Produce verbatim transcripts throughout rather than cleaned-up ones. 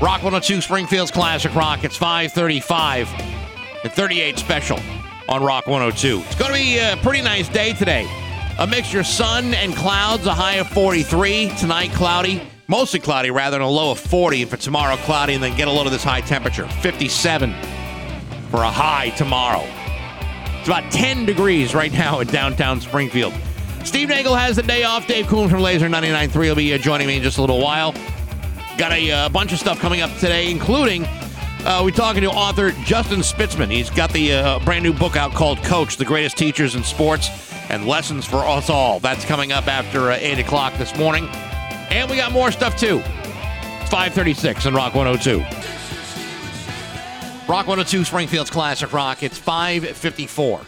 Rock one oh two, Springfield's Classic Rock. It's five thirty-five and thirty-eight special on Rock one oh two. It's going to be a pretty nice day today. A mixture of sun and clouds, a high of forty-three. Tonight, cloudy. Mostly cloudy, rather, than a low of forty. For tomorrow, cloudy, and then get a load of this high temperature. fifty-seven for a high tomorrow. It's about ten degrees right now in downtown Springfield. Steve Nagel has the day off. Dave Coombs from Laser ninety-nine point three will be uh, joining me in just a little while. Got a uh, bunch of stuff coming up today, including uh, we're talking to author Justin Spitzman. He's got the uh, brand new book out called Coach, The Greatest Teachers in Sports and Lessons for Us All. That's coming up after uh, eight o'clock this morning. And we got more stuff, too. It's five thirty-six on Rock one oh two. Rock one oh two, Springfield's Classic Rock. It's five fifty-four.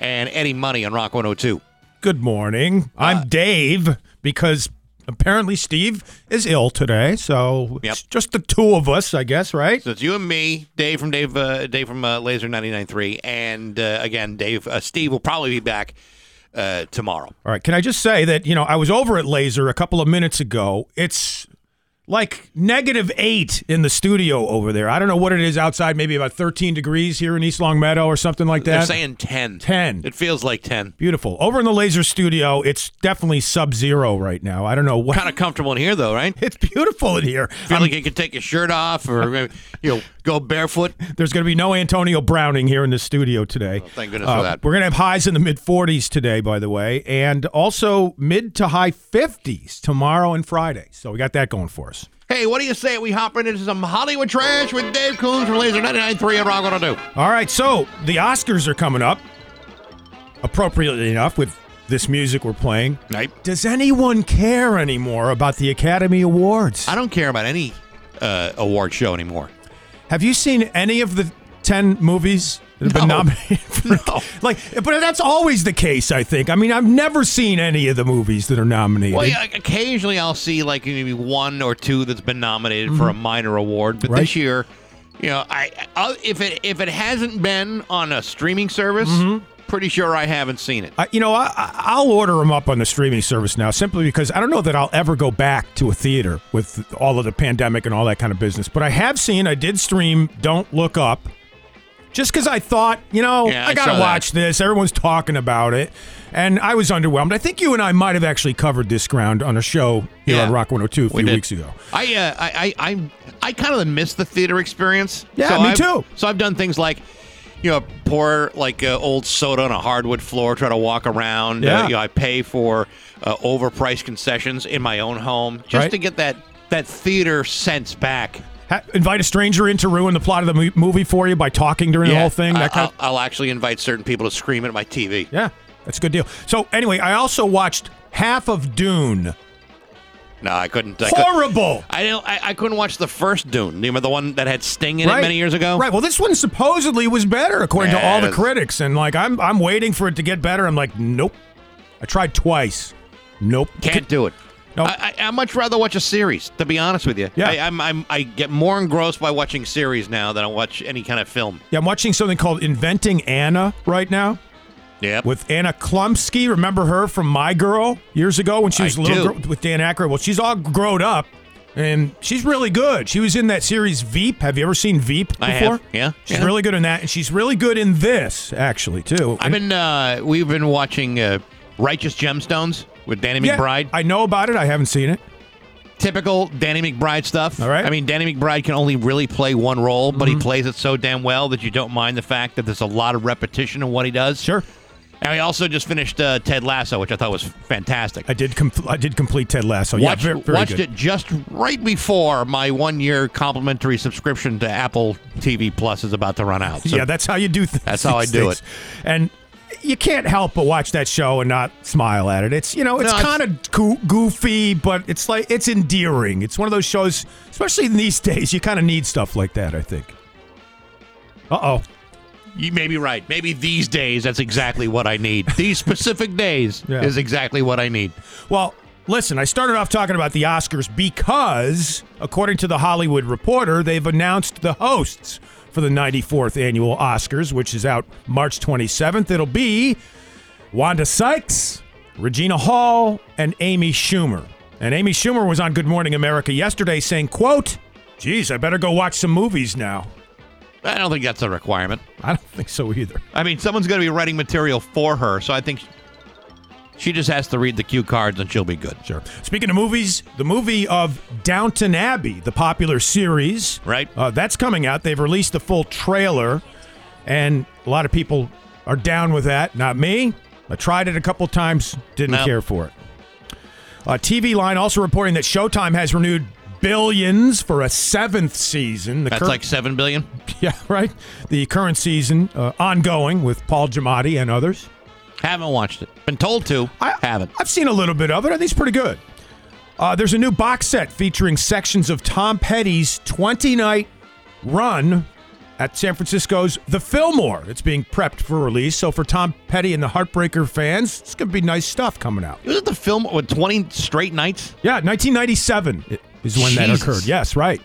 And Eddie Money on Rock one oh two. Good morning. Uh, I'm Dave, because apparently Steve is ill today, so yep. It's just the two of us, I guess, right? So it's you and me, Dave from Dave, uh, Dave from uh, Laser ninety-nine point three, and uh, again, Dave, uh, Steve will probably be back uh, tomorrow. All right. Can I just say that you know I was over at Laser a couple of minutes ago. It's like negative eight in the studio over there. I don't know what it is outside, maybe about thirteen degrees here in East Long Meadow or something like that. They're saying ten. ten. It feels like ten. Beautiful. Over in the Laser studio, it's definitely sub-zero right now. I don't know what. Kind of comfortable in here, though, right? It's beautiful in here. I feel I'm, like you could take your shirt off or maybe, you know, go barefoot. There's going to be no Antonio Browning here in the studio today. Oh, thank goodness uh, for that. We're going to have highs in the mid forties today, by the way, and also mid to high fifties tomorrow and Friday. So we got that going for us. Hey, what do you say we hop into some Hollywood trash with Dave Coombs from Laser ninety-nine point three and Rock one oh two? All right, so the Oscars are coming up, appropriately enough, with this music we're playing. Right. Does anyone care anymore about the Academy Awards? I don't care about any uh, award show anymore. Have you seen any of the ten movies that have no. been nominated? For, no. Like, but that's always the case, I think. I mean, I've never seen any of the movies that are nominated. Well, yeah, occasionally I'll see like maybe one or two that's been nominated mm-hmm. for a minor award, but right. this year, you know, I, I if it if it hasn't been on a streaming service, mm-hmm. pretty sure I haven't seen it. Uh, you know, I, I'll order them up on the streaming service now, simply because I don't know that I'll ever go back to a theater with all of the pandemic and all that kind of business. But I have seen, I did stream Don't Look Up. Just because I thought, you know, yeah, I got to watch that. This. Everyone's talking about it. And I was underwhelmed. I think you and I might have actually covered this ground on a show here yeah. on Rock one oh two a few we weeks ago. I uh, I I, I, I kind of missed the theater experience. Yeah, so me I've, too. So I've done things like, you know, pour like uh, old soda on a hardwood floor, try to walk around. Yeah. Uh, you know, I pay for uh, overpriced concessions in my own home just right. to get that, that theater sense back. Invite a stranger in to ruin the plot of the movie for you by talking during yeah, the whole thing. That I'll, kind of- I'll actually invite certain people to scream at my T V. Yeah, that's a good deal. So anyway, I also watched half of Dune. No, I couldn't. I Horrible. Could, I, don't, I I couldn't watch the first Dune. Remember the one that had Sting in right. it many years ago? Right. Well, this one supposedly was better according yeah, to all the critics, and like I'm I'm waiting for it to get better. I'm like, nope. I tried twice. Nope. Can't Can- do it. Nope. I, I, I much rather watch a series, to be honest with you. Yeah. I, I'm, I'm, I get more engrossed by watching series now than I watch any kind of film. Yeah, I'm watching something called Inventing Anna right now. Yep. With Anna Chlumsky. Remember her from My Girl years ago when she was I a little do. girl with Dan Aykroyd? Well, she's all grown up, and she's really good. She was in that series Veep. Have you ever seen Veep before? I have, yeah. She's yeah. really good in that, and she's really good in this, actually, too. I've been, uh, we've been watching uh, Righteous Gemstones. With Danny yeah, McBride? I know about it. I haven't seen it. Typical Danny McBride stuff. All right. I mean, Danny McBride can only really play one role, but mm-hmm. he plays it so damn well that you don't mind the fact that there's a lot of repetition in what he does. Sure. And we also just finished uh, Ted Lasso, which I thought was fantastic. I did com- I did complete Ted Lasso. Watch, yeah, very, very watched good. it just right before my one-year complimentary subscription to Apple T V Plus is about to run out. So yeah, that's how you do things. That's how I do things. it. And... You can't help but watch that show and not smile at it. It's, you know, it's no, kind of go- goofy, but it's like, it's endearing. It's one of those shows, especially in these days, you kind of need stuff like that, I think. Uh-oh. You may be right. Maybe these days, that's exactly what I need. These specific days yeah. is exactly what I need. Well, listen, I started off talking about the Oscars because, according to the Hollywood Reporter, they've announced the hosts for the ninety-fourth annual Oscars, which is out March twenty-seventh. It'll be Wanda Sykes, Regina Hall, and Amy Schumer. And Amy Schumer was on Good Morning America yesterday saying, quote, Geez, I better go watch some movies now. I don't think that's a requirement. I don't think so either. I mean, someone's going to be writing material for her, so I think she, she just has to read the cue cards and she'll be good. Sure. Speaking of movies, the movie of Downton Abbey, the popular series. Right. Uh, that's coming out. They've released the full trailer, and a lot of people are down with that. Not me. I tried it a couple times, didn't nope. care for it. Uh, T V Line also reporting that Showtime has renewed Billions for a seventh season. The That's cur- like seven billion? Yeah, right. The current season uh, ongoing with Paul Giamatti and others. Haven't watched it. Been told to. I haven't. I've seen a little bit of it. I think it's pretty good. Uh, there's a new box set featuring sections of Tom Petty's twenty-night run at San Francisco's The Fillmore. It's being prepped for release. So for Tom Petty and the Heartbreaker fans, it's going to be nice stuff coming out. Was it The Fillmore with twenty straight nights? Yeah, nineteen ninety-seven it is when Jesus. that occurred. Yes, right.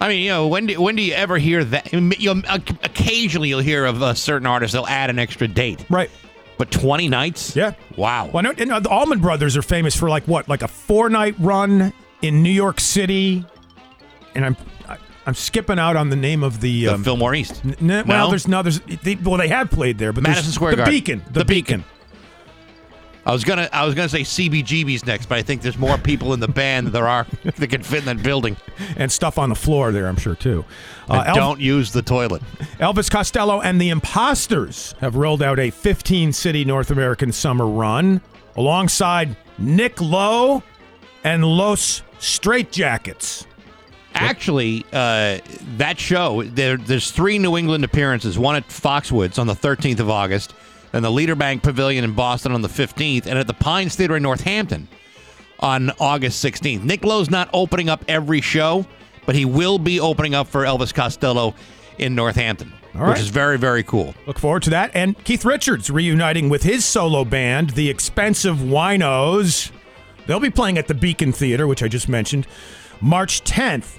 I mean, you know, when do, when do you ever hear that? You'll, occasionally you'll hear of a certain artist, they'll add an extra date. Right. But twenty nights? Yeah. Wow. Well, and the Allman Brothers are famous for like what? Like a four-night run in New York City. And I'm... I'm skipping out on the name of the... The um, Fillmore East. N- n- well, no? there's no... There's, they, well, they have played there, but Madison Square the Garden. Beacon, the, the Beacon. The Beacon. I was going to I was gonna say C B G B's next, but I think there's more people in the band than there are that can fit in that building. And stuff on the floor there, I'm sure, too. Uh, Elv- don't use the toilet. Elvis Costello and the Imposters have rolled out a fifteen-city North American summer run alongside Nick Lowe and Los Straightjackets. Actually, uh, that show, there, there's three New England appearances, one at Foxwoods on the thirteenth of August, and the Leaderbank Pavilion in Boston on the fifteenth, and at the Pines Theater in Northampton on August sixteenth. Nick Lowe's not opening up every show, but he will be opening up for Elvis Costello in Northampton, All right. which is very, very cool. Look forward to that. And Keith Richards reuniting with his solo band, The Expensive Winos. They'll be playing at the Beacon Theater, which I just mentioned, March tenth,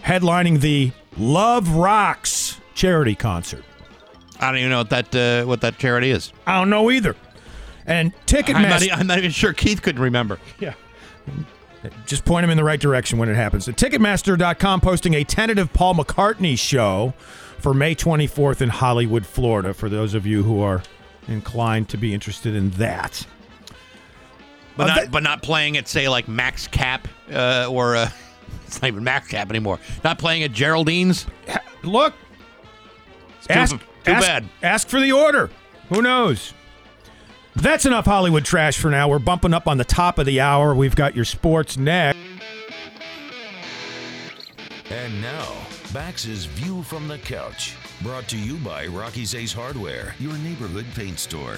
headlining the Love Rocks charity concert. I don't even know what that uh, what that charity is. I don't know either. And Ticketmaster... I'm, I'm not even sure Keith could remember. Yeah. Just point him in the right direction when it happens. And Ticketmaster dot com posting a tentative Paul McCartney show for May twenty-fourth in Hollywood, Florida, for those of you who are inclined to be interested in that. But, uh, not, that- but not playing at, say, like Max Cap uh, or... Uh, It's not even Max Cap anymore. Not playing at Geraldine's. Look. It's too, ask, too ask, bad. Ask for the order. Who knows? That's enough Hollywood trash for now. We're bumping up on the top of the hour. We've got your sports next. And now, Bax's View from the Couch. Brought to you by Rocky's Ace Hardware, your neighborhood paint store.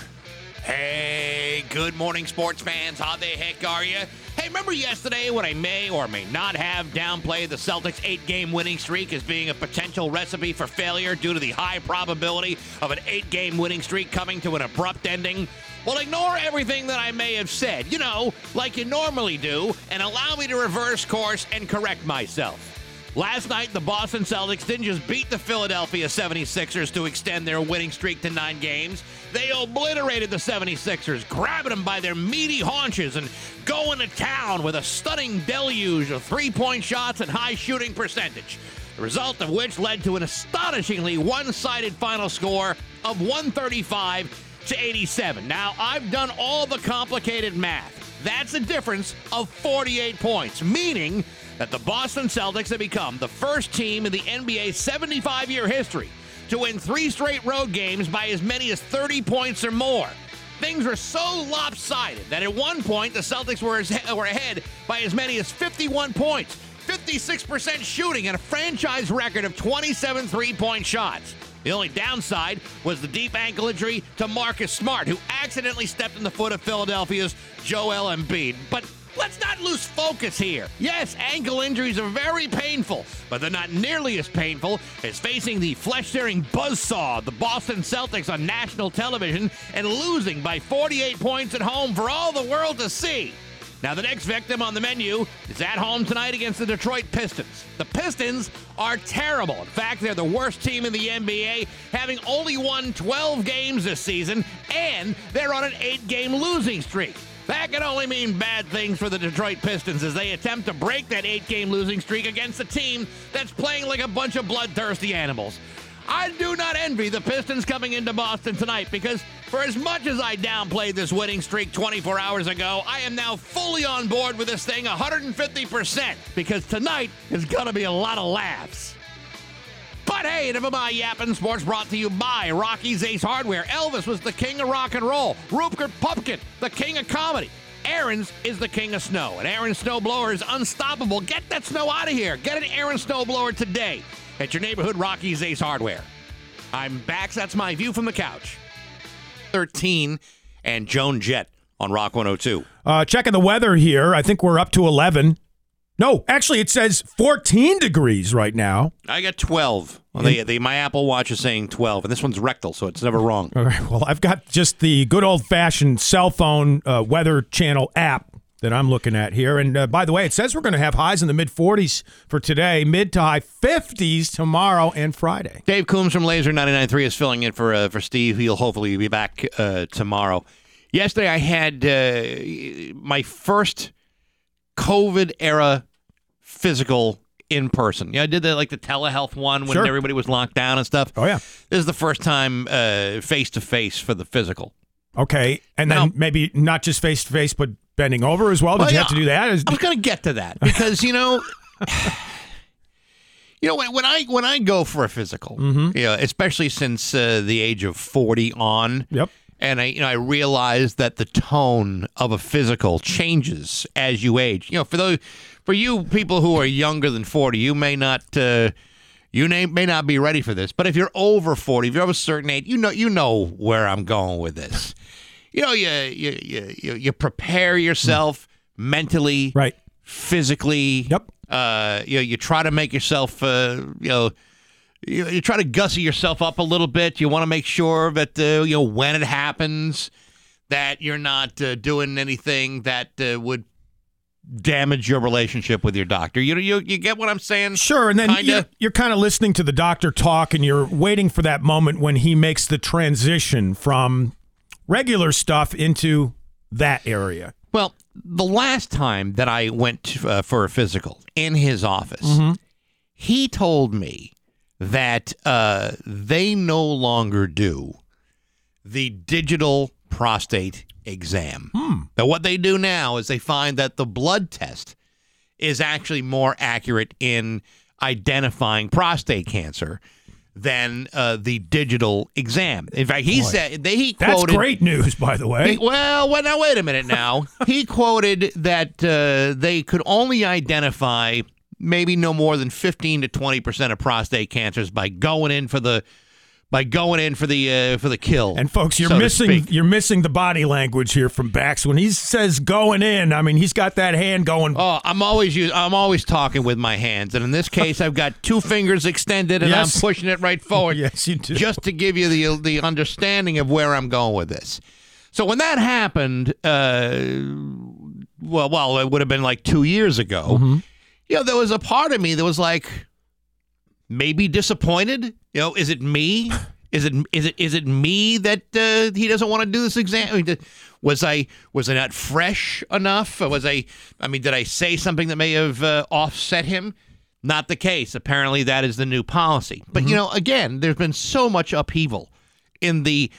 Hey, good morning, sports fans. How the heck are you? Hey, remember yesterday when I may or may not have downplayed the Celtics' eight-game winning streak as being a potential recipe for failure due to the high probability of an eight-game winning streak coming to an abrupt ending? Well, ignore everything that I may have said, you know, like you normally do, and allow me to reverse course and correct myself. Last night, the Boston Celtics didn't just beat the Philadelphia seventy-sixers to extend their winning streak to nine games. They obliterated the seventy-sixers, grabbing them by their meaty haunches and going to town with a stunning deluge of three-point shots and high shooting percentage, the result of which led to an astonishingly one-sided final score of one thirty-five to eighty-seven. Now, I've done all the complicated math. That's a difference of forty-eight points, meaning that the Boston Celtics have become the first team in the N B A's seventy-five-year history to win three straight road games by as many as thirty points or more. Things were so lopsided that at one point the Celtics were, as, were ahead by as many as fifty-one points, fifty-six percent shooting, and a franchise record of twenty-seven three-point shots. The only downside was the deep ankle injury to Marcus Smart, who accidentally stepped in the foot of Philadelphia's Joel Embiid. But let's not lose focus here. Yes, ankle injuries are very painful, but they're not nearly as painful as facing the flesh-tearing buzzsaw of the Boston Celtics on national television and losing by forty-eight points at home for all the world to see. Now, the next victim on the menu is at home tonight against the Detroit Pistons. The Pistons are terrible. In fact, they're the worst team in the N B A, having only won twelve games this season, and they're on an eight-game losing streak. That can only mean bad things for the Detroit Pistons as they attempt to break that eight-game losing streak against a team that's playing like a bunch of bloodthirsty animals. I do not envy the Pistons coming into Boston tonight because for as much as I downplayed this winning streak twenty-four hours ago, I am now fully on board with this thing one hundred fifty percent because tonight is going to be a lot of laughs. But hey, never mind yappin' sports brought to you by Rocky's Ace Hardware. Elvis was the king of rock and roll. Rupert Pupkin, the king of comedy. Aaron's is the king of snow. And Aaron's snowblower is unstoppable. Get that snow out of here. Get an Aaron's snowblower today at your neighborhood Rocky's Ace Hardware. I'm Bax. That's my view from the couch. thirteen and Joan Jett on Rock one oh two. Uh, checking the weather here. I think we're up to eleven. No, actually, it says fourteen degrees right now. I got twelve. Well, they, they, my Apple Watch is saying twelve, and this one's rectal, so it's never wrong. All right, well, I've got just the good old-fashioned cell phone uh, weather channel app that I'm looking at here. And uh, by the way, it says we're going to have highs in the mid forties for today, mid to high fifties tomorrow and Friday. Dave Coombs from Laser ninety-nine point three is filling in for uh, for Steve. He'll hopefully be back uh, tomorrow. Yesterday, I had uh, my first COVID-era physical in person. Yeah, I did the, like the telehealth one when sure. everybody was locked down and stuff. Oh, yeah. This is the first time uh, face-to-face for the physical. Okay, and now, then maybe not just face-to-face, but bending over as well? Did well, you yeah, have to do that? I was going to get to that because, you know, you know, when I when I go for a physical, mm-hmm. you know, especially since uh, the age of forty on, yep. And I, you know, I realized that the tone of a physical changes as you age. You know, for those, for you people who are younger than forty, you may not, uh, you may, may not be ready for this. But if you're over forty, if you're of a certain age, you know, you know where I'm going with this. You know, you you you you prepare yourself mm. mentally, right? Physically, yep. Uh, you know, you try to make yourself, uh, you know. You, you try to gussy yourself up a little bit. You want to make sure that uh, you know when it happens, that you're not uh, doing anything that uh, would damage your relationship with your doctor. You you you get what I'm saying? Sure. And then kinda? you're, you're kind of listening to the doctor talk, and you're waiting for that moment when he makes the transition from regular stuff into that area. Well, the last time that I went uh, for a physical in his office, mm-hmm. he told me that uh, they no longer do the digital prostate exam. Hmm. Now, what they do now is they find that the blood test is actually more accurate in identifying prostate cancer than uh, the digital exam. In fact, he Boy. said they he quoted that's great news, by the way. He, well, well, now wait a minute. Now he quoted that uh, they could only identify maybe no more than fifteen to twenty percent of prostate cancers by going in for the by going in for the uh, for the kill. And folks, you're so missing you're missing the body language here from Bax when he says going in. I mean, he's got that hand going. Oh, I'm always use, I'm always talking with my hands, and in this case, I've got two fingers extended and yes. I'm pushing it right forward. Yes, you do. Just to give you the the understanding of where I'm going with this. So when that happened, uh, well, well, it would have been like two years ago. Mm-hmm. You know, there was a part of me that was like, maybe disappointed. You know, is it me? Is it is it is it me that uh, he doesn't want to do this exam? I mean, was I was I not fresh enough? Or was I? I mean, did I say something that may have uh, offset him? Not the case. Apparently, that is the new policy. But mm-hmm. you know, again, there's been so much upheaval in the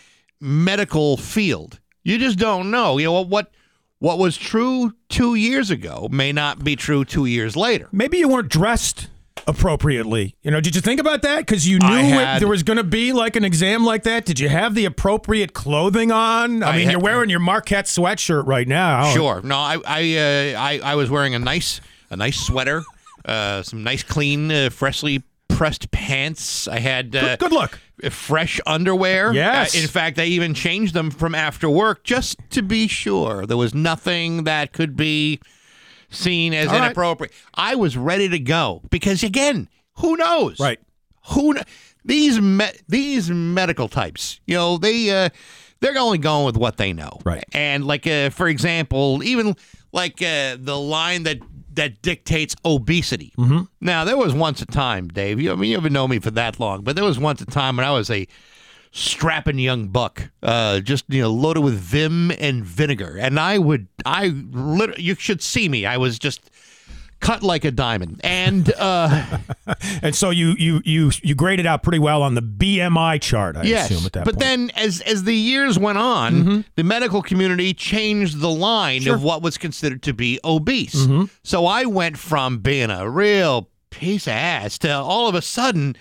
medical field. You just don't know. You know what. What was true two years ago may not be true two years later. Maybe you weren't dressed appropriately. You know, did you think about that? Because you knew had, it, there was going to be like an exam like that. Did you have the appropriate clothing on? I, I mean, had, you're wearing your Marquette sweatshirt right now. Sure. No, I I uh, I, I was wearing a nice a nice sweater, uh, some nice clean, uh, freshly pressed pants. I had uh, good, good look. Fresh underwear. Yes. Uh, in fact, they even changed them from after work just to be sure there was nothing that could be seen as all inappropriate. Right. I was ready to go because, again, who knows? Right. Who kn- these me- these medical types? You know, they uh, they're only going with what they know. Right. And like, uh, for example, even like uh, the line that. that dictates obesity. Mm-hmm. Now, there was once a time, Dave, you, I mean, you haven't known me for that long, but there was once a time when I was a strapping young buck, uh, just, you know, loaded with vim and vinegar. And I would, I literally, you should see me. I was just cut like a diamond. And uh, and so you you you you graded out pretty well on the B M I chart, I yes, assume, at that but point. But then as as the years went on, mm-hmm. the medical community changed the line sure. of what was considered to be obese. Mm-hmm. So I went from being a real piece of ass to all of a sudden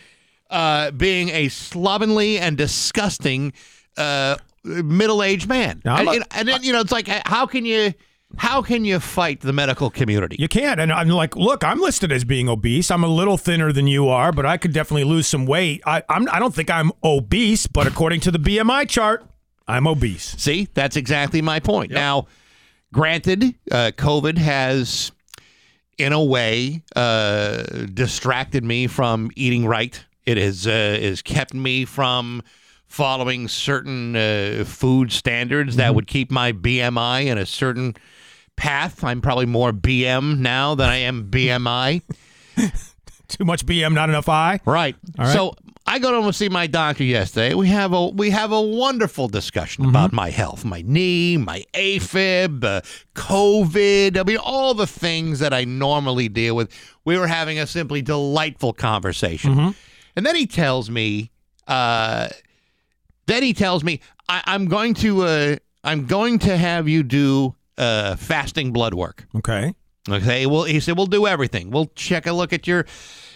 uh, being a slovenly and disgusting uh, middle-aged man. Now, and, and, and then, you know, it's like, how can you... How can you fight the medical community? You can't. And I'm like, look, I'm listed as being obese. I'm a little thinner than you are, but I could definitely lose some weight. I I'm, I don't think I'm obese, but according to the B M I chart, I'm obese. See, that's exactly my point. Yep. Now, granted, uh, COVID has, in a way, uh, distracted me from eating right. It has, uh, has kept me from following certain uh, food standards that mm-hmm. would keep my B M I in a certain... path. I'm probably more B M now than I am B M I. Too much B M, not enough I. Right. All right. So I go to see my doctor yesterday. We have a we have a wonderful discussion mm-hmm. about my health, my knee, my AFib, uh, COVID. I mean, all the things that I normally deal with. We were having a simply delightful conversation, mm-hmm. and then he tells me, uh, then he tells me, I, I'm going to uh, I'm going to have you do. Uh, fasting blood work. Okay. Okay. Well, he said, we'll do everything. We'll check a look at your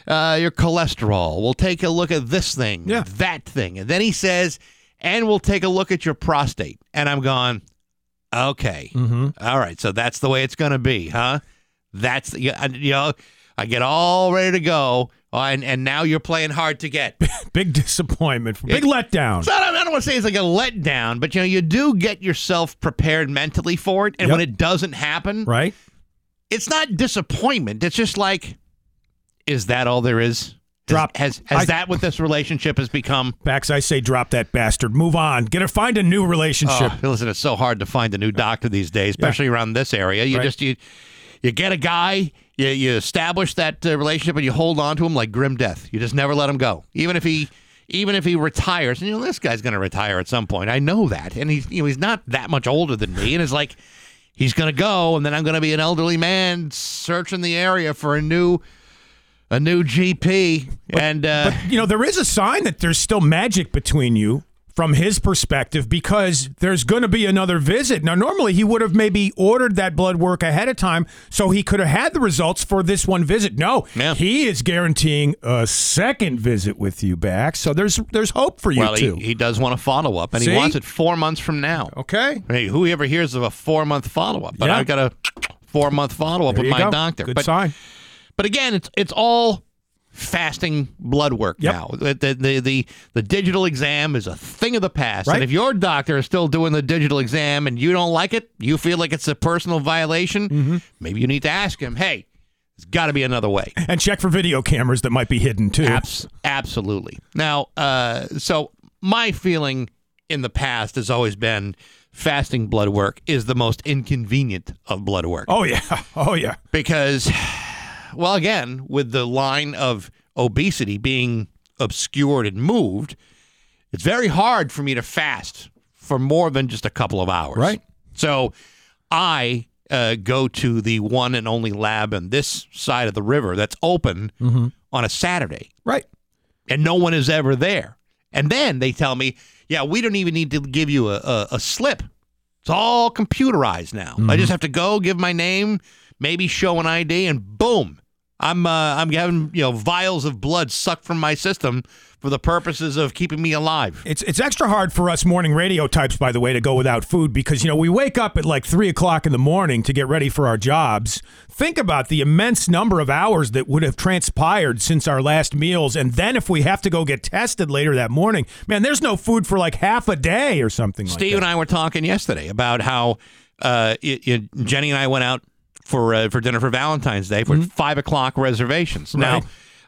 uh, your cholesterol. We'll take a look at this thing, yeah. that thing. And then he says, and we'll take a look at your prostate. And I'm going, okay. Mm-hmm. All right. So that's the way it's going to be, huh? That's, you know, I get all ready to go. Oh, and, and now you're playing hard to get. Big disappointment. Big it, letdown. So I, don't, I don't want to say it's like a letdown, but you know, you do get yourself prepared mentally for it. And yep. when it doesn't happen, right? It's not disappointment. It's just like, is that all there is? Does, drop. Has, has I, that what this relationship has become? Bax, I say drop that bastard. Move on. Get a, find a new relationship. Oh, listen, it's so hard to find a new doctor these days, especially yeah. around this area. You right. just, you, you get a guy... You, you establish that uh, relationship and you hold on to him like grim death. You just never let him go, even if he, even if he retires. And you know this guy's going to retire at some point. I know that, and he's you know he's not that much older than me. And it's like he's going to go, and then I'm going to be an elderly man searching the area for a new, a new G P. But, and uh, but, you know there is a sign that there's still magic between you. From his perspective, because there's going to be another visit. Now, normally he would have maybe ordered that blood work ahead of time so he could have had the results for this one visit. No, yeah. he is guaranteeing a second visit with you back. So there's there's hope for you, well, too. He, he does want a follow-up, and See? he wants it four months from now. Okay. Hey, who ever hears of a four-month follow-up? But yeah. I've got a four-month follow-up there with my go. doctor. Good but, sign. But again, it's it's all... fasting blood work yep. now. The, the, the, the digital exam is a thing of the past. Right. And if your doctor is still doing the digital exam and you don't like it, you feel like it's a personal violation, mm-hmm. maybe you need to ask him, hey, there's got to be another way. And check for video cameras that might be hidden, too. Abs- absolutely. Now, uh, so my feeling in the past has always been fasting blood work is the most inconvenient of blood work. Oh, yeah. Oh, yeah. Because... well, again, with the line of obesity being obscured and moved, it's very hard for me to fast for more than just a couple of hours. Right. So I uh, go to the one and only lab on this side of the river that's open mm-hmm. on a Saturday. Right. And no one is ever there. And then they tell me, yeah, we don't even need to give you a, a, a slip. It's all computerized now. Mm-hmm. I just have to go give my name, maybe show an I D, and boom, I'm uh, I'm having you know vials of blood sucked from my system for the purposes of keeping me alive. It's it's extra hard for us morning radio types, by the way, to go without food because you know we wake up at like three o'clock in the morning to get ready for our jobs. Think about the immense number of hours that would have transpired since our last meals, and then if we have to go get tested later that morning, man, there's no food for like half a day or something. Steve like that. Steve and I were talking yesterday about how uh, it, it, Jenny and I went out for uh, for dinner for Valentine's Day for mm-hmm. five o'clock reservations. Right. Now,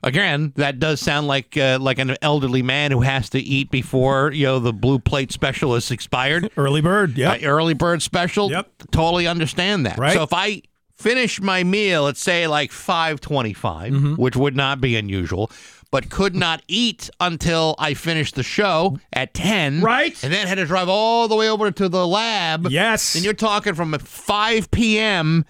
again, that does sound like uh, like an elderly man who has to eat before you know the blue plate special is expired. Early bird, yeah. Uh, early bird special, yep. Totally understand that. Right. So if I finish my meal at, say, like five twenty-five, mm-hmm. which would not be unusual, but could not eat until I finished the show at ten. Right. And then had to drive all the way over to the lab. Yes. And you're talking from five p.m.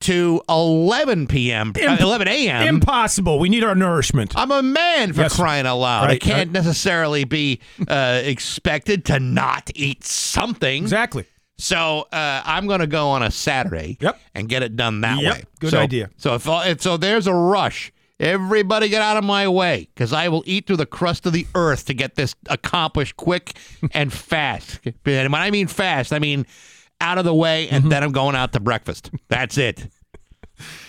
to eleven p.m., Imp- uh, eleven a.m. Impossible. We need our nourishment. I'm a man, for yes. crying out loud. Right. I can't right. necessarily be uh, expected to not eat something. Exactly. So uh, I'm going to go on a Saturday yep. and get it done that yep. way. Good so, idea. So if, if so, there's a rush. Everybody get out of my way, because I will eat through the crust of the earth to get this accomplished quick and fast. And when I mean fast, I mean out of the way, and mm-hmm. then I'm going out to breakfast. That's it.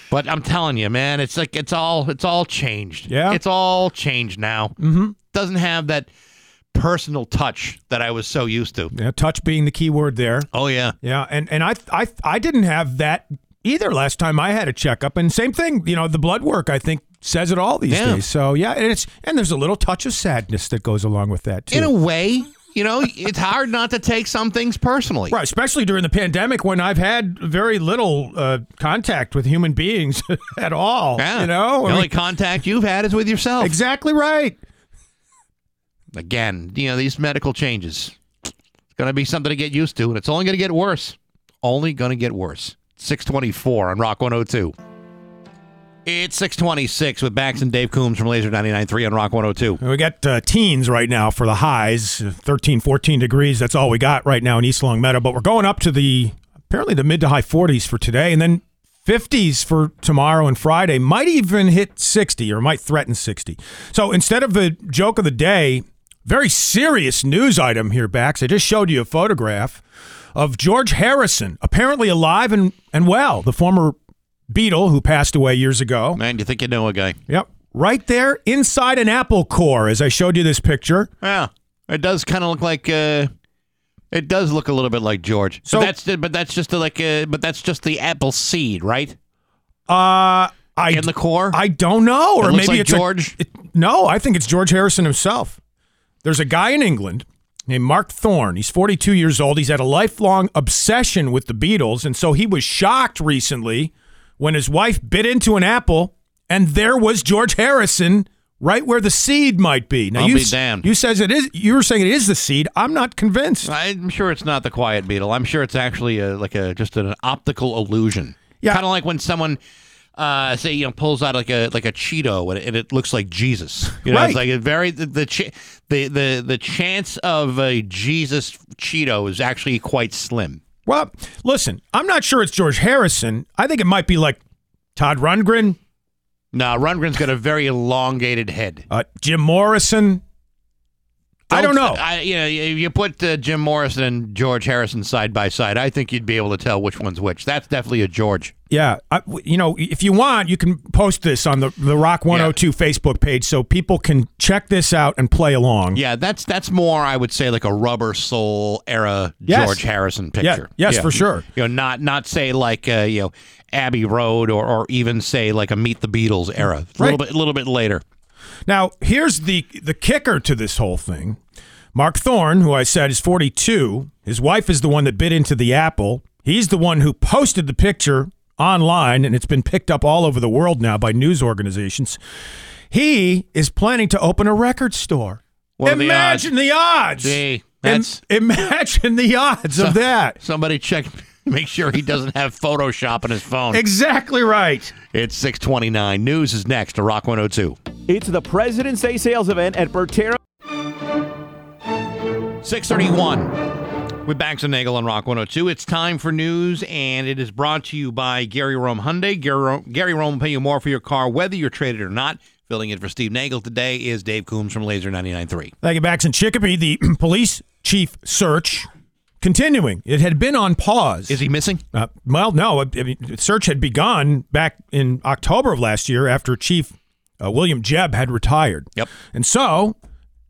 But I'm telling you, man, it's like it's all it's all changed. Yeah, it's all changed now. Mm-hmm. Doesn't have that personal touch that I was so used to. Yeah, touch being the key word there. Oh yeah, yeah, and and I I I didn't have that either last time I had a checkup, and same thing. You know, the blood work I think says it all these yeah. days. So yeah, and it's and there's a little touch of sadness that goes along with that too. In a way. You know, it's hard not to take some things personally. Right, especially during the pandemic when I've had very little uh, contact with human beings at all. Yeah. You know? The I only mean, contact you've had is with yourself. Exactly right. Again, you know, these medical changes, it's going to be something to get used to, and it's only going to get worse. Only going to get worse. six twenty-four on Rock one oh two. It's six twenty-six with Bax and Dave Coombs from Laser ninety-nine point three on Rock one oh two. We got uh, teens right now for the highs, thirteen, fourteen degrees. That's all we got right now in East Long Meadow. But we're going up to the, apparently the mid to high forties for today, and then fifties for tomorrow and Friday. Might even hit sixty, or might threaten sixty. So instead of the joke of the day, very serious news item here, Bax. I just showed you a photograph of George Harrison, apparently alive and, and well, the former Beatle, who passed away years ago. Man, you think you know a guy. Yep. Right there inside an apple core, as I showed you this picture. Yeah. It does kind of look like, uh, it does look a little bit like George. So but that's, the, but that's just the, like, uh, but that's just the apple seed, right? Uh, I, In the core? I don't know. Or it looks maybe like it's George? A, it, no, I think it's George Harrison himself. There's a guy in England named Mark Thorne. He's forty-two years old. He's had a lifelong obsession with the Beatles, and so he was shocked recently when his wife bit into an apple, and there was George Harrison right where the seed might be. Now I'll you, be damned. You says it is. You were saying it is the seed. I'm not convinced. I'm sure it's not the quiet beetle. I'm sure it's actually a, like a just an optical illusion. Yeah, kind of like when someone uh, say you know pulls out like a like a Cheeto and it, and it looks like Jesus. You know, right. It's like a very the the the the, the chance of a Jesus Cheeto is actually quite slim. Well, listen, I'm not sure it's George Harrison. I think it might be like Todd Rundgren. No, Rundgren's got a very elongated head. Uh, Jim Morrison. Don't, I don't know. I, you know, you put uh, Jim Morrison and George Harrison side by side, I think you'd be able to tell which one's which. That's definitely a George. Yeah. I, you know, if you want, you can post this on the, the Rock one oh two yeah. Facebook page so people can check this out and play along. Yeah, that's that's more, I would say, like a Rubber Soul era yes. George Harrison picture. Yeah. Yes, yeah. for sure. You know, not not say like, uh, you know, Abbey Road or, or even say like a Meet the Beatles era. Right. A little bit, a little bit later. Now, here's the the kicker to this whole thing. Mark Thorne, who I said is forty-two, his wife is the one that bit into the apple. He's the one who posted the picture online, and it's been picked up all over the world now by news organizations. He is planning to open a record store. Well, imagine the odds. The odds. Gee, Im- imagine the odds so, of that. Somebody check, make sure he doesn't have Photoshop on his phone. Exactly right. It's six twenty-nine. News is next to Rock one oh two. It's the President's Day sales event at Bertero. six thirty-one with Bax and Nagel on Rock one oh two. It's time for news, and it is brought to you by Gary Rome Hyundai. Gary, Gary Rome will pay you more for your car, whether you're traded or not. Filling in for Steve Nagel today is Dave Coombs from Laser ninety-nine point three. Thank you, Bax. In Chicopee, the police chief search continuing. It had been on pause. Is he missing? Uh, well, no. I mean, search had begun back in October of last year after Chief Uh, William Jebb had retired. Yep. And so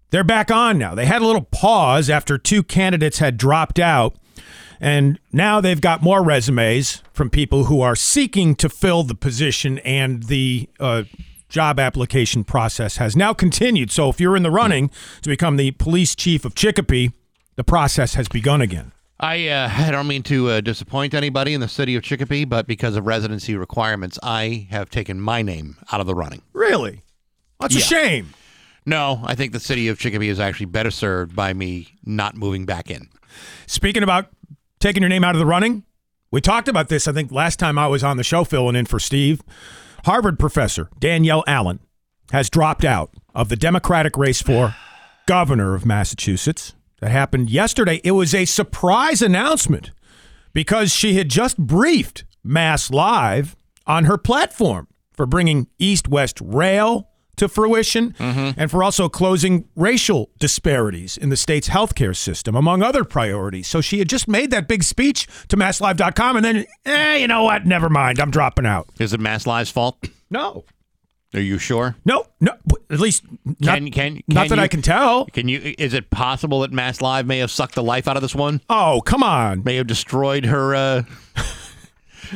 they're back on now. They had a little pause after two candidates had dropped out, and now they've got more resumes from people who are seeking to fill the position, and the uh, job application process has now continued. So if you're in the running to become the police chief of Chicopee, the process has begun again. I uh, I don't mean to uh, disappoint anybody in the city of Chicopee, but because of residency requirements, I have taken my name out of the running. Really? That's yeah. a shame. No, I think the city of Chicopee is actually better served by me not moving back in. Speaking about taking your name out of the running, we talked about this, I think, last time I was on the show filling in for Steve. Harvard professor Danielle Allen has dropped out of the Democratic race for governor of Massachusetts. That happened yesterday. It was a surprise announcement because she had just briefed Mass Live on her platform for bringing East-West Rail to fruition, mm-hmm. and for also closing racial disparities in the state's healthcare system, among other priorities. So she had just made that big speech to mass live dot com, and then, eh, you know what? Never mind. I'm dropping out. Is it Mass Live's fault? No. Are you sure? No, no. At least not, can, can, can not that you, I can tell. Can you? Is it possible that Mass Live may have sucked the life out of this one? Oh, come on. May have destroyed her. Uh...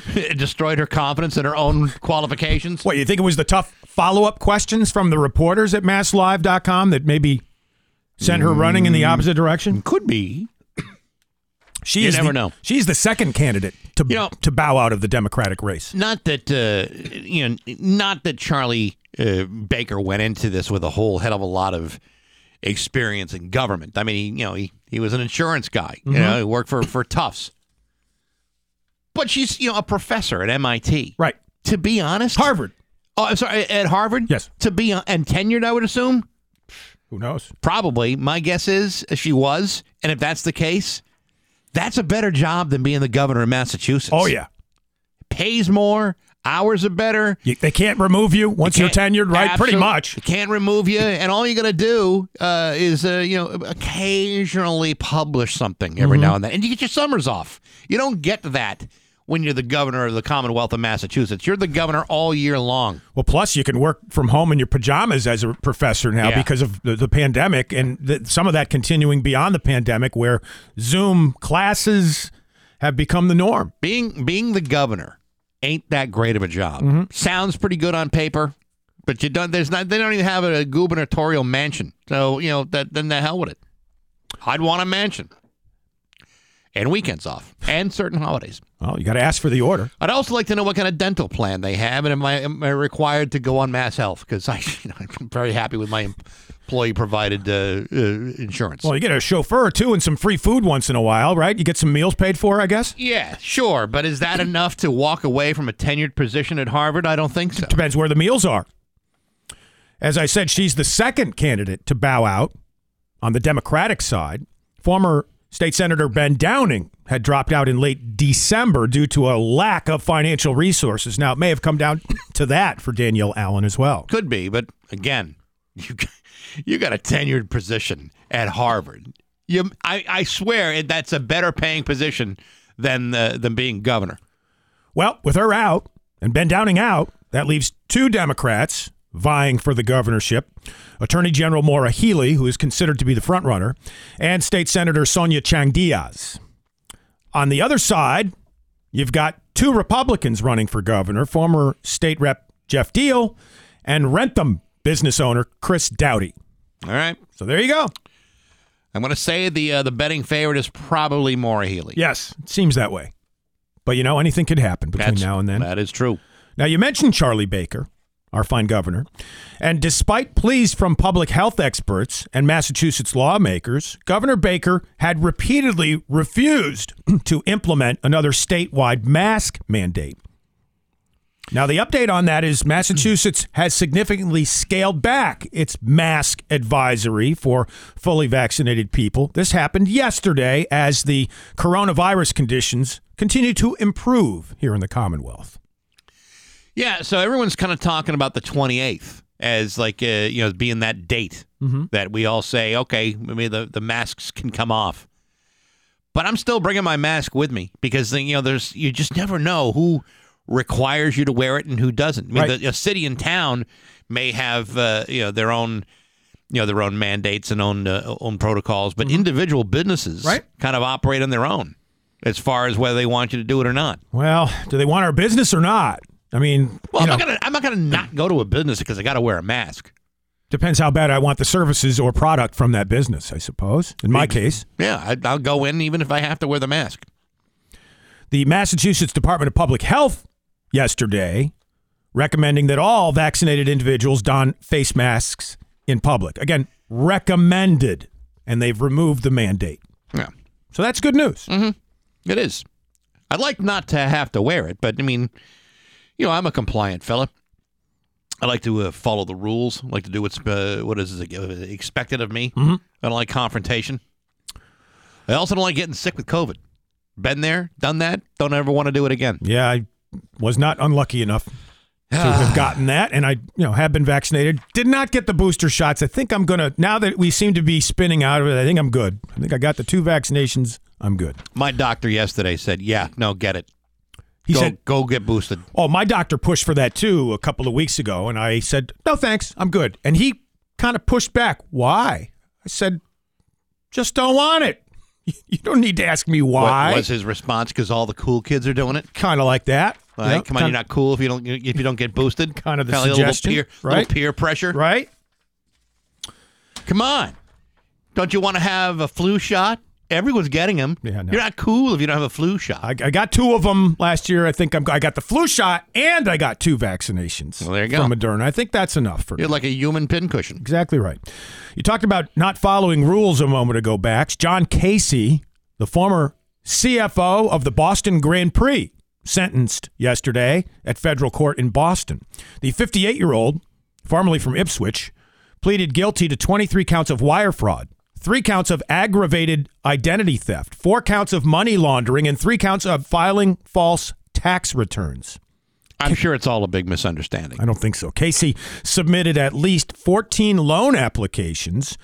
It destroyed her confidence in her own qualifications. What, you think it was the tough follow-up questions from the reporters at mass live dot com that maybe sent her running in the opposite direction? Could be. She you is never the, know. She's the second candidate to you know, to bow out of the Democratic race. Not that uh, you know, not that Charlie uh, Baker went into this with a whole hell of a lot of experience in government. I mean, he, you know, he, he was an insurance guy. Mm-hmm. You know, he worked for for Tufts. But she's, you know, a professor at M I T. Right. To be honest. Harvard. Oh, I'm sorry. At Harvard? Yes. To be, and tenured, I would assume? Who knows? Probably. My guess is she was. And if that's the case, that's a better job than being the governor of Massachusetts. Oh, yeah. Pays more. Hours are better. You, they can't remove you once you're tenured, right? Absolutely. Pretty much. They can't remove you. And all you're going to do uh, is, uh, you know, occasionally publish something every mm-hmm. now and then. And you get your summers off. You don't get that when you're the governor of the Commonwealth of Massachusetts. You're the governor all year long. Well, plus you can work from home in your pajamas as a professor now yeah. because of the, the pandemic, and the, some of that continuing beyond the pandemic, where Zoom classes have become the norm. Being being the governor ain't that great of a job. Mm-hmm. Sounds pretty good on paper, but you don't, there's not, they don't even have a, a gubernatorial mansion. So, you know, that, then the hell with it. I'd want a mansion. And weekends off. And certain holidays. Well, you got to ask for the order. I'd also like to know what kind of dental plan they have, and am I, am I required to go on Mass Health? Because I, you know, I'm very happy with my employee-provided uh, uh, insurance. Well, you get a chauffeur, too, and some free food once in a while, right? You get some meals paid for, I guess? Yeah, sure. But is that enough to walk away from a tenured position at Harvard? I don't think so. It depends where the meals are. As I said, she's the second candidate to bow out on the Democratic side. Former State Senator Ben Downing had dropped out in late December due to a lack of financial resources. Now, it may have come down to that for Danielle Allen as well. Could be, but again, you you got a tenured position at Harvard. You, I, I swear that's a better paying position than the, than being governor. Well, with her out and Ben Downing out, that leaves two Democrats vying for the governorship, Attorney General Maura Healey, who is considered to be the frontrunner, and State Senator Sonia Chang-Diaz. On the other side, you've got two Republicans running for governor, former State Rep Jeff Deal and Rentham business owner Chris Doughty. All right. So there you go. I'm going to say the uh, the betting favorite is probably Maura Healey. Yes, it seems that way. But, you know, anything could happen between That's, now and then. That is true. Now, you mentioned Charlie Baker, our fine governor. And despite pleas from public health experts and Massachusetts lawmakers, Governor Baker had repeatedly refused to implement another statewide mask mandate. Now, the update on that is Massachusetts has significantly scaled back its mask advisory for fully vaccinated people. This happened yesterday as the coronavirus conditions continue to improve here in the Commonwealth. Yeah, so everyone's kind of talking about the twenty-eighth as like, uh, you know, being that date mm-hmm. that we all say, okay, maybe the, the masks can come off. But I'm still bringing my mask with me because, you know, there's you just never know who requires you to wear it and who doesn't. I mean, right. the, a city and town may have, uh, you know, their own, you know, their own mandates and own, uh, own protocols, but mm-hmm. individual businesses right. kind of operate on their own as far as whether they want you to do it or not. Well, do they want our business or not? I mean, well, I'm, know, not gonna, I'm not going to not go to a business because I got to wear a mask. Depends how bad I want the services or product from that business, I suppose. In my case. Yeah, I, I'll go in even if I have to wear the mask. The Massachusetts Department of Public Health yesterday recommending that all vaccinated individuals don face masks in public. Again, recommended, and they've removed the mandate. Yeah. So that's good news. Mm-hmm. It is. I'd like not to have to wear it, but I mean, you know, I'm a compliant fella. I like to uh, follow the rules. I like to do what's uh, what is expected of me. Mm-hmm. I don't like confrontation. I also don't like getting sick with COVID. Been there, done that. Don't ever want to do it again. Yeah, I was not unlucky enough to have gotten that, and I, you know, have been vaccinated. Did not get the booster shots. I think I'm gonna. Now that we seem to be spinning out of it, I think I'm good. I think I got the two vaccinations. I'm good. My doctor yesterday said, "Yeah, no, get it." He go, said, "Go get boosted." Oh, my doctor pushed for that too a couple of weeks ago, and I said, "No, thanks, I'm good." And he kind of pushed back. Why? I said, "Just don't want it. You don't need to ask me why." What was his response? Because all the cool kids are doing it. Kind of like that. Like, you know, come on, you're not cool if you don't if you don't get boosted. Kind of the kinda suggestion, like a little peer, right? Little peer pressure, right? Come on, don't you want to have a flu shot? Everyone's getting them. Yeah, no. You're not cool if you don't have a flu shot. I, I got two of them last year. I think I'm, I got the flu shot and I got two vaccinations. Well, there you go. From Moderna. I think that's enough for You're me. Like a human pincushion. Exactly right. You talked about not following rules a moment ago, Bax. John Casey, the former C F O of the Boston Grand Prix, sentenced yesterday at federal court in Boston. The fifty-eight-year-old, formerly from Ipswich, pleaded guilty to twenty-three counts of wire fraud, three counts of aggravated identity theft, four counts of money laundering, and three counts of filing false tax returns. I'm sure it's all a big misunderstanding. I don't think so. Casey submitted at least fourteen loan applications,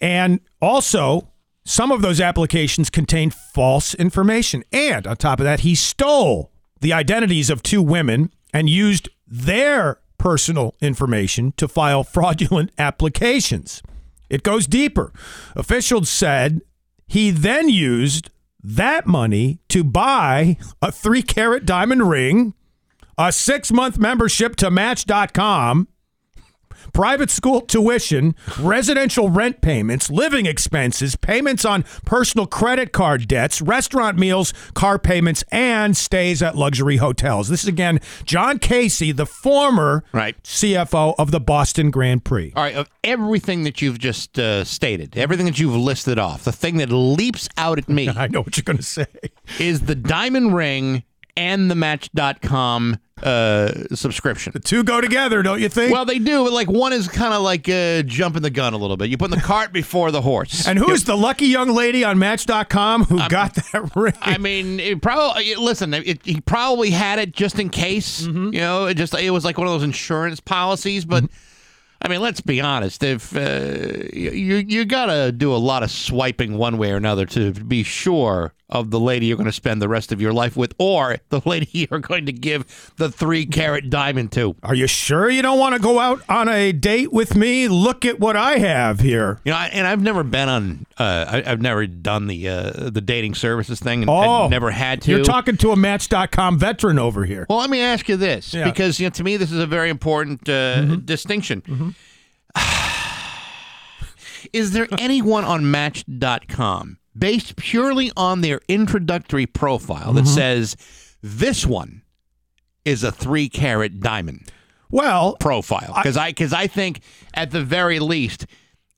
and also some of those applications contained false information. And on top of that, he stole the identities of two women and used their personal information to file fraudulent applications. It goes deeper. Officials said he then used that money to buy a three-carat diamond ring, a six-month membership to Match dot com, private school tuition, residential rent payments, living expenses, payments on personal credit card debts, restaurant meals, car payments, and stays at luxury hotels. This is, again, John Casey, the former right. C F O of the Boston Grand Prix. All right, of everything that you've just uh, stated, everything that you've listed off, the thing that leaps out at me... I know what you're going to say. ...is the diamond ring and the Match dot com uh, subscription. The two go together, don't you think? Well, they do, but like one is kind of like uh, jumping the gun a little bit. You put the cart before the horse. And who's the lucky young lady on Match dot com who I'm, got that ring? I mean, it probably listen, it, he probably had it just in case. Mm-hmm. You know, it just it was like one of those insurance policies. But mm-hmm. I mean, let's be honest. If uh, you you gotta do a lot of swiping one way or another to be sure of the lady you're going to spend the rest of your life with, or the lady you're going to give the three-carat diamond to. Are you sure you don't want to go out on a date with me? Look at what I have here. You know, I, and I've never been on. Uh, I, I've never done the uh, the dating services thing, and oh, I've never had to. You're talking to a Match dot com veteran over here. Well, let me ask you this, yeah. because you know, to me, this is a very important uh, mm-hmm. distinction. Mm-hmm. Is there anyone on Match dot com? Based purely on their introductory profile that mm-hmm. says this one is a three-carat diamond well profile? Because I, because I, I think at the very least,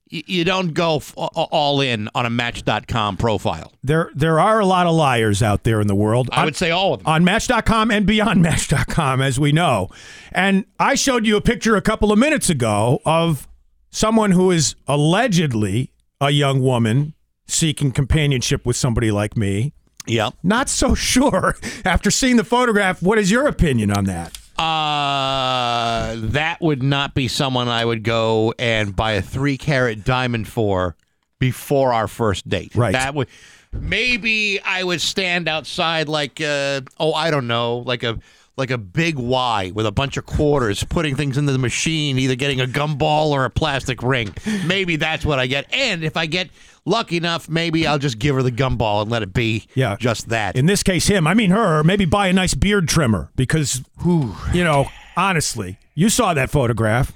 y- you don't go f- all in on a Match dot com profile. There there are a lot of liars out there in the world. I on, would say all of them. On Match dot com and beyond Match dot com, as we know. And I showed you a picture a couple of minutes ago of someone who is allegedly a young woman seeking companionship with somebody like me. Yeah. Not so sure. After seeing the photograph, what is your opinion on that? Uh, that would not be someone I would go and buy a three-carat diamond for before our first date. Right. That would maybe I would stand outside like uh oh I don't know like a like a big Y with a bunch of quarters, putting things into the machine, either getting a gumball or a plastic ring. Maybe that's what I get. And if I get lucky enough, maybe I'll just give her the gumball and let it be yeah. just that. In this case, him. I mean her. Maybe buy a nice beard trimmer because, ooh, you know, honestly, you saw that photograph.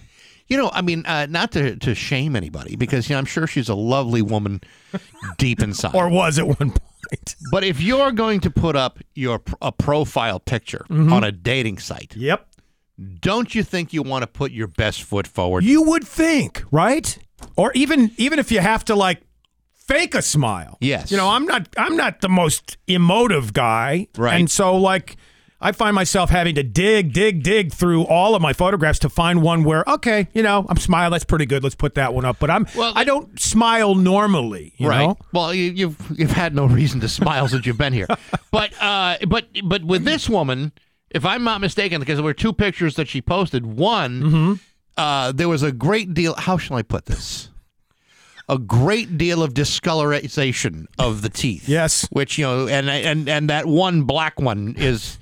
You know, I mean, uh, not to, to shame anybody because, you know, I'm sure she's a lovely woman deep inside. Or was at one point. But if you're going to put up your a profile picture mm-hmm. on a dating site, yep. don't you think you want to put your best foot forward? You would think, right? Or even even if you have to, like, fake a smile. Yes. You know, I'm not I'm not the most emotive guy. Right. And so, like, I find myself having to dig, dig, dig through all of my photographs to find one where, okay, you know, I'm smiling. That's pretty good. Let's put that one up. But I'm, well, I don't smile normally, you right. know? Well, you, you've you've had no reason to smile since you've been here. But uh, but but with this woman, if I'm not mistaken, because there were two pictures that she posted. One, mm-hmm. uh, there was a great deal. How shall I put this? A great deal of discolorization of the teeth. Yes, which you know, and and and that one black one is.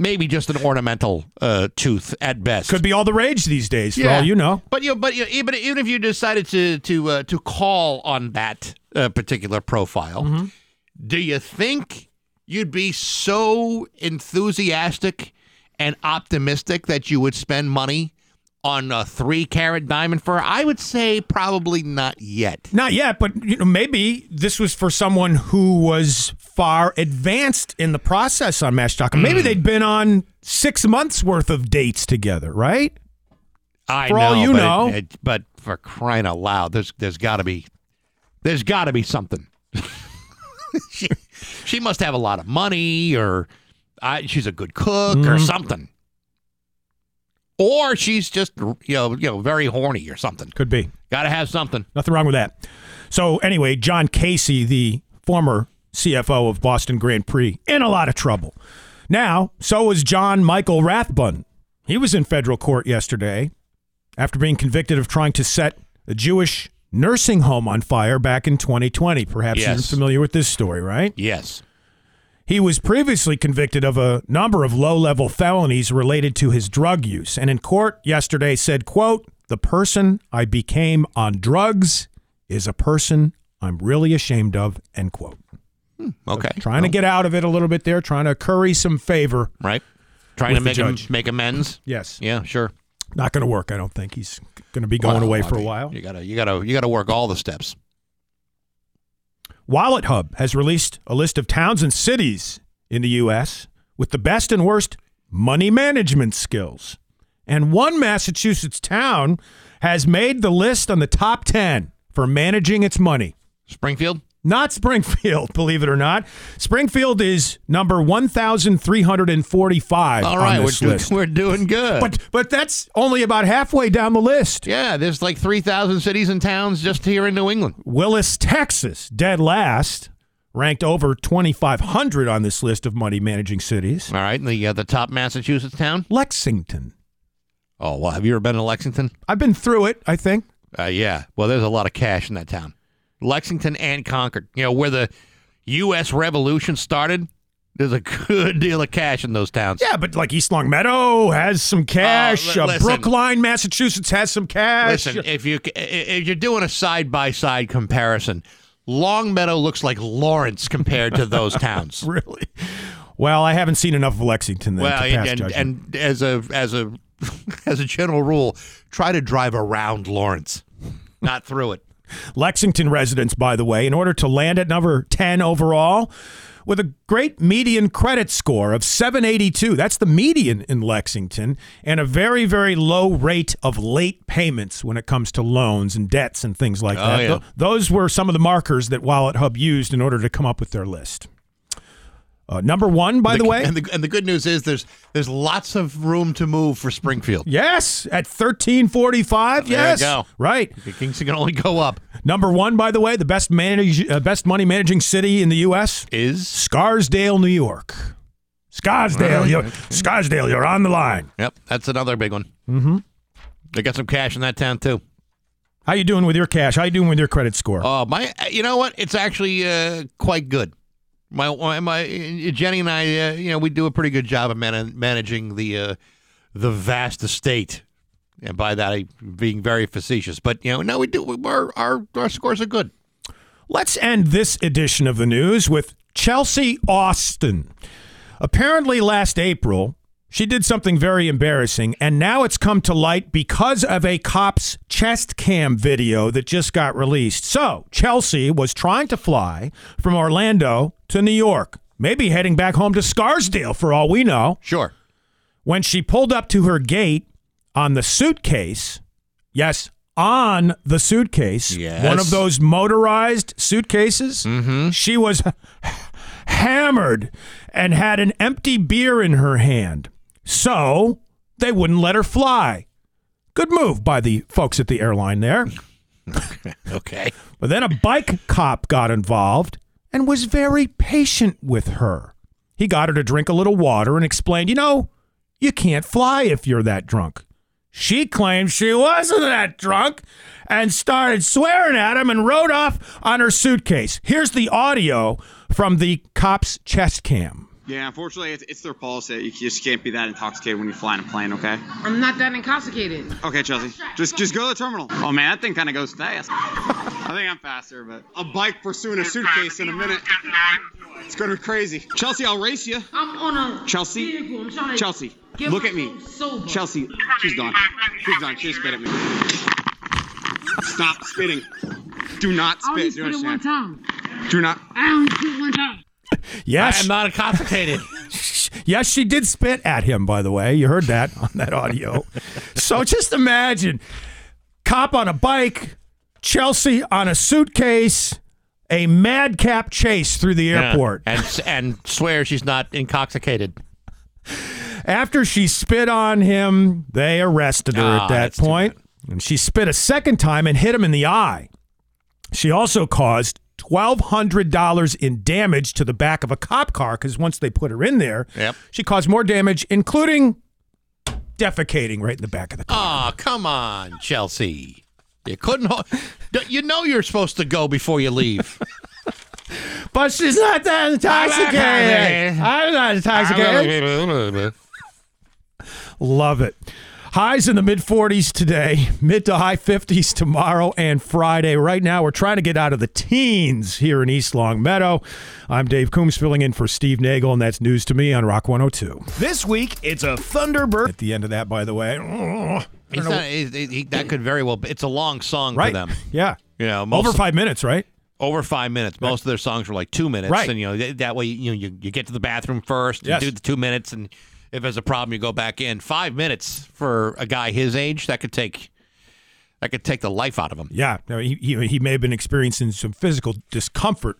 Maybe just an ornamental uh, tooth at best. Could be all the rage these days, for yeah. all you know. But you, know, but you know, even even if you decided to to uh, to call on that uh, particular profile, mm-hmm. do you think you'd be so enthusiastic and optimistic that you would spend money on a three-carat diamond for her? I would say probably not yet. Not yet, but you know, maybe this was for someone who was far advanced in the process on Match dot com. Mm. Maybe they'd been on six months' worth of dates together, right? I for know, all you but know. It, it, but for crying out loud, there's there's got to be there's got to be something. she, she must have a lot of money, or I, she's a good cook, mm. or something. Or she's just, you know, you know, very horny or something. Could be. Got to have something. Nothing wrong with that. So anyway, John Casey, the former C F O of Boston Grand Prix, in a lot of trouble. Now, so is John Michael Rathbun. He was in federal court yesterday after being convicted of trying to set a Jewish nursing home on fire back in twenty twenty. Perhaps yes. you're familiar with this story, right? Yes. He was previously convicted of a number of low-level felonies related to his drug use, and in court yesterday said, quote, "The person I became on drugs is a person I'm really ashamed of," end quote. Hmm, okay. So trying well, to get out of it a little bit there, trying to curry some favor. Right. Trying to make, him, make amends. Yes. Yeah, sure. Not going to work, I don't think. He's going to be going well, away well, for a while. You gotta, you gotta, you gotta work all the steps. Wallet Hub has released a list of towns and cities in the U S with the best and worst money management skills. And one Massachusetts town has made the list on the top ten for managing its money. Springfield? Not Springfield, believe it or not. Springfield is number one thousand three hundred forty-five on this list. All right, we're doing, we're doing good. But but that's only about halfway down the list. Yeah, there's like three thousand cities and towns just here in New England. Willis, Texas, dead last, ranked over twenty-five hundred on this list of money-managing cities. All right, and the, uh, the top Massachusetts town? Lexington. Oh, well, have you ever been to Lexington? I've been through it, I think. Uh, yeah, well, there's a lot of cash in that town. Lexington and Concord, you know, where the U S Revolution started, there's a good deal of cash in those towns. Yeah, but like East Longmeadow has some cash. Uh, l- uh, Brookline, Massachusetts has some cash. Listen, if, you, if you're doing a side-by-side comparison, Longmeadow looks like Lawrence compared to those towns. Really? Well, I haven't seen enough of Lexington then well, to pass and, judgment. And as a, as a, as a general rule, try to drive around Lawrence, not through it. Lexington residents, by the way, in order to land at number ten overall with a great median credit score of seven eighty-two. That's the median in Lexington, and a very, very low rate of late payments when it comes to loans and debts and things like oh, that. Yeah. Th- those were some of the markers that Wallet Hub used in order to come up with their list. Uh, number one, by the, the way. And the, and the good news is there's there's lots of room to move for Springfield. Yes, at thirteen forty-five, there yes. There you go. Right. The Kings can only go up. Number one, by the way, the best manage, uh, best money managing city in the U S is? Scarsdale, New York. Scarsdale, right. you're, Scarsdale, you're on the line. Yep, that's another big one. Mm-hmm. They got some cash in that town, too. How you doing with your cash? How you doing with your credit score? Oh, uh, my. You know what? It's actually uh, quite good. My my Jenny and I, uh, you know, we do a pretty good job of man- managing the uh, the vast estate, and by that I'm being very facetious. But you know, no, we do. We, our, our our scores are good. Let's end this edition of the news with Chelsea Austin. Apparently, last April she did something very embarrassing, and now it's come to light because of a cop's chest cam video that just got released. So Chelsea was trying to fly from Orlando to New York, maybe heading back home to Scarsdale for all we know. Sure. When she pulled up to her gate on the suitcase, yes, on the suitcase, yes. one of those motorized suitcases, mm-hmm. she was hammered and had an empty beer in her hand. So they wouldn't let her fly. Good move by the folks at the airline there. Okay. But then a bike cop got involved and was very patient with her. He got her to drink a little water and explained, you know, you can't fly if you're that drunk. She claimed she wasn't that drunk and started swearing at him and rode off on her suitcase. Here's the audio from the cop's chest cam. Yeah, unfortunately, it's, it's their policy. You just can't be that intoxicated when you fly in a plane, okay? I'm not that intoxicated. Okay, Chelsea. Just just go to the terminal. Oh, man, that thing kind of goes fast. I think I'm faster, but a bike pursuing a suitcase in a minute. It's going to be crazy. Chelsea, I'll race you. I'm on a Chelsea. Vehicle. I'm trying to Chelsea, look at me. Sober. Chelsea, she's gone. She's gone. She spit at me. Stop spitting. Do not spit. I only spit it one time. Do not. I only spit one time. Yes. I am not intoxicated. Yes, she did spit at him, by the way. You heard that on that audio. So just imagine, cop on a bike, Chelsea on a suitcase, a madcap chase through the airport. Yeah, and, and swear she's not intoxicated. After she spit on him, they arrested her oh, at that point. And she spit a second time and hit him in the eye. She also caused twelve hundred dollars in damage to the back of a cop car, because once they put her in there, yep. she caused more damage, including defecating right in the back of the car. Oh, come on, Chelsea. You couldn't hold, you know you're supposed to go before you leave. But she's not that intoxicated. I'm not intoxicated. Love it. Highs in the mid forties today, mid to high fifties tomorrow and Friday. Right now, we're trying to get out of the teens here in East Longmeadow. I'm Dave Coombs filling in for Steve Nagel, and that's news to me on Rock one oh two. This week, it's a Thunderbird. At the end of that, by the way. He's not, he, he, that could very well be. It's a long song right. for them. Yeah. You know, most Over five of, minutes, right? Over five minutes. Most of their songs were like two minutes. Right. And, you know, that way, you know, you, you get to the bathroom first. Yes. You do the two minutes and... If there's a problem, you go back in. Five minutes for a guy his age, that could take that could take the life out of him. Yeah. No, he, he, he may have been experiencing some physical discomfort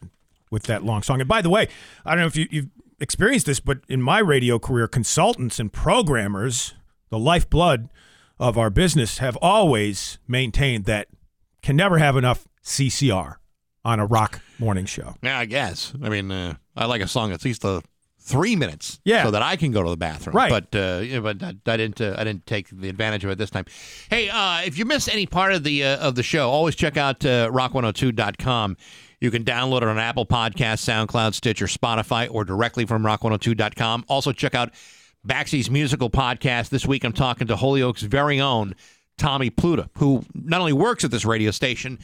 with that long song. And by the way, I don't know if you, you've experienced this, but in my radio career, consultants and programmers, the lifeblood of our business, have always maintained that can never have enough C C R on a rock morning show. Yeah, I guess. I mean, uh, I like a song at least a... Three minutes, yeah. so that I can go to the bathroom. Right, but uh, you know, but I, I didn't. Uh, I didn't take the advantage of it this time. Hey, uh, if you missed any part of the uh, of the show, always check out uh, rock one oh two dot com. You can download it on Apple Podcasts, SoundCloud, Stitcher, Spotify, or directly from rock one oh two dot com. Also, check out Baxi's musical podcast. This week, I'm talking to Holyoke's very own Tommy Pluta, who not only works at this radio station,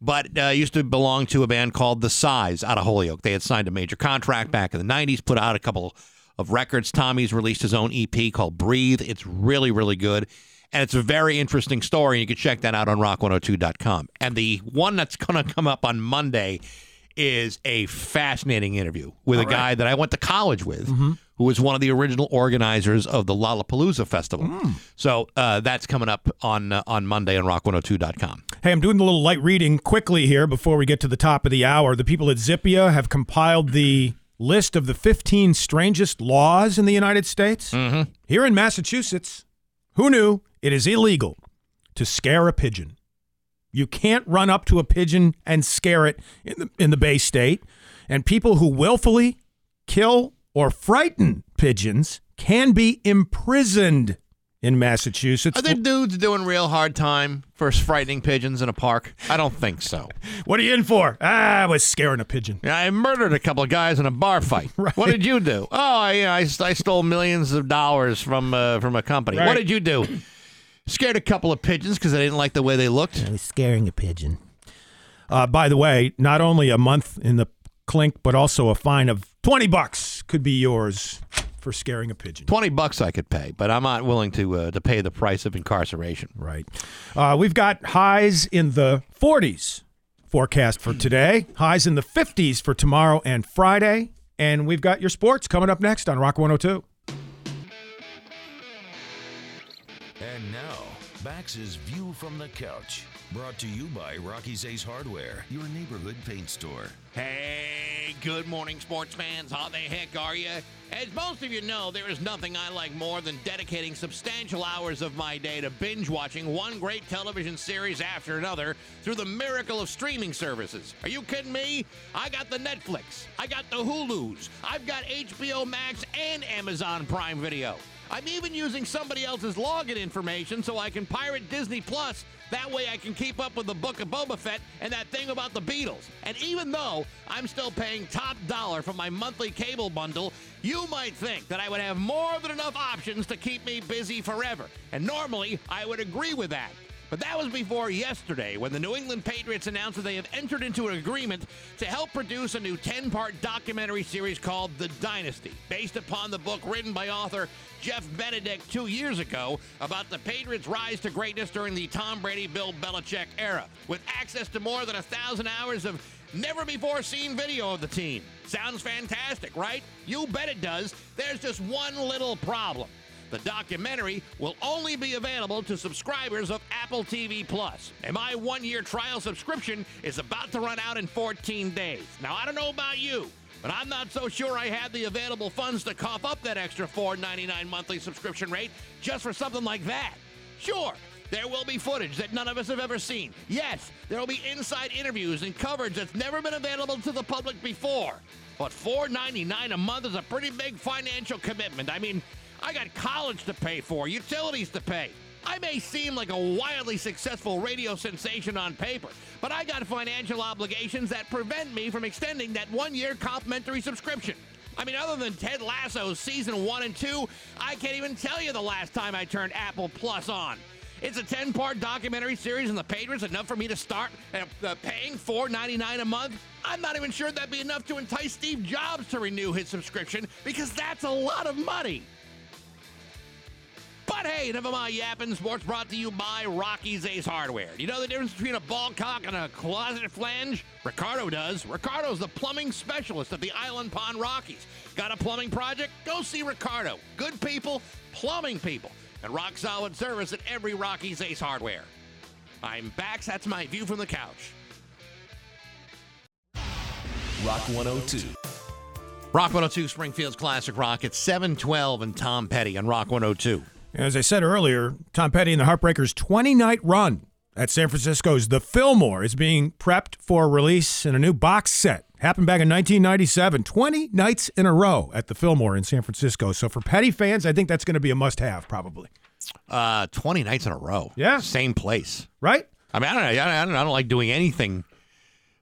but uh, used to belong to a band called The Size out of Holyoke. They had signed a major contract back in the nineties, put out a couple of records. Tommy's released his own E P called Breathe. It's really, really good, and it's a very interesting story. You can check that out on rock one oh two dot com. And the one that's going to come up on Monday is a fascinating interview with All a right. guy that I went to college with, mm-hmm. who was one of the original organizers of the Lollapalooza Festival. Mm. So uh, that's coming up on uh, on Monday on rock one oh two dot com. Hey, I'm doing a little light reading quickly here before we get to the top of the hour. The people at Zippia have compiled the list of the fifteen strangest laws in the United States. Mm-hmm. Here in Massachusetts, who knew it is illegal to scare a pigeon? You can't run up to a pigeon and scare it in the in the Bay State. And people who willfully kill or frighten pigeons can be imprisoned in Massachusetts. Are there dudes doing real hard time for frightening pigeons in a park? I don't think so. What are you in for? Ah, I was scaring a pigeon. Yeah, I murdered a couple of guys in a bar fight. Right. What did you do? Oh, I, I, I stole millions of dollars from, uh, from a company. Right. What did you do? Scared a couple of pigeons because I didn't like the way they looked. I was scaring a pigeon. Uh, by the way, not only a month in the clink, but also a fine of twenty bucks could be yours for scaring a pigeon. twenty bucks I could pay, but I'm not willing to uh, to pay the price of incarceration. Right. Uh, we've got highs in the forties forecast for today, highs in the fifties for tomorrow and Friday, and we've got your sports coming up next on Rock one oh two. And now, Bax's View from the Couch, brought to you by Rocky's Ace Hardware, your neighborhood paint store. Hey, good morning, sports fans. How the heck are you? As most of you know, there is nothing I like more than dedicating substantial hours of my day to binge-watching one great television series after another through the miracle of streaming services. Are you kidding me? I got the Netflix. I got the Hulus. I've got H B O Max and Amazon Prime Video. I'm even using somebody else's login information so I can pirate Disney Plus. That way I can keep up with the Book of Boba Fett and that thing about the Beatles. And even though I'm still paying top dollar for my monthly cable bundle, you might think that I would have more than enough options to keep me busy forever. And normally, I would agree with that. But that was before yesterday, when the New England Patriots announced that they have entered into an agreement to help produce a new ten-part documentary series called The Dynasty, based upon the book written by author Jeff Benedict two years ago about the Patriots' rise to greatness during the Tom Brady-Bill Belichick era, with access to more than a thousand hours of never-before-seen video of the team. Sounds fantastic, right? You bet it does. There's just one little problem. The documentary will only be available to subscribers of Apple T V Plus, and my one-year trial subscription is about to run out in fourteen days. Now, I don't know about you, but I'm not so sure I had the available funds to cough up that extra four dollars and ninety-nine cents monthly subscription rate just for something like that. Sure, there will be footage that none of us have ever seen. Yes, there will be inside interviews and coverage that's never been available to the public before. But four dollars and ninety-nine cents a month is a pretty big financial commitment. I mean, I got college to pay for, utilities to pay. I may seem like a wildly successful radio sensation on paper, but I got financial obligations that prevent me from extending that one-year complimentary subscription. I mean, other than Ted Lasso's season one and two, I can't even tell you the last time I turned Apple Plus on. It's a ten-part documentary series, and the Patriots enough for me to start uh, paying four dollars and ninety-nine cents a month. I'm not even sure that'd be enough to entice Steve Jobs to renew his subscription, because that's a lot of money. But hey, enough of my yapping. Sports brought to you by Rocky's Ace Hardware. Do you know the difference between a ball cock and a closet flange? Ricardo does. Ricardo's the plumbing specialist at the Island Pond Rockies. Got a plumbing project? Go see Ricardo. Good people, plumbing people, and rock solid service at every Rocky's Ace Hardware. I'm Bax. That's my view from the couch. Rock one oh two. Rock one oh two, Springfield's Classic Rock. It's seven twelve and Tom Petty on Rock one oh two. As I said earlier, Tom Petty and the Heartbreakers' twenty-night run at San Francisco's The Fillmore is being prepped for release in a new box set. Happened back in nineteen ninety-seven, twenty nights in a row at The Fillmore in San Francisco. So for Petty fans, I think that's going to be a must-have, probably. Uh, twenty nights in a row. Yeah. Same place. Right? I mean, I don't know. I don't, I don't like doing anything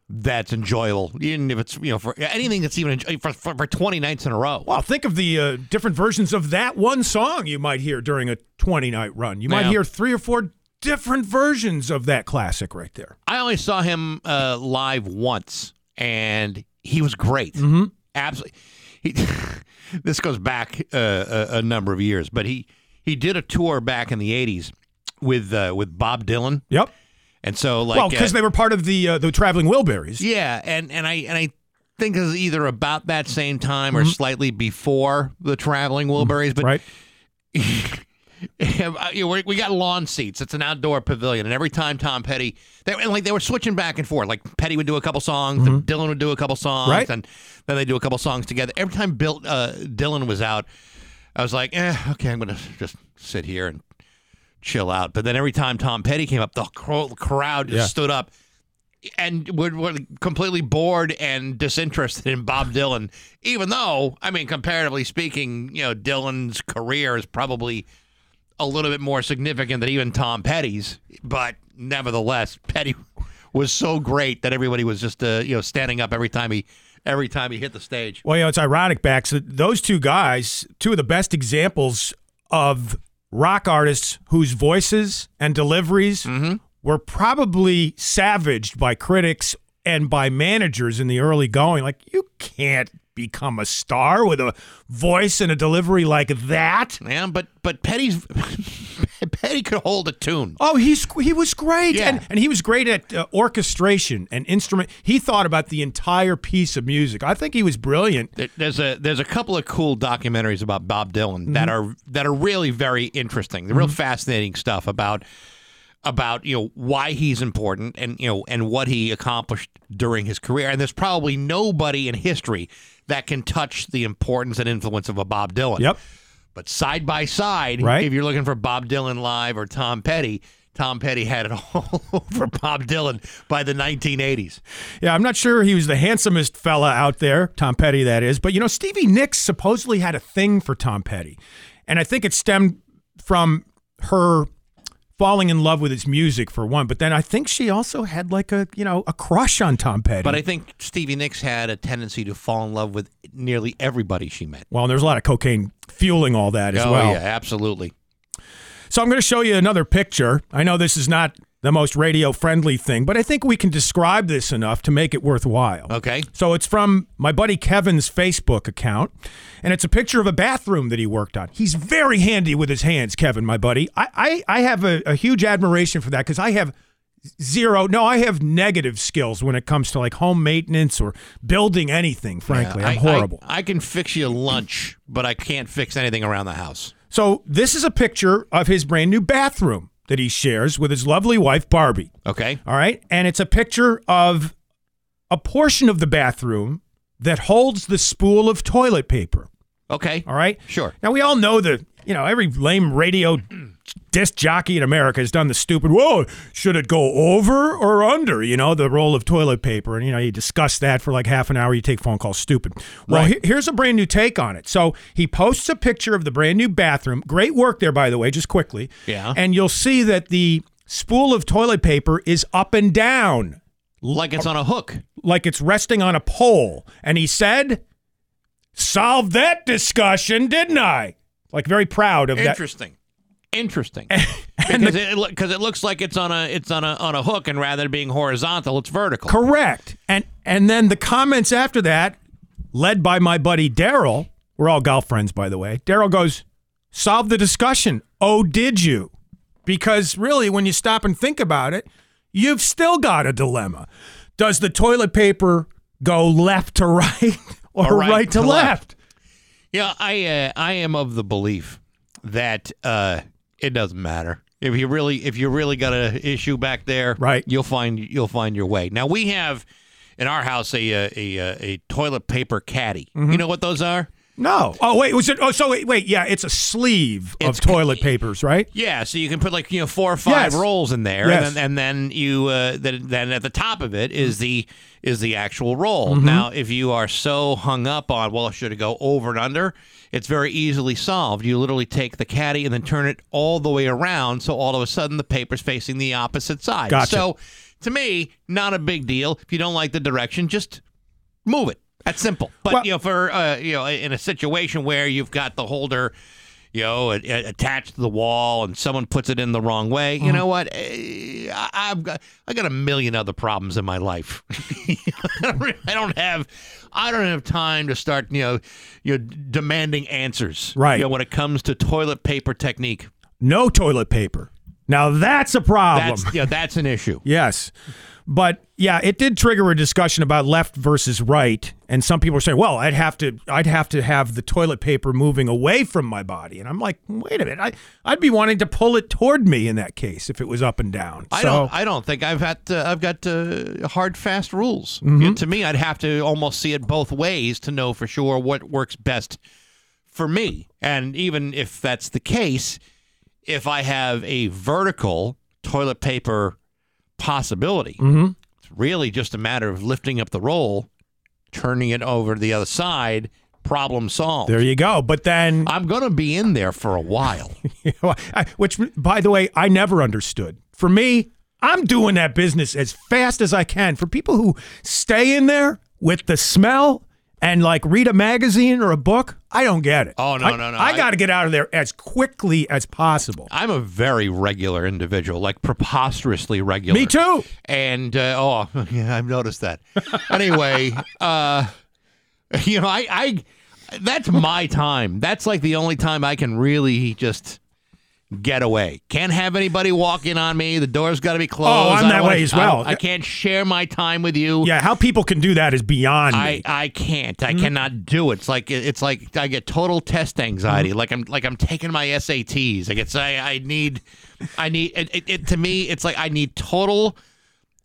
that's enjoyable, even if it's, you know, for anything that's even enjoy- for, for for twenty nights in a row. Well, think of the uh, different versions of that one song you might hear during a twenty-night run. You might yeah. hear three or four different versions of that classic right there. I only saw him uh, live once, and he was great. Mm-hmm. Absolutely. He, this goes back uh, a, a number of years, but he, he did a tour back in the eighties with uh, with Bob Dylan. Yep. And so, like, well, because uh, they were part of the uh, the Traveling Wilburys. Yeah, and, and I and I think it was either about that same time or mm-hmm. slightly before the Traveling Wilburys. But right. you know, we got lawn seats. It's an outdoor pavilion, and every time Tom Petty, they, and like they were switching back and forth. Like Petty would do a couple songs, mm-hmm. then Dylan would do a couple songs, right. and then they do a couple songs together. Every time Bill uh, Dylan was out, I was like, eh, okay, I'm gonna just sit here and chill out. But then every time Tom Petty came up, the crowd just yeah. stood up and were, were completely bored and disinterested in Bob Dylan, even though, I mean, comparatively speaking, you know, Dylan's career is probably a little bit more significant than even Tom Petty's. But nevertheless, Petty was so great that everybody was just, uh, you know, standing up every time he every time he hit the stage. Well, you know, it's ironic, Bax, that those two guys, two of the best examples of rock artists whose voices and deliveries mm-hmm. were probably savaged by critics and by managers in the early going. Like, you can't become a star with a voice and a delivery like that. Yeah, but but Petty's Petty could hold a tune. Oh, he's he was great. Yeah. And, and he was great at uh, orchestration and instrument. He thought about the entire piece of music. I think he was brilliant. There, there's a there's a couple of cool documentaries about Bob Dylan mm-hmm. that are that are really very interesting. The real mm-hmm. fascinating stuff about about, you know, why he's important and, you know, and what he accomplished during his career. And there's probably nobody in history that can touch the importance and influence of a Bob Dylan. Yep. But side by side, right. if you're looking for Bob Dylan live or Tom Petty, Tom Petty had it all over Bob Dylan by the nineteen eighties. Yeah, I'm not sure he was the handsomest fella out there, Tom Petty that is. But, you know, Stevie Nicks supposedly had a thing for Tom Petty. And I think it stemmed from her falling in love with his music, for one. But then I think she also had like a, you know, a crush on Tom Petty. But I think Stevie Nicks had a tendency to fall in love with nearly everybody she met. Well, and there's a lot of cocaine fueling all that as oh, well. Oh, yeah, absolutely. So I'm going to show you another picture. I know this is not the most radio-friendly thing, but I think we can describe this enough to make it worthwhile. Okay. So it's from my buddy Kevin's Facebook account, and it's a picture of a bathroom that he worked on. He's very handy with his hands, Kevin, my buddy. I, I, I have a, a huge admiration for that because I have zero, no, I have negative skills when it comes to like home maintenance or building anything, frankly. Yeah, I, I'm horrible. I, I can fix you lunch, but I can't fix anything around the house. So this is a picture of his brand new bathroom that he shares with his lovely wife, Barbie. Okay. All right? And it's a picture of a portion of the bathroom that holds the spool of toilet paper. Okay. All right? Sure. Now, we all know that, you know, every lame radio disc jockey in America has done the stupid, whoa, should it go over or under, you know, the roll of toilet paper? And, you know, you discuss that for like half an hour. You take phone calls. Stupid. Well, right. he- here's a brand new take on it. So he posts a picture of the brand new bathroom. Great work there, by the way, just quickly. Yeah. And you'll see that the spool of toilet paper is up and down. Like it's on a hook. Like it's resting on a pole. And he said, solved that discussion, didn't I? Like very proud of that. Interesting. Interesting, because the, it, it, it looks like it's on a it's on a on a hook, and rather than being horizontal, it's vertical. Correct, and and then the comments after that, led by my buddy Daryl, we're all golf friends, by the way. Daryl goes, "Solve the discussion." Oh, did you? Because really, when you stop and think about it, you've still got a dilemma. Does the toilet paper go left to right or, or right, right to, to left? left? Yeah, I uh, I am of the belief that. Uh, It doesn't matter. If you really if you really got an issue back there, right. you'll find you'll find your way. Now we have in our house a a a, a toilet paper caddy. Mm-hmm. You know what those are? No. Oh wait, was it oh so wait, wait, yeah, it's a sleeve it's, of toilet papers, right? Yeah, so you can put like, you know, four or five yes. rolls in there yes. and then, and then you uh, then, then at the top of it is the is the actual roll. Mm-hmm. Now, if you are so hung up on, well, should it go over and under? It's very easily solved. You literally take the caddy and then turn it all the way around, so all of a sudden the paper's facing the opposite side. Gotcha. So, to me, not a big deal. If you don't like the direction, just move it. That's simple. But well, you know, for uh, you know, in a situation where you've got the holder, you know, a- a- attached to the wall, and someone puts it in the wrong way, mm-hmm. you know what? I- I've got I got a million other problems in my life. I don't have. I don't have time to start, you know, you know, demanding answers. Right. You know, when it comes to toilet paper technique. No toilet paper. Now that's a problem. That's, yeah, that's an issue. Yes. But yeah, it did trigger a discussion about left versus right, and some people were saying, "Well, I'd have to, I'd have to have the toilet paper moving away from my body," and I'm like, "Wait a minute, I, I'd be wanting to pull it toward me in that case if it was up and down." I so, don't, I don't think I've had, to, I've got to hard fast rules. Mm-hmm. You know, to me, I'd have to almost see it both ways to know for sure what works best for me, and even if that's the case, if I have a vertical toilet paper possibility. Mm-hmm. It's really just a matter of lifting up the roll, turning it over to the other side, problem solved. There you go. But then I'm going to be in there for a while. you know, I, which, by the way, I never understood. For me, I'm doing that business as fast as I can. For people who stay in there with the smell and like read a magazine or a book, I don't get it. Oh, no, I, no, no. I, I got to get out of there as quickly as possible. I'm a very regular individual, like preposterously regular. Me too. And, uh, oh, yeah, I've noticed that. Anyway, uh, you know, I, I, that's my time. That's like the only time I can really just getaway. Can't have anybody walk in on me. The door's got to be closed. Oh, I'm that way as well. I, I can't share my time with you. Yeah, how people can do that is beyond I, me. I can't. I mm-hmm. cannot do it. It's like it's like I get total test anxiety. Mm-hmm. Like I'm like I'm taking my S A Ts. Like it's I I need I need it, it, it to me. It's like I need total.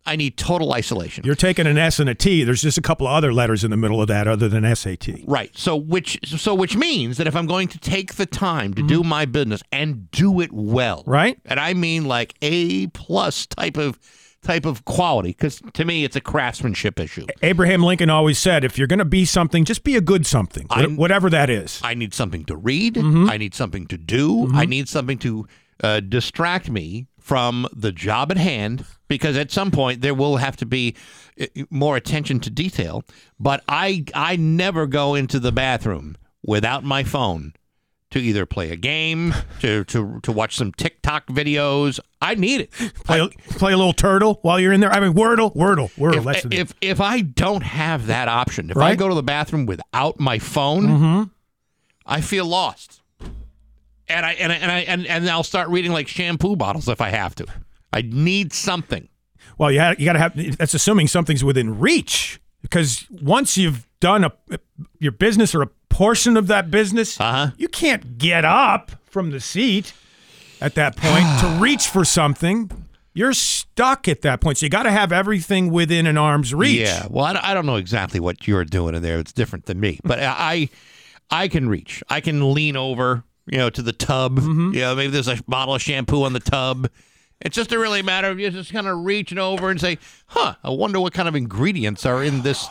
I need total isolation. You're taking an S and a T. There's just a couple of other letters in the middle of that other than S A T. Right. So which so which means that if I'm going to take the time to mm-hmm. do my business and do it well. Right. And I mean like A plus type of type of quality, because to me it's a craftsmanship issue. Abraham Lincoln always said, if you're going to be something, just be a good something, I'm, whatever that is. I need something to read. Mm-hmm. I need something to do. Mm-hmm. I need something to uh, distract me from the job at hand, because at some point there will have to be more attention to detail. But I I never go into the bathroom without my phone to either play a game, to to, to watch some TikTok videos. I need it. Play I, play a little turtle while you're in there. I mean, Wordle, Wordle, Wordle. If that's if, if I don't have that option, if right? I go to the bathroom without my phone, mm-hmm. I feel lost. And I and I, and I and, and I'll start reading like shampoo bottles if I have to. I need something. Well, you have, you got to have. That's assuming something's within reach, because once you've done a your business or a portion of that business, uh-huh. you can't get up from the seat at that point to reach for something. You're stuck at that point, so you got to have everything within an arm's reach. Yeah. Well, I don't, I don't know exactly what you're doing in there. It's different than me, but I I can reach. I can lean over. You know, to the tub. Mm-hmm. You know, maybe there's a bottle of shampoo on the tub. It's just a really matter of you just kind of reaching over and say, huh, I wonder what kind of ingredients are in this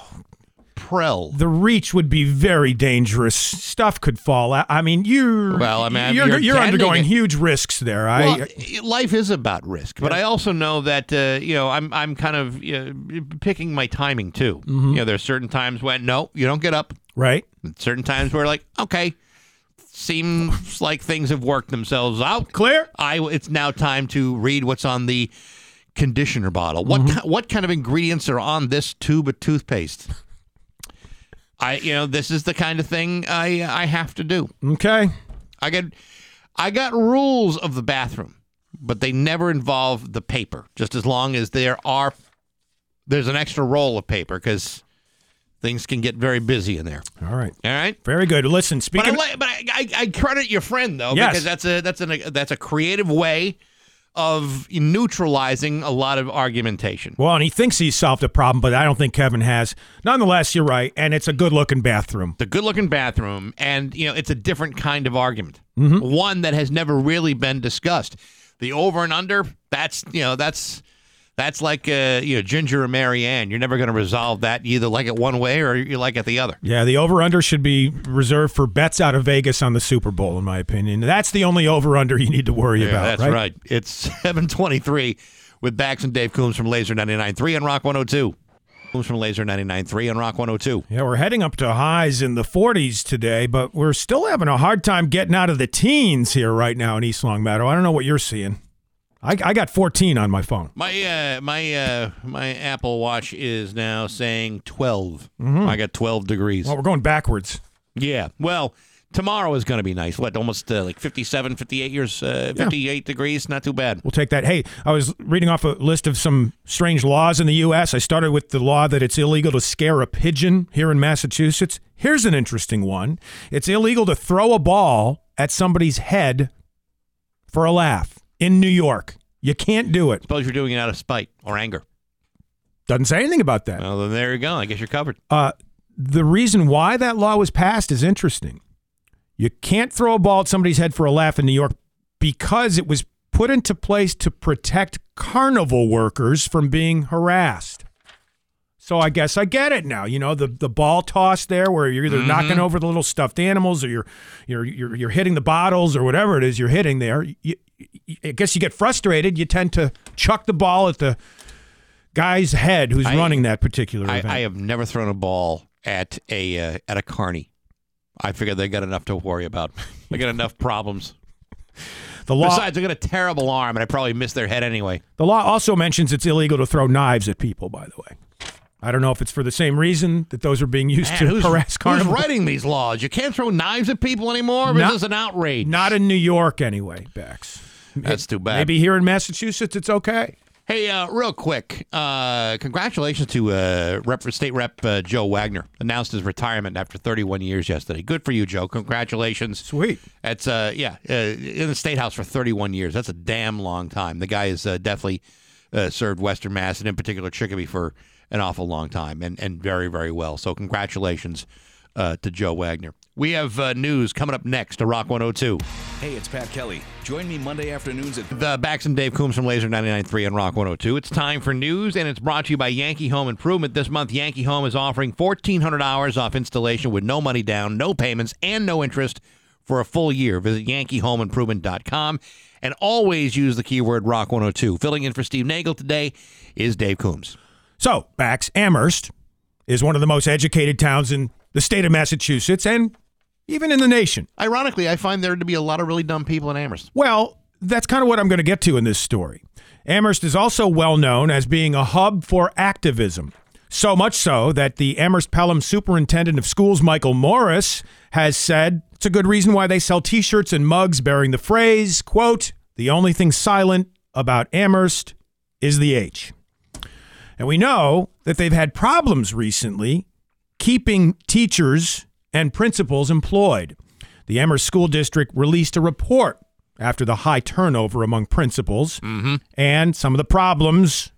Prel. The reach would be very dangerous. Stuff could fall out. I mean, you, well, I mean, you're, you're, you're undergoing it. Huge risks there. Well, I, life is about risk, but yeah. I also know that, uh, you know, I'm I'm kind of you know, picking my timing, too. Mm-hmm. You know, there are certain times when, no, you don't get up. Right. And certain times where, like, okay. Seems like things have worked themselves out. Clear. I. It's now time to read what's on the conditioner bottle. What mm-hmm. ki- what kind of ingredients are on this tube of toothpaste? I. You know, this is the kind of thing I I have to do. Okay. I got I got rules of the bathroom, but they never involve the paper. Just as long as there are there's an extra roll of paper, because things can get very busy in there. All right. All right. Very good. Listen, speaking. But I, but I, I, I credit your friend though, yes. because that's a that's an that's a creative way of neutralizing a lot of argumentation. Well, and he thinks he's solved a problem, but I don't think Kevin has. Nonetheless, you're right, and it's a good-looking bathroom. The good-looking bathroom, and you know, it's a different kind of argument, mm-hmm. one that has never really been discussed. The over and under. That's you know that's. That's like uh, you know, Ginger and Marianne. You're never going to resolve that. You either like it one way or you like it the other. Yeah, the over-under should be reserved for bets out of Vegas on the Super Bowl, in my opinion. That's the only over-under you need to worry yeah, about, that's right? right. It's seven twenty-three with Bax and Dave Coombs from Laser ninety-nine point three and Rock one oh two. Coombs from Laser ninety-nine point three and Rock one oh two. Yeah, we're heading up to highs in the forties today, but we're still having a hard time getting out of the teens here right now in East Long Meadow. I don't know what you're seeing. I, I got fourteen on my phone. My uh, my uh, my Apple Watch is now saying twelve. Mm-hmm. I got twelve degrees. Well, we're going backwards. Yeah. Well, tomorrow is going to be nice. What, almost uh, like fifty-seven, fifty-eight years, uh, fifty-eight yeah. degrees? Not too bad. We'll take that. Hey, I was reading off a list of some strange laws in the U S I started with the law that it's illegal to scare a pigeon here in Massachusetts. Here's an interesting one. It's illegal to throw a ball at somebody's head for a laugh. In New York. You can't do it. Suppose you're doing it out of spite or anger. Doesn't say anything about that. Well, then there you go. I guess you're covered. Uh, the reason why that law was passed is interesting. You can't throw a ball at somebody's head for a laugh in New York because it was put into place to protect carnival workers from being harassed. So I guess I get it now. You know, the, the ball toss there where you're either mm-hmm. knocking over the little stuffed animals or you're you're you're you're hitting the bottles or whatever it is you're hitting there. You, I guess you get frustrated. You tend to chuck the ball at the guy's head who's I, running that particular I, event. I have never thrown a ball at a uh, at a carny. I figure they got enough to worry about. They got enough problems. The law, besides, I got a terrible arm, and I probably missed their head anyway. The law also mentions it's illegal to throw knives at people, by the way. I don't know if it's for the same reason that those are being used Man, to who's, harass carnival. Who's writing these laws? You can't throw knives at people anymore? Not, this is an outrage. Not in New York anyway, Bex. That's too bad. Maybe here in Massachusetts it's okay. Hey, uh, real quick, uh, congratulations to uh, Rep, State Rep uh, Joe Wagner. Announced his retirement after thirty-one years yesterday. Good for you, Joe. Congratulations. Sweet. That's, uh, yeah, uh, in the State House for thirty-one years. That's a damn long time. The guy has uh, definitely uh, served Western Mass, and in particular Chicopee, for an awful long time, and, and very, very well. So congratulations uh, to Joe Wagner. We have uh, news coming up next to Rock one oh two. Hey, it's Pat Kelly. Join me Monday afternoons at the Bax and Dave Coombs from Laser ninety-nine point three and Rock one oh two. It's time for news, and it's brought to you by Yankee Home Improvement. This month, Yankee Home is offering fourteen hundred dollars off installation with no money down, no payments, and no interest for a full year. Visit yankee home improvement dot com and always use the keyword Rock one oh two. Filling in for Steve Nagel today is Dave Coombs. So, Bax, Amherst is one of the most educated towns in the state of Massachusetts, and even in the nation. Ironically, I find there to be a lot of really dumb people in Amherst. Well, that's kind of what I'm going to get to in this story. Amherst is also well known as being a hub for activism. So much so that the Amherst-Pelham Superintendent of Schools, Michael Morris, has said it's a good reason why they sell T-shirts and mugs bearing the phrase, quote, "The only thing silent about Amherst is the H." And we know that they've had problems recently keeping teachers and principals employed. The Amherst School District released a report after the high turnover among principals, mm-hmm. and some of the problems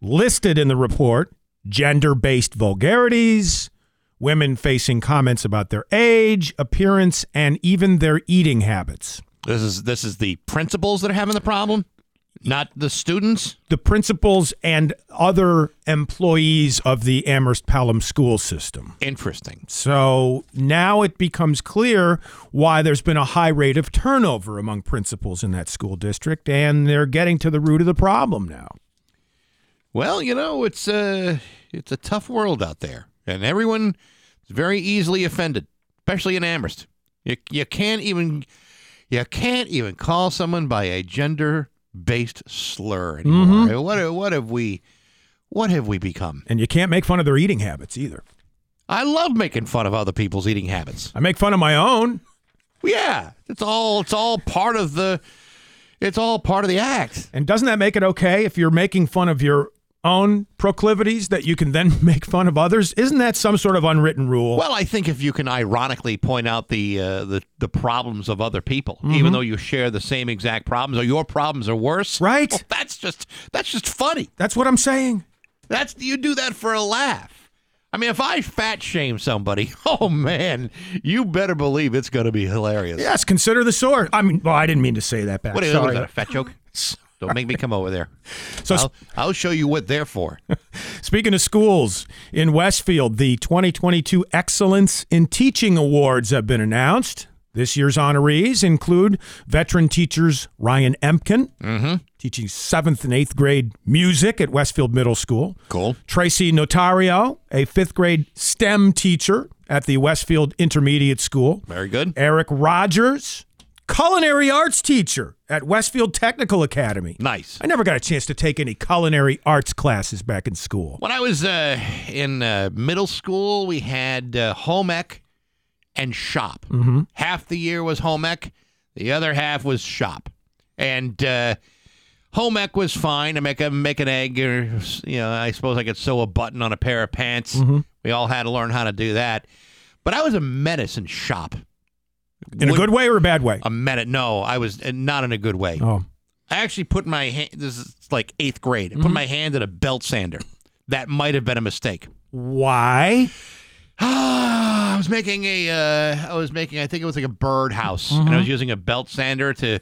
listed in the report: gender-based vulgarities, women facing comments about their age, appearance, and even their eating habits. This is this is the principals that are having the problem? Not the students? The principals and other employees of the Amherst-Pelham school system. Interesting. So now it becomes clear why there's been a high rate of turnover among principals in that school district, and they're getting to the root of the problem now. Well, you know, it's a, it's a tough world out there, and everyone is very easily offended, especially in Amherst. You, you can't even you can't even call someone by a gender based slur anymore. Mm-hmm. What what have we what have we become? And you can't make fun of their eating habits either. I love making fun of other people's eating habits. I make fun of my own. Yeah, it's all it's all part of the it's all part of the act. And doesn't that make it okay if you're making fun of your own proclivities that you can then make fun of others? Isn't that some sort of unwritten rule? Well, I think if you can ironically point out the uh, the, the problems of other people, mm-hmm. even though you share the same exact problems, or your problems are worse, right? Well, that's just that's just funny. That's what I'm saying. That's you do that for a laugh. I mean, if I fat shame somebody, oh man, you better believe it's going to be hilarious. Yes, consider the sword. I mean, well, I didn't mean to say that back. What is that? A fat joke? Don't make me come over there. So I'll, I'll show you what they're for. Speaking of schools, in Westfield, the twenty twenty-two Excellence in Teaching Awards have been announced. This year's honorees include veteran teachers Ryan Emken, mm-hmm. teaching seventh and eighth grade music at Westfield Middle School. Cool. Tracy Notario, a fifth grade STEM teacher at the Westfield Intermediate School. Very good. Eric Rogers, culinary arts teacher at Westfield Technical Academy. Nice. I never got a chance to take any culinary arts classes back in school. When I was uh, in uh, middle school, we had uh, home ec and shop. Mm-hmm. Half the year was home ec. The other half was shop. And uh, home ec was fine. I make, I make an egg, or, you know, I suppose I could sew a button on a pair of pants. Mm-hmm. We all had to learn how to do that. But I was a menace in shop. In Would, a good way or a bad way? A minute. No, I was not in a good way. Oh. I actually put my hand, this is like eighth grade, I put mm-hmm. my hand in a belt sander. That might have been a mistake. Why? I was making a, uh, I was making, I think it was like a birdhouse, mm-hmm. and I was using a belt sander to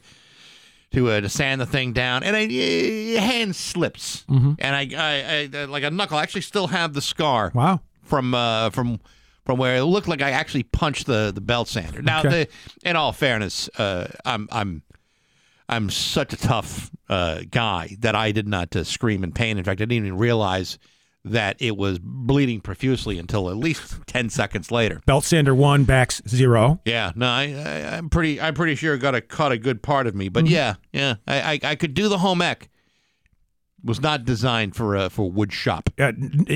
to uh, to sand the thing down, and a uh, hand slips, mm-hmm. and I, I, I, like a knuckle, I actually still have the scar. Wow. From, uh, from... From where it looked like I actually punched the, the belt sander. Now, okay. the, in all fairness, uh, I'm I'm I'm such a tough uh, guy that I did not uh, scream in pain. In fact, I didn't even realize that it was bleeding profusely until at least ten seconds later. Belt sander one, Bax zero. Yeah, no, I, I, I'm pretty I'm pretty sure it got a, caught a good part of me. But mm-hmm. yeah, yeah, I, I I could do the home ec. was not designed for uh, for wood shop. Uh,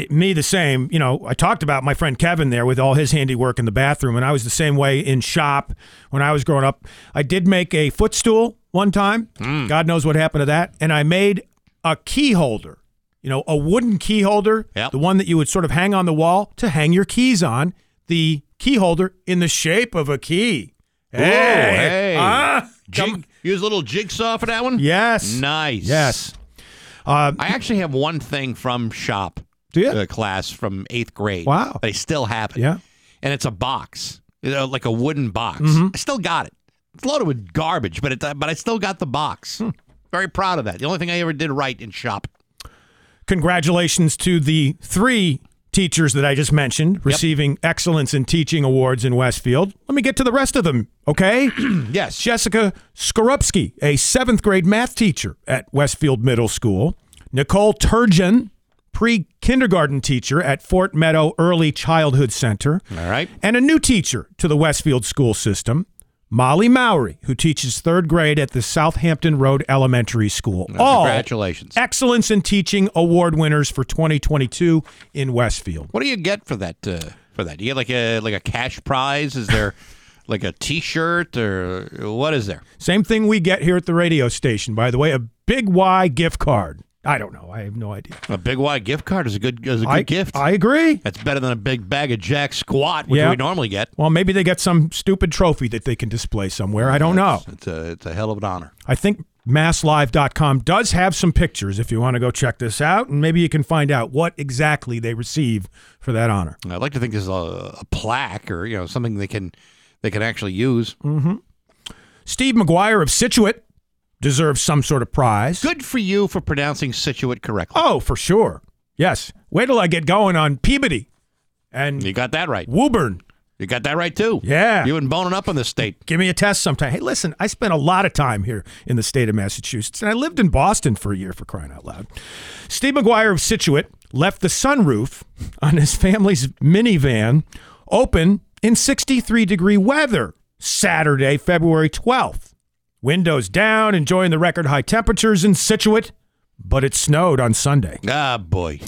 me the same. You know, I talked about my friend Kevin there with all his handiwork in the bathroom, and I was the same way in shop when I was growing up. I did make a footstool one time. Mm. God knows what happened to that. And I made a key holder, you know, a wooden key holder, yep. the one that you would sort of hang on the wall to hang your keys on, the key holder in the shape of a key. Hey, Whoa, hey. Ah, Jig- use a little jigsaw for that one? Yes. Nice. Yes. Uh, I actually have one thing from shop do you? Uh, class from eighth grade. Wow. They still have it. Yeah. And it's a box, you know, like a wooden box. Mm-hmm. I still got it. It's loaded with garbage, but it, but I still got the box. Hmm. Very proud of that. The only thing I ever did right in shop. Congratulations to the three teachers that I just mentioned, receiving yep. Excellence in Teaching Awards in Westfield. Let me get to the rest of them, okay? Yes. Jessica Skorupski, a seventh grade math teacher at Westfield Middle School. Nicole Turgeon, pre-kindergarten teacher at Fort Meadow Early Childhood Center. All right. And a new teacher to the Westfield school system, Molly Mowry, who teaches third grade at the Southampton Road Elementary School. Well, All congratulations. Excellence in Teaching Award winners for twenty twenty-two in Westfield. What do you get for that? Uh, for that, do you get like a like a cash prize? Is there like a T-shirt or what is there? Same thing we get here at the radio station. By the way, a Big Y gift card. I don't know. I have no idea. A Big Y gift card is a good is a good I, gift. I agree. That's better than a big bag of Jack Squat, which yeah. we normally get. Well, maybe they get some stupid trophy that they can display somewhere. I don't that's, know. It's a, it's a hell of an honor. I think mass live dot com does have some pictures if you want to go check this out, and maybe you can find out what exactly they receive for that honor. I'd like to think there's a, a plaque or, you know, something they can, they can actually use. Mm-hmm. Steve McGuire of Scituate deserves some sort of prize. Good for you for pronouncing Scituate correctly. Oh, for sure. Yes. Wait till I get going on Peabody. And you got that right. Woburn. You got that right, too. Yeah. You and boning up on this state. Give me a test sometime. Hey, listen, I spent a lot of time here in the state of Massachusetts, and I lived in Boston for a year, for crying out loud. Steve McGuire of Scituate left the sunroof on his family's minivan open in sixty-three degree weather Saturday, February twelfth. Windows down, enjoying the record high temperatures in Scituate, but it snowed on Sunday. Ah, boy.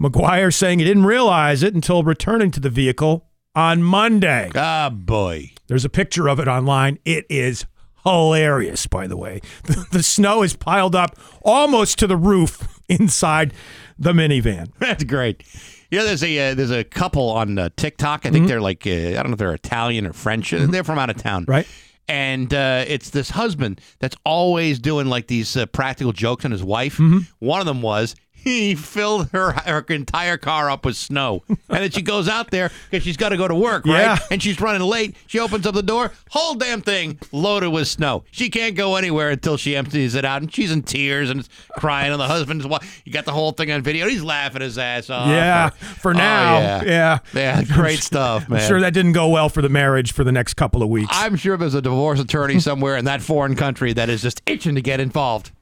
McGuire saying he didn't realize it until returning to the vehicle on Monday. Ah, boy. There's a picture of it online. It is hilarious, by the way. The, the snow is piled up almost to the roof inside the minivan. That's great. You know, there's a uh, there's a couple on uh, TikTok. I think mm-hmm. they're like, uh, I don't know if they're Italian or French. Mm-hmm. They're from out of town. Right. And uh, it's this husband that's always doing like these uh, practical jokes on his wife. Mm-hmm. One of them was he filled her her entire car up with snow. And then she goes out there because she's got to go to work, right? Yeah. And she's running late. She opens up the door. Whole damn thing loaded with snow. She can't go anywhere until she empties it out. And she's in tears and crying. And the husband's wife. You got the whole thing on video. He's laughing his ass off. Yeah, or, for now. Oh, yeah. yeah. Yeah, great stuff, man. I'm sure that didn't go well for the marriage for the next couple of weeks. I'm sure there's a divorce attorney somewhere in that foreign country that is just itching to get involved.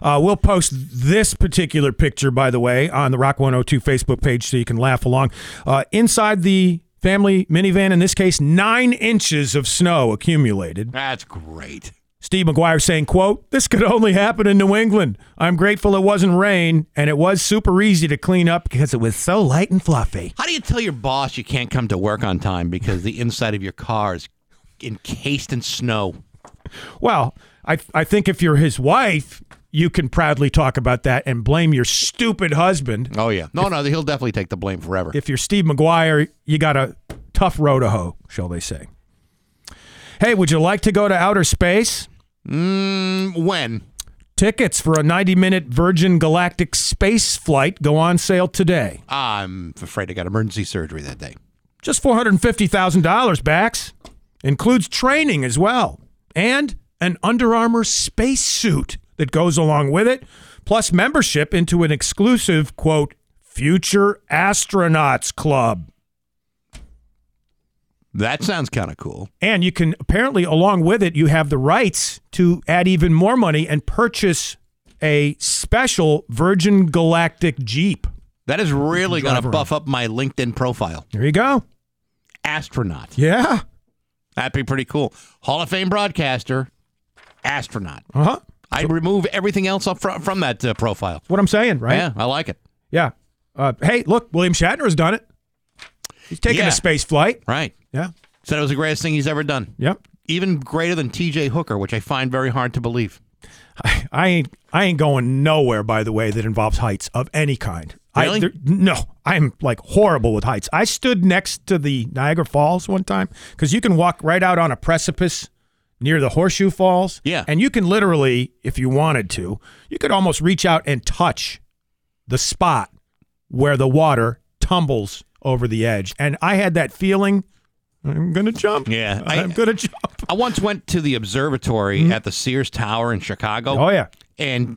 Uh, we'll post this particular picture, by the way, on the Rock one oh two Facebook page so you can laugh along. Uh, inside the family minivan, in this case, nine inches of snow accumulated. That's great. Steve McGuire saying, quote, "This could only happen in New England. I'm grateful it wasn't rain, and it was super easy to clean up because it was so light and fluffy." How do you tell your boss you can't come to work on time because the inside of your car is encased in snow? Well, I th- I think if you're his wife, you can proudly talk about that and blame your stupid husband. Oh, yeah. No, if, no, he'll definitely take the blame forever. If you're Steve McGuire, you got a tough row to hoe, shall they say. Hey, would you like to go to outer space? Mm, when? Tickets for a ninety minute Virgin Galactic space flight go on sale today. I'm afraid I got emergency surgery that day. Just four hundred fifty thousand dollars, Bax. Includes training as well. And an Under Armour space suit that goes along with it, plus membership into an exclusive, quote, Future Astronauts Club. That sounds kind of cool. And you can, apparently, along with it, you have the rights to add even more money and purchase a special Virgin Galactic Jeep. That is really going to buff up my LinkedIn profile. There you go. Astronaut. Yeah. That'd be pretty cool. Hall of Fame broadcaster, astronaut. Uh-huh. I'd remove everything else up front from that uh, profile. That's what I'm saying, right? Yeah, I like it. Yeah. Uh, hey, look, William Shatner's done it. He's taking yeah. a space flight. Right. Yeah. Said it was the greatest thing he's ever done. Yep. Even greater than T J Hooker, which I find very hard to believe. I, I ain't I ain't going nowhere, by the way, that involves heights of any kind. Really? I, there, no, I'm like horrible with heights. I stood next to the Niagara Falls one time because you can walk right out on a precipice near the Horseshoe Falls. Yeah. And you can literally, if you wanted to, you could almost reach out and touch the spot where the water tumbles over the edge. And I had that feeling, I'm going to jump. Yeah. I, I'm going to jump. I once went to the observatory mm-hmm. at the Sears Tower in Chicago. Oh, yeah. And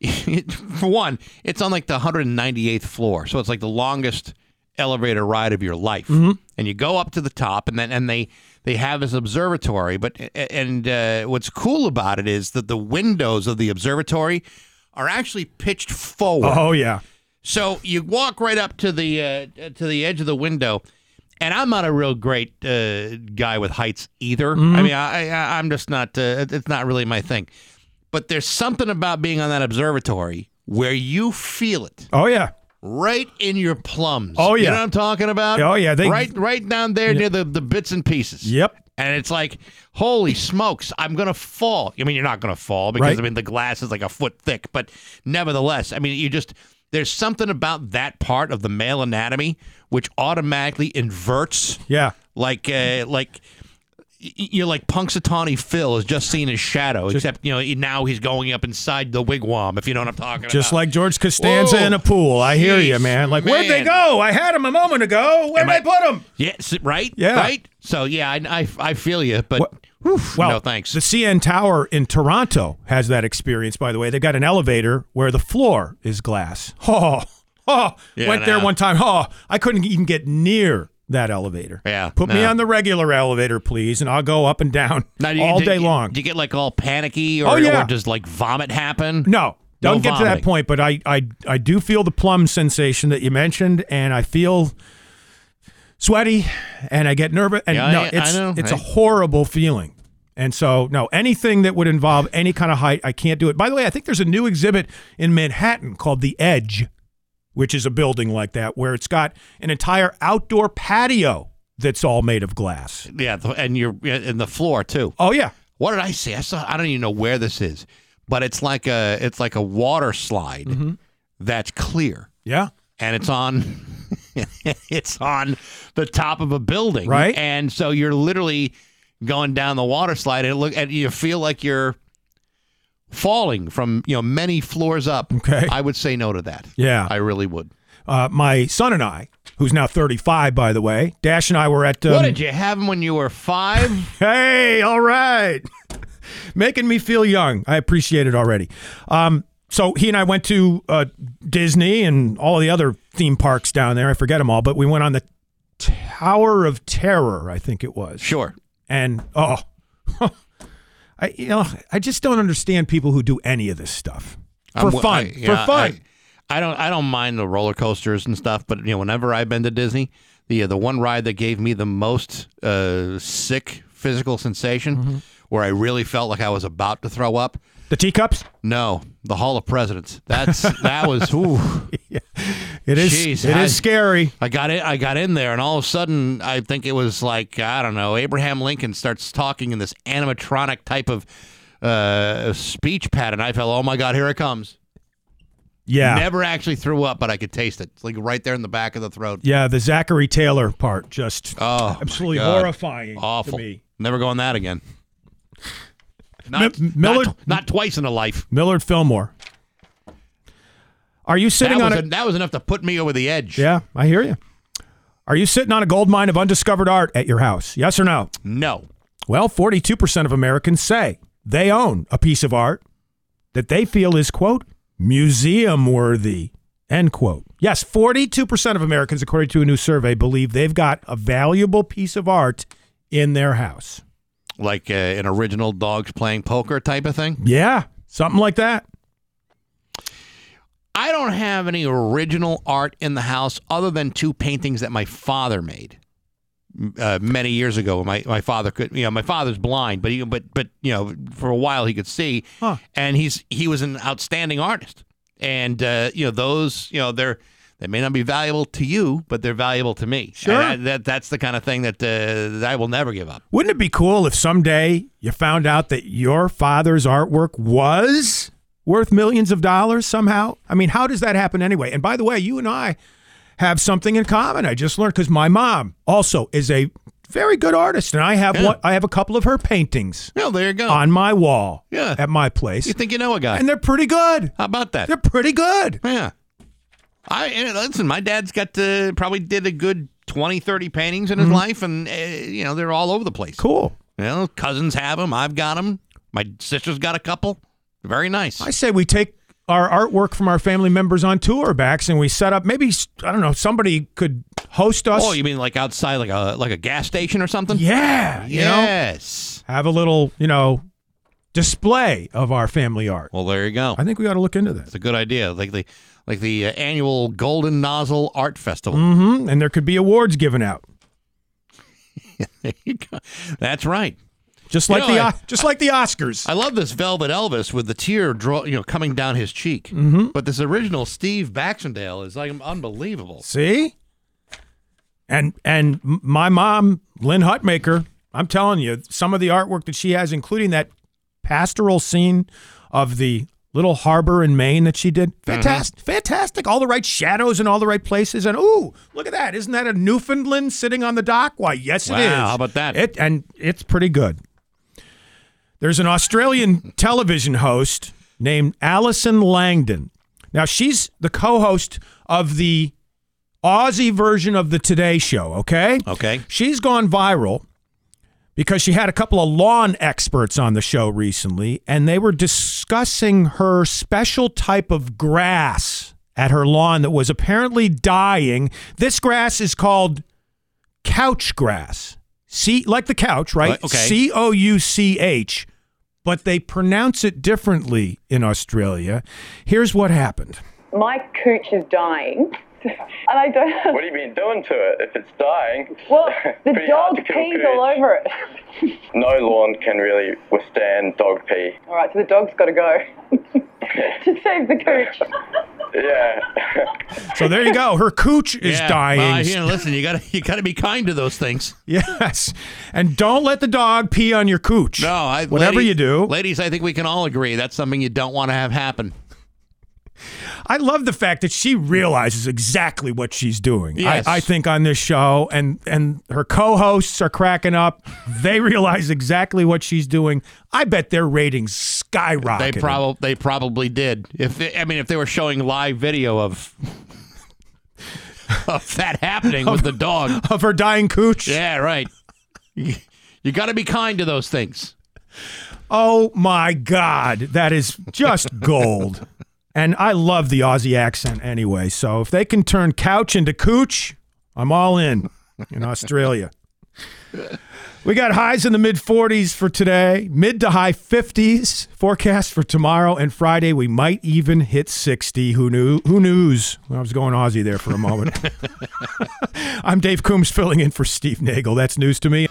it, for one, it's on like the one hundred ninety-eighth floor. So it's like the longest elevator ride of your life. Mm-hmm. And you go up to the top, and then and they... They have this observatory, but and uh, what's cool about it is that the windows of the observatory are actually pitched forward. Oh yeah! So you walk right up to the uh, to the edge of the window, and I'm not a real great uh, guy with heights either. Mm-hmm. I mean, I, I I'm just not. Uh, it's not really my thing. But there's something about being on that observatory where you feel it. Oh yeah. Right in your plums. Oh, yeah. You know what I'm talking about? Oh, yeah. They, right right down there yeah. near the, the bits and pieces. Yep. And it's like, holy smokes, I'm going to fall. I mean, you're not going to fall because, right? I mean, the glass is like a foot thick. But nevertheless, I mean, you just, there's something about that part of the male anatomy which automatically inverts. Yeah. Like, uh, like you're like Punxsutawney Phil has just seen his shadow, just, except, you know, now he's going up inside the wigwam, if you know what I'm talking just about. Just like George Costanza Whoa. in a pool. I hear Jeez, you, man. Like, man. Where'd they go? I had him a moment ago. Where'd I, I put him? Yes, right? Yeah. Right? So, yeah, I, I, I feel you, but what, oof, well, no thanks. The C N Tower in Toronto has that experience, by the way. They've got an elevator where the floor is glass. Oh, oh. Yeah, went no. there one time. Oh, I couldn't even get near that elevator. Yeah. Put no. me on the regular elevator, please, and I'll go up and down now, do you, all do, day long. Do you get like all panicky or, oh, yeah. or does like vomit happen? No. Don't no get vomiting. to that point, but I, I I do feel the plum sensation that you mentioned, and I feel sweaty and I get nervous. And yeah, no, I, it's I know. it's I... a horrible feeling. And so no, anything that would involve any kind of height, I can't do it. By the way, I think there's a new exhibit in Manhattan called The Edge, which is a building like that, where it's got an entire outdoor patio that's all made of glass. Yeah, and you're in the floor too. Oh yeah. What did I see? I saw. I don't even know where this is, but it's like a it's like a water slide mm-hmm. that's clear. Yeah, and it's on it's on the top of a building, right? And so you're literally going down the water slide, and look, and you feel like you're falling from, you know, many floors up. Okay. I would say no to that. Yeah. I really would. Uh, my son and I, who's now thirty-five, by the way, Dash and I were at... Um, what, did you have him when you were five? Hey, all right. Making me feel young. I appreciate it already. Um, so he and I went to uh, Disney and all the other theme parks down there. I forget them all, but we went on the Tower of Terror, I think it was. Sure. And, oh... I you know I just don't understand people who do any of this stuff for I'm, fun I, yeah, for fun. I, I don't I don't mind the roller coasters and stuff, but you know whenever I've been to Disney, the the one ride that gave me the most uh, sick physical sensation, mm-hmm. where I really felt like I was about to throw up. The teacups? No, the Hall of Presidents. That's that was. Ooh. Yeah. It is. Jeez, it I, is scary. I got it. I got in there, and all of a sudden, I think it was like I don't know. Abraham Lincoln starts talking in this animatronic type of uh, speech pattern. I felt, oh my God, here it comes. Yeah. Never actually threw up, but I could taste it. It's like right there in the back of the throat. Yeah, the Zachary Taylor part just oh, absolutely horrifying. Awful. To me. Never going that again. Not, M- Millard, not, not twice in a life. Millard Fillmore. Are you sitting that on a, a... That was enough to put me over the edge. Yeah, I hear you. Are you sitting on a gold mine of undiscovered art at your house? Yes or no? No. Well, forty-two percent of Americans say they own a piece of art that they feel is, quote, museum-worthy, end quote. Yes, forty-two percent of Americans, according to a new survey, believe they've got a valuable piece of art in their house. Like uh, an original dogs playing poker type of thing? Yeah, something like that. I don't have any original art in the house other than two paintings that my father made. uh, many years ago. My my father could, you know, my father's blind, but he, but but you know, for a while he could see, huh. and he's he was an outstanding artist. And uh, you know, those, you know, they're they may not be valuable to you, but they're valuable to me. Sure, I, that that's the kind of thing that, uh, that I will never give up. Wouldn't it be cool if someday you found out that your father's artwork was worth millions of dollars somehow? I mean, how does that happen anyway? And by the way, you and I have something in common. I just learned, because my mom also is a very good artist, and I have yeah. one, I have a couple of her paintings. Oh, there you go. On my wall. Yeah. At my place. You think you know a guy. And they're pretty good. How about that? They're pretty good. Yeah. I and listen, my dad's got to, probably did a good twenty, thirty paintings in his mm-hmm. life, and uh, you know, they're all over the place. Cool. You know, cousins have them. I've got them. My sister's got a couple. Very nice. I say we take our artwork from our family members on tour backs, and we set up, maybe, I don't know, somebody could host us. Oh, you mean like outside, like a like a gas station or something? Yeah. You yes. know, have a little, you know, display of our family art. Well, there you go. I think we ought to look into that. It's a good idea. Like the like the uh, annual Golden Nozzle Art Festival. Mm-hmm. And there could be awards given out. There you go. That's right. Just like you know, the I, just like the Oscars. I love this Velvet Elvis with the tear draw, you know, coming down his cheek. Mm-hmm. But this original Steve Baxendale is like unbelievable. See, and and my mom, Lynn Hutmaker, I'm telling you, some of the artwork that she has, including that pastoral scene of the little harbor in Maine that she did, fantastic, mm-hmm. fantastic. All the right shadows in all the right places, and ooh, look at that! Isn't that a Newfoundland sitting on the dock? Why, yes, wow, it is. How about that? It and it's pretty good. There's an Australian television host named Alison Langdon. Now, she's the co-host of the Aussie version of the Today Show, okay? Okay. She's gone viral because she had a couple of lawn experts on the show recently, and they were discussing her special type of grass at her lawn that was apparently dying. This grass is called couch grass. C, like the couch, right? Okay. C O U C H, but they pronounce it differently in Australia. Here's what happened. My couch is dying. And I don't... What have you been doing to it if it's dying? Well, the dog pees all over it. No lawn can really withstand dog pee. All right, so the dog's got to go to save the couch. Yeah. So there you go. Her cooch is yeah. dying. Uh, you know, listen, you gotta you gotta be kind to those things. Yes, and don't let the dog pee on your cooch. No, I, whatever ladies, you do, ladies, I think we can all agree that's something you don't want to have happen. I love the fact that she realizes exactly what she's doing. Yes. I, I think on this show, and and her co-hosts are cracking up. They realize exactly what she's doing. I bet their ratings skyrocketed. They probably they probably did. If they, I mean, if they were showing live video of of that happening with of, the dog of her dying cooch. Yeah, right. You, you got to be kind to those things. Oh my God, that is just gold. And I love the Aussie accent anyway, so if they can turn couch into cooch, I'm all in in Australia. We got highs in the mid forties for today, mid to high fifties forecast for tomorrow, and Friday we might even hit sixty. Who knew? Who knows? I was going Aussie there for a moment. I'm Dave Coombs filling in for Steve Nagel. That's news to me.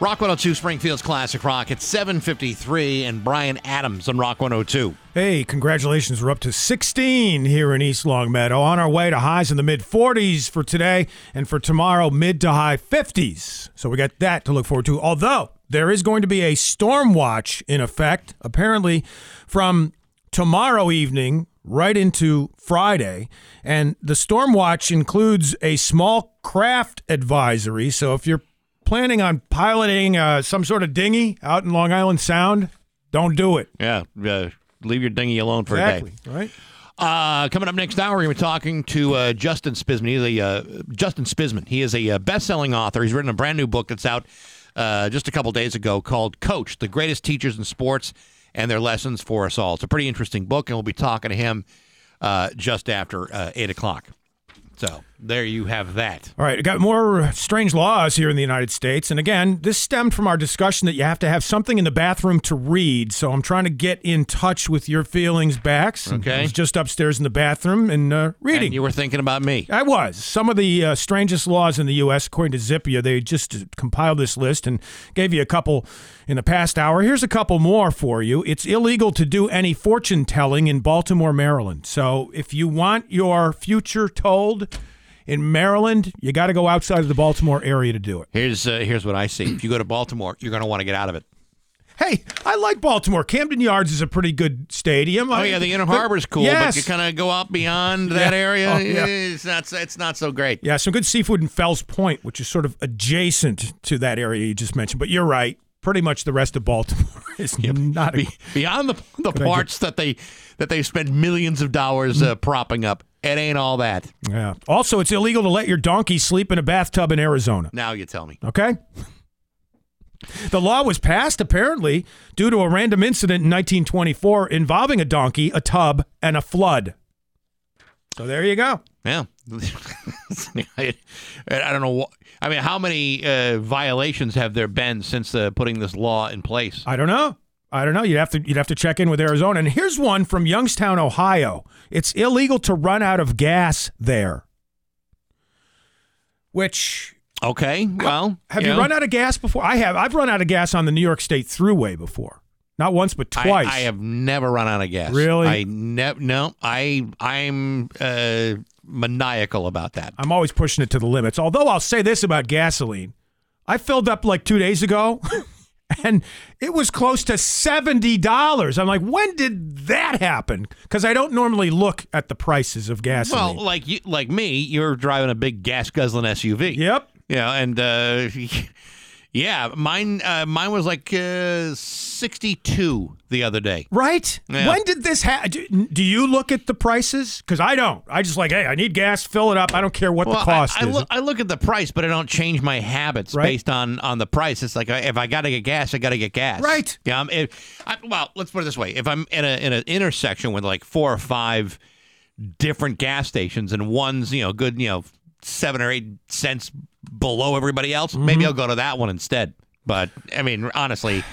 Rock one oh two, Springfield's Classic Rock at seven fifty-three, and Brian Adams on Rock one oh two. Hey, congratulations. We're up to sixteen here in East Longmeadow. On our way to highs in the mid forties for today, and for tomorrow, mid to high fifties. So we got that to look forward to. Although, there is going to be a storm watch in effect, apparently, from tomorrow evening right into Friday, and the storm watch includes a small craft advisory, so if you're planning on piloting uh, some sort of dinghy out in Long Island Sound, don't do it. Yeah, uh, leave your dinghy alone for exactly, a day. Right. Uh, coming up next hour, we're going to be talking to uh, Justin Spitzman. He's a uh, Justin Spitzman. He is a uh, best-selling author. He's written a brand new book that's out uh, just a couple days ago called "Coach: The Greatest Teachers in Sports and Their Lessons for Us All." It's a pretty interesting book, and we'll be talking to him uh, just after uh, eight o'clock. So there you have that. All right, got more strange laws here in the United States. And again, this stemmed from our discussion that you have to have something in the bathroom to read. So I'm trying to get in touch with your feelings, Bax. Okay. I was just upstairs in the bathroom and uh, reading. And you were thinking about me. I was. Some of the uh, strangest laws in the U S, according to Zippia, they just compiled this list and gave you a couple in the past hour. Here's a couple more for you. It's illegal to do any fortune telling in Baltimore, Maryland. So if you want your future told in Maryland, you got to go outside of the Baltimore area to do it. Here's uh, here's what I see. If you go to Baltimore, you're going to want to get out of it. Hey, I like Baltimore. Camden Yards is a pretty good stadium. Oh, I mean, yeah, the Inner Harbor's cool, yes. But you kind of go out beyond that yeah. area. Oh, yeah. It's not it's not so great. Yeah, some good seafood in Fells Point, which is sort of adjacent to that area you just mentioned. But you're right. Pretty much the rest of Baltimore is yep. not a, beyond the the parts that they that they spend millions of dollars uh, propping up. It ain't all that. Yeah. Also, it's illegal to let your donkey sleep in a bathtub in Arizona. Now you tell me. Okay. The law was passed, apparently, due to a random incident in nineteen twenty-four involving a donkey, a tub, and a flood. So there you go. Yeah. I, I don't know. What, I mean, how many uh, violations have there been since uh, putting this law in place? I don't know. I don't know. You'd have to you'd have to check in with Arizona. And here's one from Youngstown, Ohio. It's illegal to run out of gas there. Which okay, well, have you, you know. run out of gas before? I have. I've run out of gas on the New York State Thruway before. Not once, but twice. I, I have never run out of gas. Really? I never. No, I I'm uh, maniacal about that. I'm always pushing it to the limits. Although I'll say this about gasoline, I filled up like two days ago. And it was close to seventy dollars. I'm like, when did that happen? Because I don't normally look at the prices of gasoline. Well, like you, like me, you're driving a big gas-guzzling S U V. Yep. Yeah, and uh, yeah, mine uh, mine was like uh, sixty-two the other day. Right? Yeah. When did this happen? Do you look at the prices? Because I don't. I just like, hey, I need gas, fill it up. I don't care what well, the cost I, I is. Look, I look at the price, but I don't change my habits right? based on, on the price. It's like, if I got to get gas, I got to get gas. Right. Yeah. I'm, if, I, well, let's put it this way. If I'm in, a, in an intersection with like four or five different gas stations and one's, you know, good, you know, seven or eight cents below everybody else, mm-hmm. maybe I'll go to that one instead. But I mean, honestly,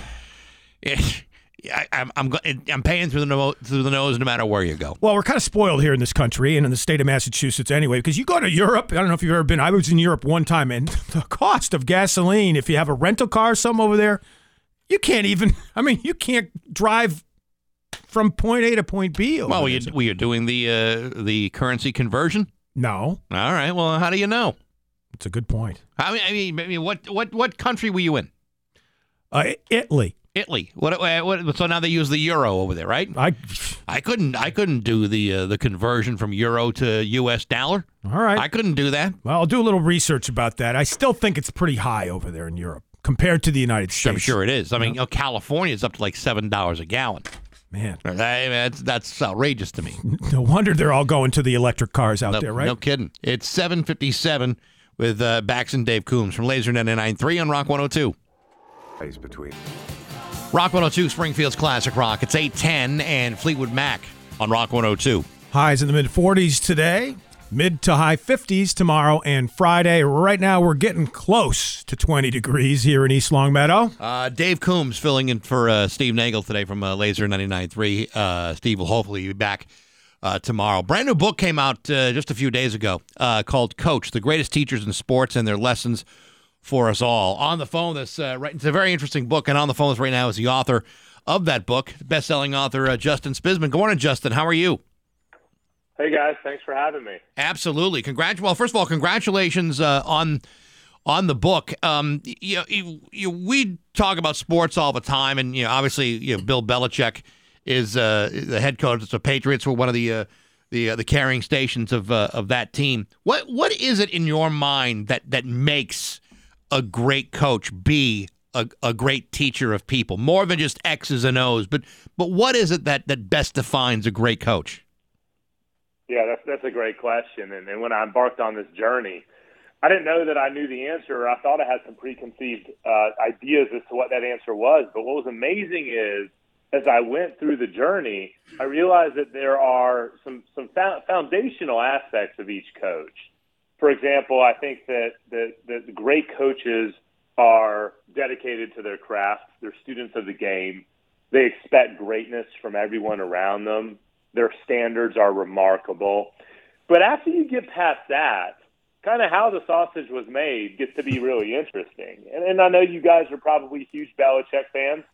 it, I, I'm I'm I'm paying through the no, through the nose no matter where you go. Well, we're kind of spoiled here in this country and in the state of Massachusetts anyway, because you go to Europe. I don't know if you've ever been. I was in Europe one time, and the cost of gasoline, if you have a rental car or something over there, you can't even. I mean, you can't drive from point A to point B. Well, were you were you doing the uh, the currency conversion? No. All right. Well, how do you know? It's a good point. I mean, I mean, I mean what, what, what country were you in? Uh, Italy. Italy. What, what? So now they use the euro over there, right? I, I couldn't. I couldn't do the uh, the conversion from euro to U S dollar. All right. I couldn't do that. Well, I'll do a little research about that. I still think it's pretty high over there in Europe compared to the United States. I'm sure it is. I mean, yeah. oh, California is up to like seven dollars a gallon. Man, that's that's outrageous to me. No wonder they're all going to the electric cars out no, there, right? No kidding. It's seven fifty-seven with uh, Bax and Dave Coombs from Laser ninety-nine point three on Rock one oh two. Space between Rock one oh two, Springfield's classic rock. It's eight ten and Fleetwood Mac on Rock one oh two. Highs in the mid forties today, mid to high fifties tomorrow and Friday. Right now, we're getting close to twenty degrees here in East Longmeadow. Uh, Dave Coombs filling in for uh, Steve Nagel today from uh, Laser ninety-nine point three. Uh, Steve will hopefully be back uh, tomorrow. Brand new book came out uh, just a few days ago uh, called Coach, The Greatest Teachers in Sports and Their Lessons for Us All. On the phone, this uh, right, it's a very interesting book, and on the phone right now is the author of that book, best-selling author uh, Justin Spitzman. Good morning, Justin. How are you? Hey, guys. Thanks for having me. Absolutely. Congrat- well, first of all, congratulations uh, on on the book. Um, you know, you, you, we talk about sports all the time, and you know, obviously, you know, Bill Belichick is uh, the head coach of the Patriots. We're one of the uh, the uh, the carrying stations of uh, of that team. What what is it in your mind that that makes a great coach be a, a great teacher of people, more than just X's and O's? But but what is it that, that best defines a great coach? Yeah, that's that's a great question. And, and when I embarked on this journey, I didn't know that I knew the answer. I thought I had some preconceived uh, ideas as to what that answer was. But what was amazing is, as I went through the journey, I realized that there are some some found, foundational aspects of each coach for example, I think that the, the great coaches are dedicated to their craft. They're students of the game. They expect greatness from everyone around them. Their standards are remarkable. But after you get past that, kind of how the sausage was made gets to be really interesting. And, and I know you guys are probably huge Belichick fans.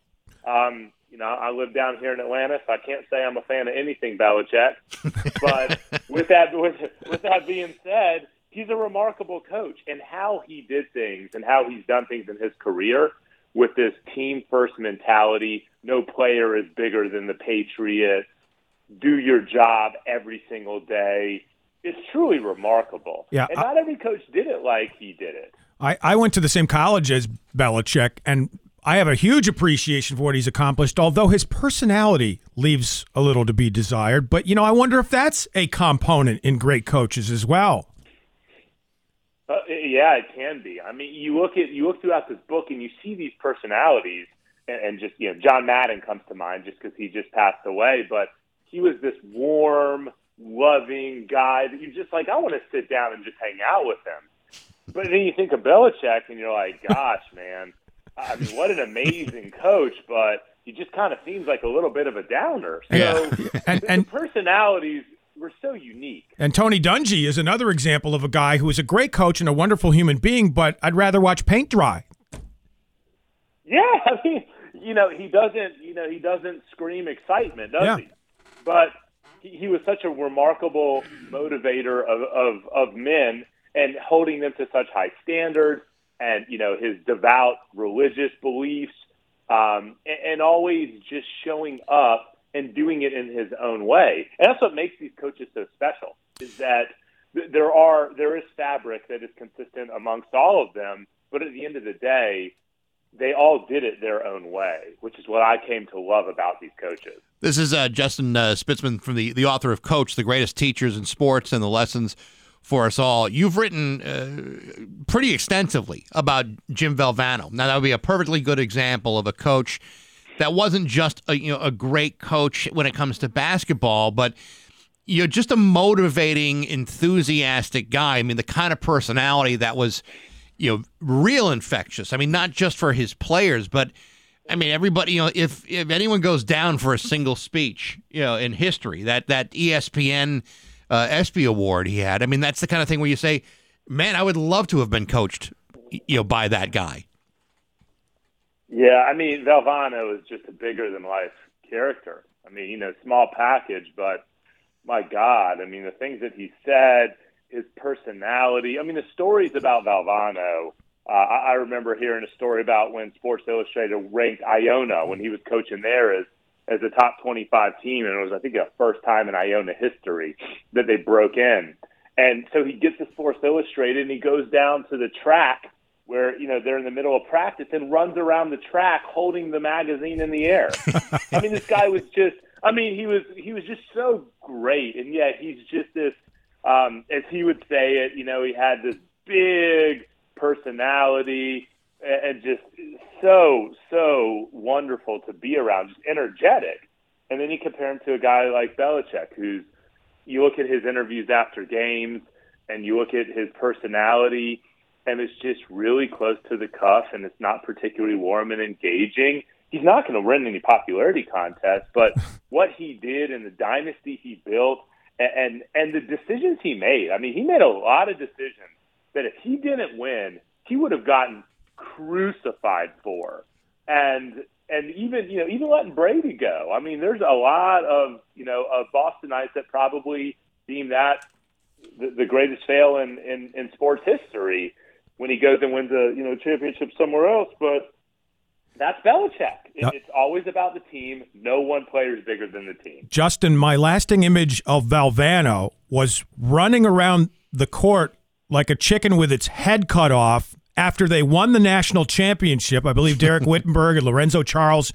Um, you know, I live down here in Atlanta, so I can't say I'm a fan of anything Belichick. But with that, with, with that being said, he's a remarkable coach. And how he did things and how he's done things in his career with this team-first mentality, no player is bigger than the Patriots, do your job every single day, it's truly remarkable. Yeah, and not I, every coach did it like he did it. I, I went to the same college as Belichick, and I have a huge appreciation for what he's accomplished, although his personality leaves a little to be desired. But, you know, I wonder if that's a component in great coaches as well. Uh, yeah, it can be. I mean, you look at you look throughout this book and you see these personalities, and, and just, you know, John Madden comes to mind just because he just passed away, but he was this warm, loving guy that you're just like, I want to sit down and just hang out with him. But then you think of Belichick and you're like, gosh, man, I mean, what an amazing coach, but he just kind of seems like a little bit of a downer. So yeah. and, the, and the personalities were so unique. And Tony Dungy is another example of a guy who is a great coach and a wonderful human being, but I'd rather watch paint dry. Yeah, I mean, you know, he doesn't, you know, he doesn't scream excitement, does yeah. he? But he was such a remarkable motivator of, of, of men and holding them to such high standards and, you know, his devout religious beliefs um, and, and always just showing up and doing it in his own way. And that's what makes these coaches so special is that there are there is fabric that is consistent amongst all of them. But at the end of the day, they all did it their own way, which is what I came to love about these coaches. This is uh, Justin uh, Spitzman, from the, the author of Coach, The Greatest Teachers in Sports and the Lessons for Us All. You've written uh, pretty extensively about Jim Valvano. Now, that would be a perfectly good example of a coach that wasn't just a, you know, a great coach when it comes to basketball, but you're just a motivating, enthusiastic guy. I mean, the kind of personality that was – you know, real infectious. I mean, not just for his players, but I mean, everybody, you know, if, if anyone goes down for a single speech, you know, in history, that, that E S P N uh, ESPY award he had, I mean, that's the kind of thing where you say, man, I would love to have been coached, you know, by that guy. Yeah. I mean, Valvano is just a bigger than life character. I mean, you know, small package, but my God, I mean, the things that he said, his personality. I mean, the stories about Valvano. Uh, I, I remember hearing a story about when Sports Illustrated ranked Iona when he was coaching there as as a top twenty-five team, and it was, I think, the first time in Iona history that they broke in. And so he gets to Sports Illustrated, and he goes down to the track where, you know, they're in the middle of practice and runs around the track holding the magazine in the air. I mean, this guy was just. I mean, he was he was just so great, and yet he's just this. Um, as he would say it, you know, he had this big personality and just so, so wonderful to be around, just energetic. And then you compare him to a guy like Belichick, who's, you look at his interviews after games and you look at his personality and it's just really close to the cuff and it's not particularly warm and engaging. He's not going to win any popularity contests, but what he did and the dynasty he built, And and the decisions he made, I mean, he made a lot of decisions that if he didn't win, he would have gotten crucified for. And and even, you know, even letting Brady go. I mean, there's a lot of, you know, of Bostonites that probably deem that the, the greatest fail in, in, in sports history when he goes and wins a, you know, championship somewhere else. But that's Belichick. It's always about the team. No one player is bigger than the team. Justin, my lasting image of Valvano was running around the court like a chicken with its head cut off after they won the national championship. I believe Derek Wittenberg and Lorenzo Charles,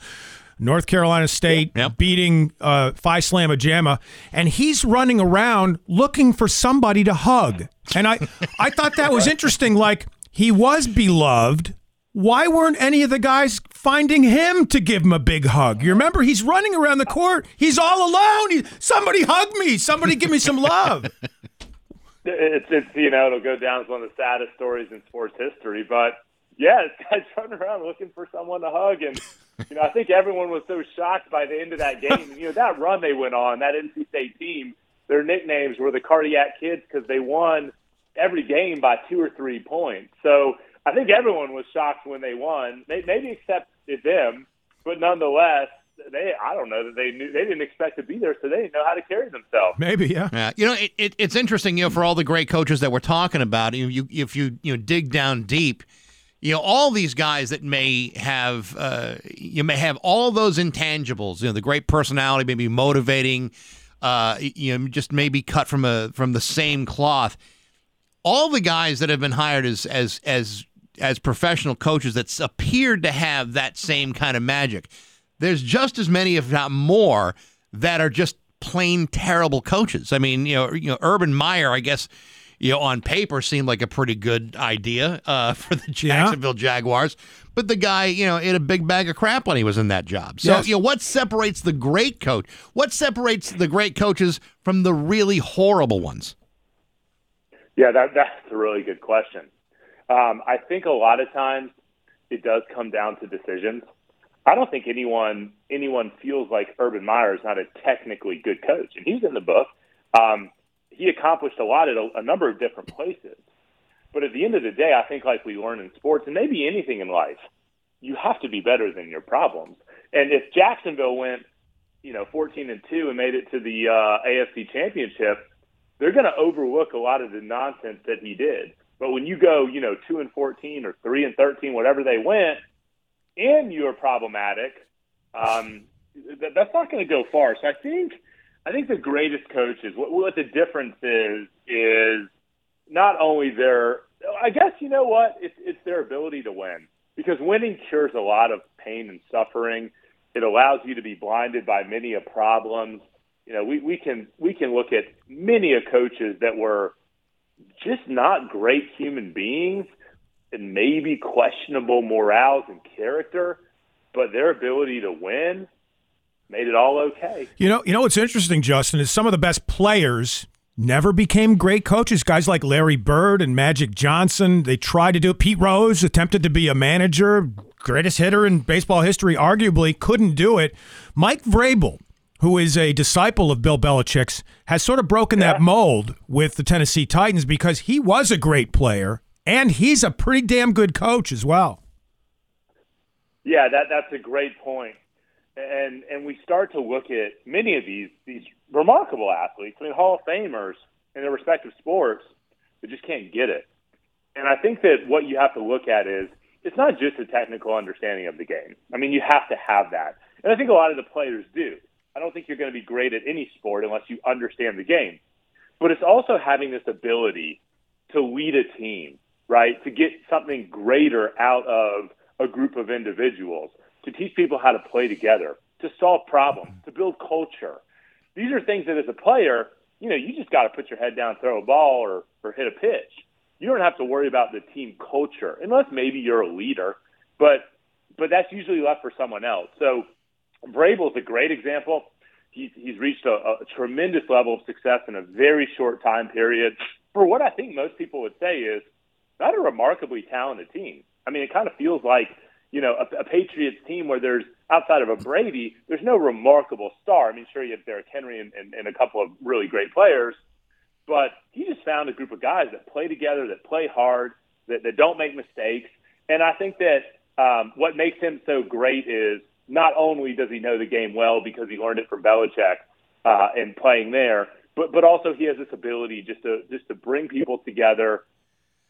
North Carolina State, yep. beating uh, Phi Slamma Jamma, and he's running around looking for somebody to hug. And I, I thought that was interesting. Like, he was beloved. Why weren't any of the guys finding him to give him a big hug? You remember, he's running around the court. He's all alone. He, somebody hug me. Somebody give me some love. It's, it's, you know, it'll go down as one of the saddest stories in sports history. But, yeah, this guy's running around looking for someone to hug. And, you know, I think everyone was so shocked by the end of that game. And, you know, that run they went on, that N C State team, their nicknames were the Cardiac Kids because they won every game by two or three points. So I think everyone was shocked when they won, they, maybe except them. But nonetheless, they I don't know that they knew they didn't expect to be there, so they didn't know how to carry themselves. Maybe, yeah. yeah. You know, it, it, it's interesting. You know, for all the great coaches that we're talking about, you, you if you you know, dig down deep, you know, all these guys that may have uh, you may have all those intangibles. You know, the great personality, maybe motivating. Uh, you know, just maybe cut from a from the same cloth. All the guys that have been hired as as as as professional coaches that's appeared to have that same kind of magic. There's just as many, if not more, that are just plain terrible coaches. I mean, you know, you know, Urban Meyer, I guess, you know, on paper seemed like a pretty good idea uh, for the Jacksonville yeah. Jaguars, but the guy, you know, ate a big bag of crap when he was in that job. So, yes. you know, what separates the great coach? What separates the great coaches from the really horrible ones? Yeah, that, that's a really good question. Um, I think a lot of times it does come down to decisions. I don't think anyone anyone feels like Urban Meyer is not a technically good coach, and he's in the book. Um, he accomplished a lot at a, a number of different places. But at the end of the day, I think like we learn in sports and maybe anything in life, you have to be better than your problems. And if Jacksonville went, you know, fourteen and two and made it to the uh, A F C Championship, they're going to overlook a lot of the nonsense that he did. But when you go, you know, two and fourteen or three and thirteen, whatever they went, and you are problematic, um, that, that's not going to go far. So I think, I think the greatest coaches, what, what the difference is, is not only their, I guess you know what, it's, it's their ability to win, because winning cures a lot of pain and suffering. It allows you to be blinded by many of problems. You know, we, we can we can look at many of coaches that were just not great human beings and maybe questionable morals and character, but their ability to win made it all okay. You know, you know what's interesting, Justin, is some of the best players never became great coaches. Guys like Larry Bird and Magic Johnson, they tried to do it. Pete Rose attempted to be a manager, greatest hitter in baseball history, arguably, couldn't do it. Mike Vrabel, who is a disciple of Bill Belichick's, has sort of broken yeah. that mold with the Tennessee Titans because he was a great player, and he's a pretty damn good coach as well. Yeah, that that's a great point. And and we start to look at many of these these remarkable athletes, I mean, Hall of Famers in their respective sports, they just can't get it. And I think that what you have to look at is it's not just a technical understanding of the game. I mean, you have to have that. And I think a lot of the players do. I don't think you're going to be great at any sport unless you understand the game. But it's also having this ability to lead a team, right? To get something greater out of a group of individuals, to teach people how to play together, to solve problems, to build culture. These are things that as a player, you know, you just got to put your head down, throw a ball or, or hit a pitch. You don't have to worry about the team culture, unless maybe you're a leader, but but that's usually left for someone else. So Vrabel's a great example. He's, he's reached a, a tremendous level of success in a very short time period for what I think most people would say is not a remarkably talented team. I mean, it kind of feels like, you know, a, a Patriots team where there's, outside of a Brady, there's no remarkable star. I mean, sure, you have Derrick Henry and, and, and a couple of really great players, but he just found a group of guys that play together, that play hard, that, that don't make mistakes. And I think that um, what makes him so great is, not only does he know the game well because he learned it from Belichick uh, and playing there, but but also he has this ability just to just to bring people together,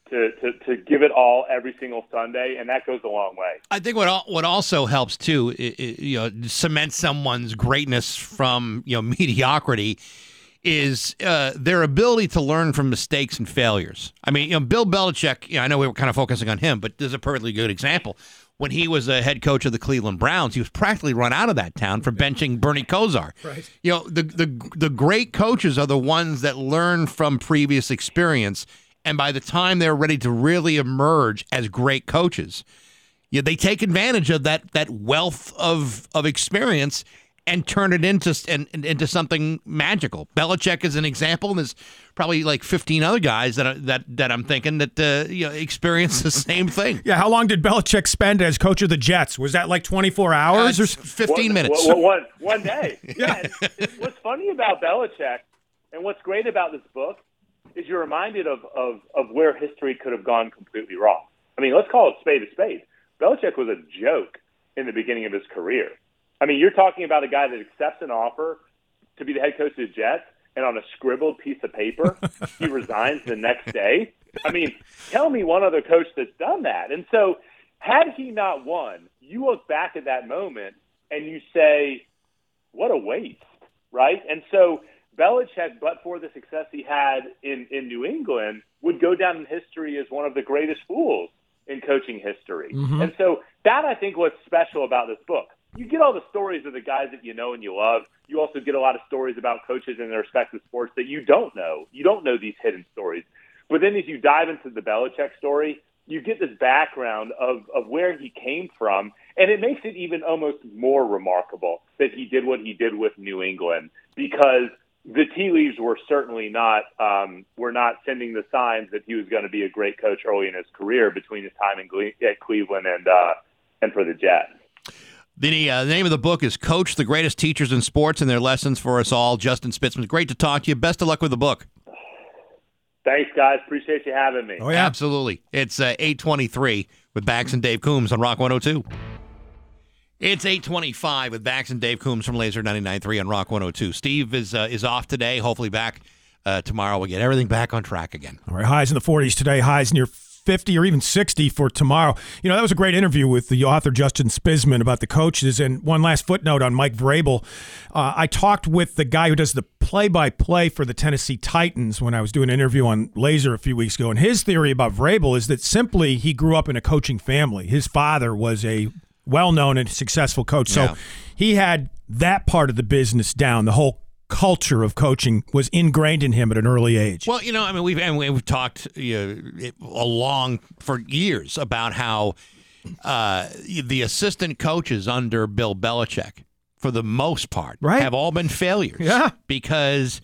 to, to, to give it all every single Sunday, and that goes a long way. I think what what also helps too, it, it, you know, cement someone's greatness from you know mediocrity, is uh, their ability to learn from mistakes and failures. I mean, you know, Bill Belichick. You know, I know we were kind of focusing on him, but this is a perfectly good example. When he was a head coach of the Cleveland Browns, he was practically run out of that town for benching Bernie Kosar. Right. You know, the, the the great coaches are the ones that learn from previous experience, and by the time they're ready to really emerge as great coaches, you know, they take advantage of that that wealth of of experience and turn it into and, and into something magical. Belichick is an example, and there's probably like fifteen other guys that I, that that I'm thinking that uh, you know, experience the same thing. Yeah, how long did Belichick spend as coach of the Jets? Was that like twenty-four hours uh, or fifteen one, minutes? One, one, one day. Yeah. Yeah, it's, what's funny about Belichick and what's great about this book is you're reminded of, of, of where history could have gone completely wrong. I mean, let's call it spade a spade. Belichick was a joke in the beginning of his career. I mean, you're talking about a guy that accepts an offer to be the head coach of the Jets, and on a scribbled piece of paper, he resigns the next day. I mean, tell me one other coach that's done that. And so had he not won, you look back at that moment and you say, what a waste, right? And so Belichick, but for the success he had in, in New England, would go down in history as one of the greatest fools in coaching history. Mm-hmm. And so that, I think, what's special about this book. You get all the stories of the guys that you know and you love. You also get a lot of stories about coaches in their respective sports that you don't know. You don't know these hidden stories. But then as you dive into the Belichick story, you get this background of, of where he came from, and it makes it even almost more remarkable that he did what he did with New England, because the tea leaves were certainly not um, were not sending the signs that he was going to be a great coach early in his career between his time in Gle- at Cleveland and uh, and for the Jets. The, uh, the name of the book is Coach, The Greatest Teachers in Sports and Their Lessons for Us All. Justin Spitzman, great to talk to you. Best of luck with the book. Thanks, guys. Appreciate you having me. Oh, yeah. Absolutely. It's uh, eight twenty-three with Bax and Dave Coombs on Rock one oh two. It's eight twenty-five with Bax and Dave Coombs from Laser ninety-nine point three on Rock one oh two. Steve is uh, is off today, hopefully back uh, tomorrow. We'll get everything back on track again. All right, highs in the forties today, highs near fifty or even sixty for tomorrow. You know, that was a great interview with the author Justin Spitzman about the coaches. And one last footnote on Mike Vrabel. Uh, I talked with the guy who does the play-by-play for the Tennessee Titans when I was doing an interview on Laser a few weeks ago. And his theory about Vrabel is that simply he grew up in a coaching family. His father was a well-known and successful coach. So yeah. He had that part of the business down. The whole culture of coaching was ingrained in him at an early age. Well, you know, I mean, we've and we've talked you know, along for years about how uh, the assistant coaches under Bill Belichick, for the most part, right. have all been failures. Yeah, because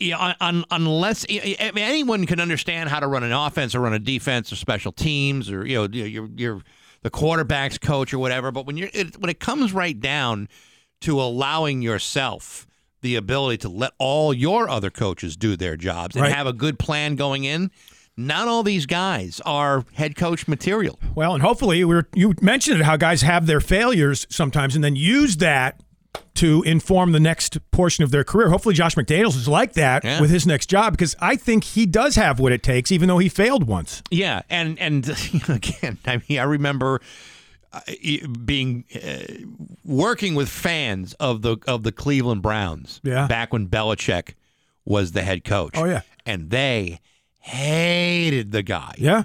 you know, un, unless I mean, anyone can understand how to run an offense or run a defense or special teams or you know you're you're the quarterback's coach or whatever, but when you're it, when it comes right down to allowing yourself the ability to let all your other coaches do their jobs and right. have a good plan going in. Not all these guys are head coach material. Well, and hopefully, we're, you mentioned it, how guys have their failures sometimes and then use that to inform the next portion of their career. Hopefully, Josh McDaniels is like that yeah. with his next job, because I think he does have what it takes, even though he failed once. Yeah, and, and you know, again, I mean, I remember being uh, working with fans of the of the Cleveland Browns yeah. back when Belichick was the head coach. Oh yeah, and they hated the guy yeah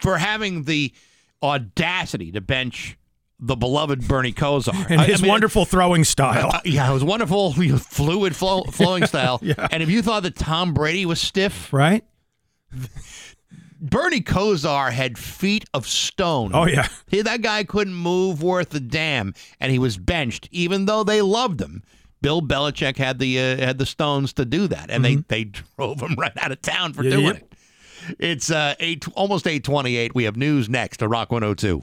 for having the audacity to bench the beloved Bernie Kosar and I, his I mean, wonderful throwing style. Uh, yeah, it was wonderful, you know, fluid flow, flowing style. Yeah. And if you thought that Tom Brady was stiff, right? Bernie Kosar had feet of stone. Oh, yeah. He, that guy couldn't move worth a damn, and he was benched, even though they loved him. Bill Belichick had the uh, had the stones to do that, and mm-hmm. they, they drove him right out of town for yeah, doing yeah. it. It's uh, eight almost eight twenty-eight. We have news next to Rock one oh two.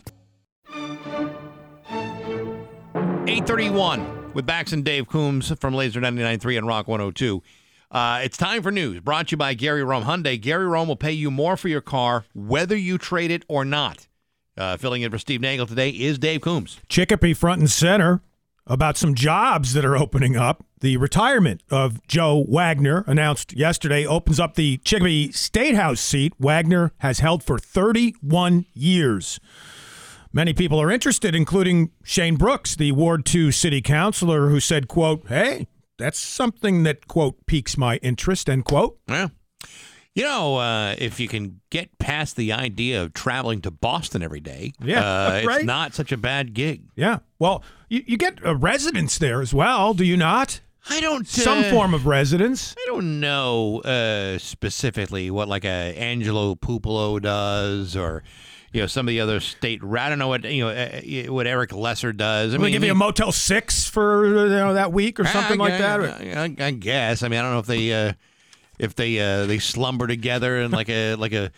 eight thirty-one with Bax and Dave Coombs from Laser ninety-nine point three and Rock one oh two. Uh, it's time for news, brought to you by Gary Rome Hyundai. Gary Rome will pay you more for your car, whether you trade it or not. Uh, filling in for Steve Nagel today is Dave Coombs. Chicopee front and center about some jobs that are opening up. The retirement of Joe Wagner, announced yesterday, opens up the Chicopee Statehouse seat Wagner has held for thirty-one years. Many people are interested, including Shane Brooks, the Ward two city councilor, who said, quote, hey, that's something that, quote, piques my interest, end quote. Yeah. You know, uh, if you can get past the idea of traveling to Boston every day, yeah, uh, right? It's not such a bad gig. Yeah. Well, you, you get a residence there as well, do you not? I don't. Some uh, form of residence. I don't know uh, specifically what, like, a Angelo Pupolo does or you know, some of the other state. I don't know what you know what Eric Lesser does. I mean, they give you a Motel Six for you know that week or something I, like I, that. I, I guess. I mean, I don't know if they uh, if they uh, they slumber together in like a like a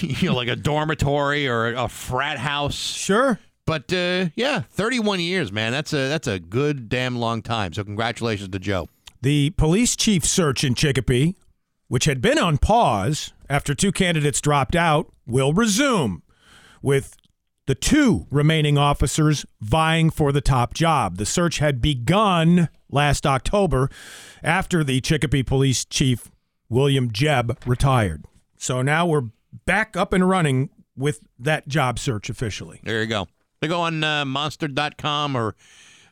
you know like a dormitory or a, a frat house. Sure. But uh, yeah, thirty-one years, man. That's a that's a good damn long time. So congratulations to Joe. The police chief search in Chicopee, which had been on pause after two candidates dropped out, will resume with the two remaining officers vying for the top job. The search had begun last October after the Chicopee police chief, William Jebb, retired. So now we're back up and running with that job search officially. There you go. They go on uh, monster dot com or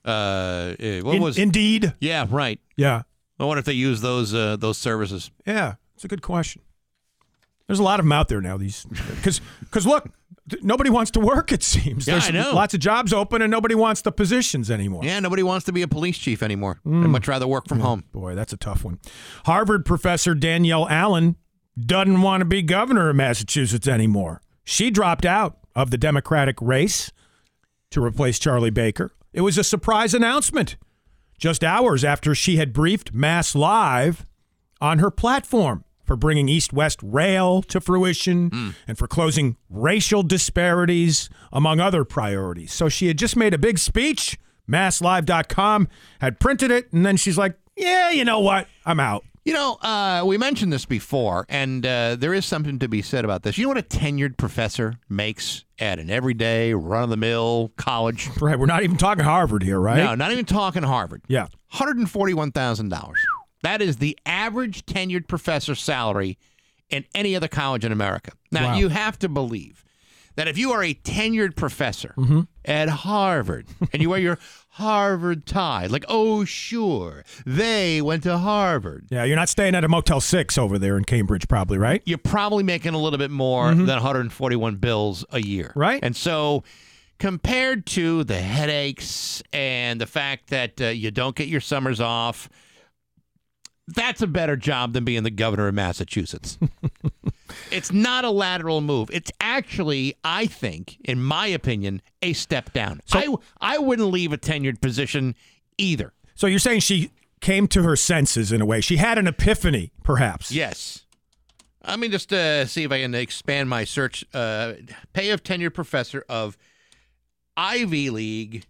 uh, what In, was Indeed? Yeah, right. Yeah. I wonder if they use those uh, those services. Yeah, it's a good question. There's a lot of them out there now. These because because look, th- nobody wants to work. It seems. Yeah, There's I know. Lots of jobs open, and nobody wants the positions anymore. Yeah, nobody wants to be a police chief anymore. Mm. I'd much rather work from mm. home. Boy, that's a tough one. Harvard professor Danielle Allen doesn't want to be governor of Massachusetts anymore. She dropped out of the Democratic race to replace Charlie Baker. It was a surprise announcement just hours after she had briefed Mass Live on her platform for bringing East-West Rail to fruition mm. and for closing racial disparities, among other priorities. So she had just made a big speech. Mass Live dot com had printed it, and then she's like, yeah, you know what? I'm out. You know, uh, we mentioned this before, and uh, there is something to be said about this. You know what a tenured professor makes at an everyday, run-of-the-mill college? Right. We're not even talking Harvard here, right? No, not even talking Harvard. Yeah. one hundred forty-one thousand dollars. That is the average tenured professor's salary in any other college in America. Now, wow. You have to believe that if you are a tenured professor mm-hmm. at Harvard and you wear your Harvard tie, like, oh, sure, they went to Harvard. Yeah, you're not staying at a Motel six over there in Cambridge probably, right? You're probably making a little bit more mm-hmm. than one hundred forty-one bills a year. Right. And so compared to the headaches and the fact that uh, you don't get your summers off, that's a better job than being the governor of Massachusetts. It's not a lateral move. It's actually, I think, in my opinion, a step down. So, I, I wouldn't leave a tenured position either. So you're saying she came to her senses in a way. She had an epiphany, perhaps. Yes. Let me just uh, see if I can expand my search. Uh, pay of tenured professor of Ivy League.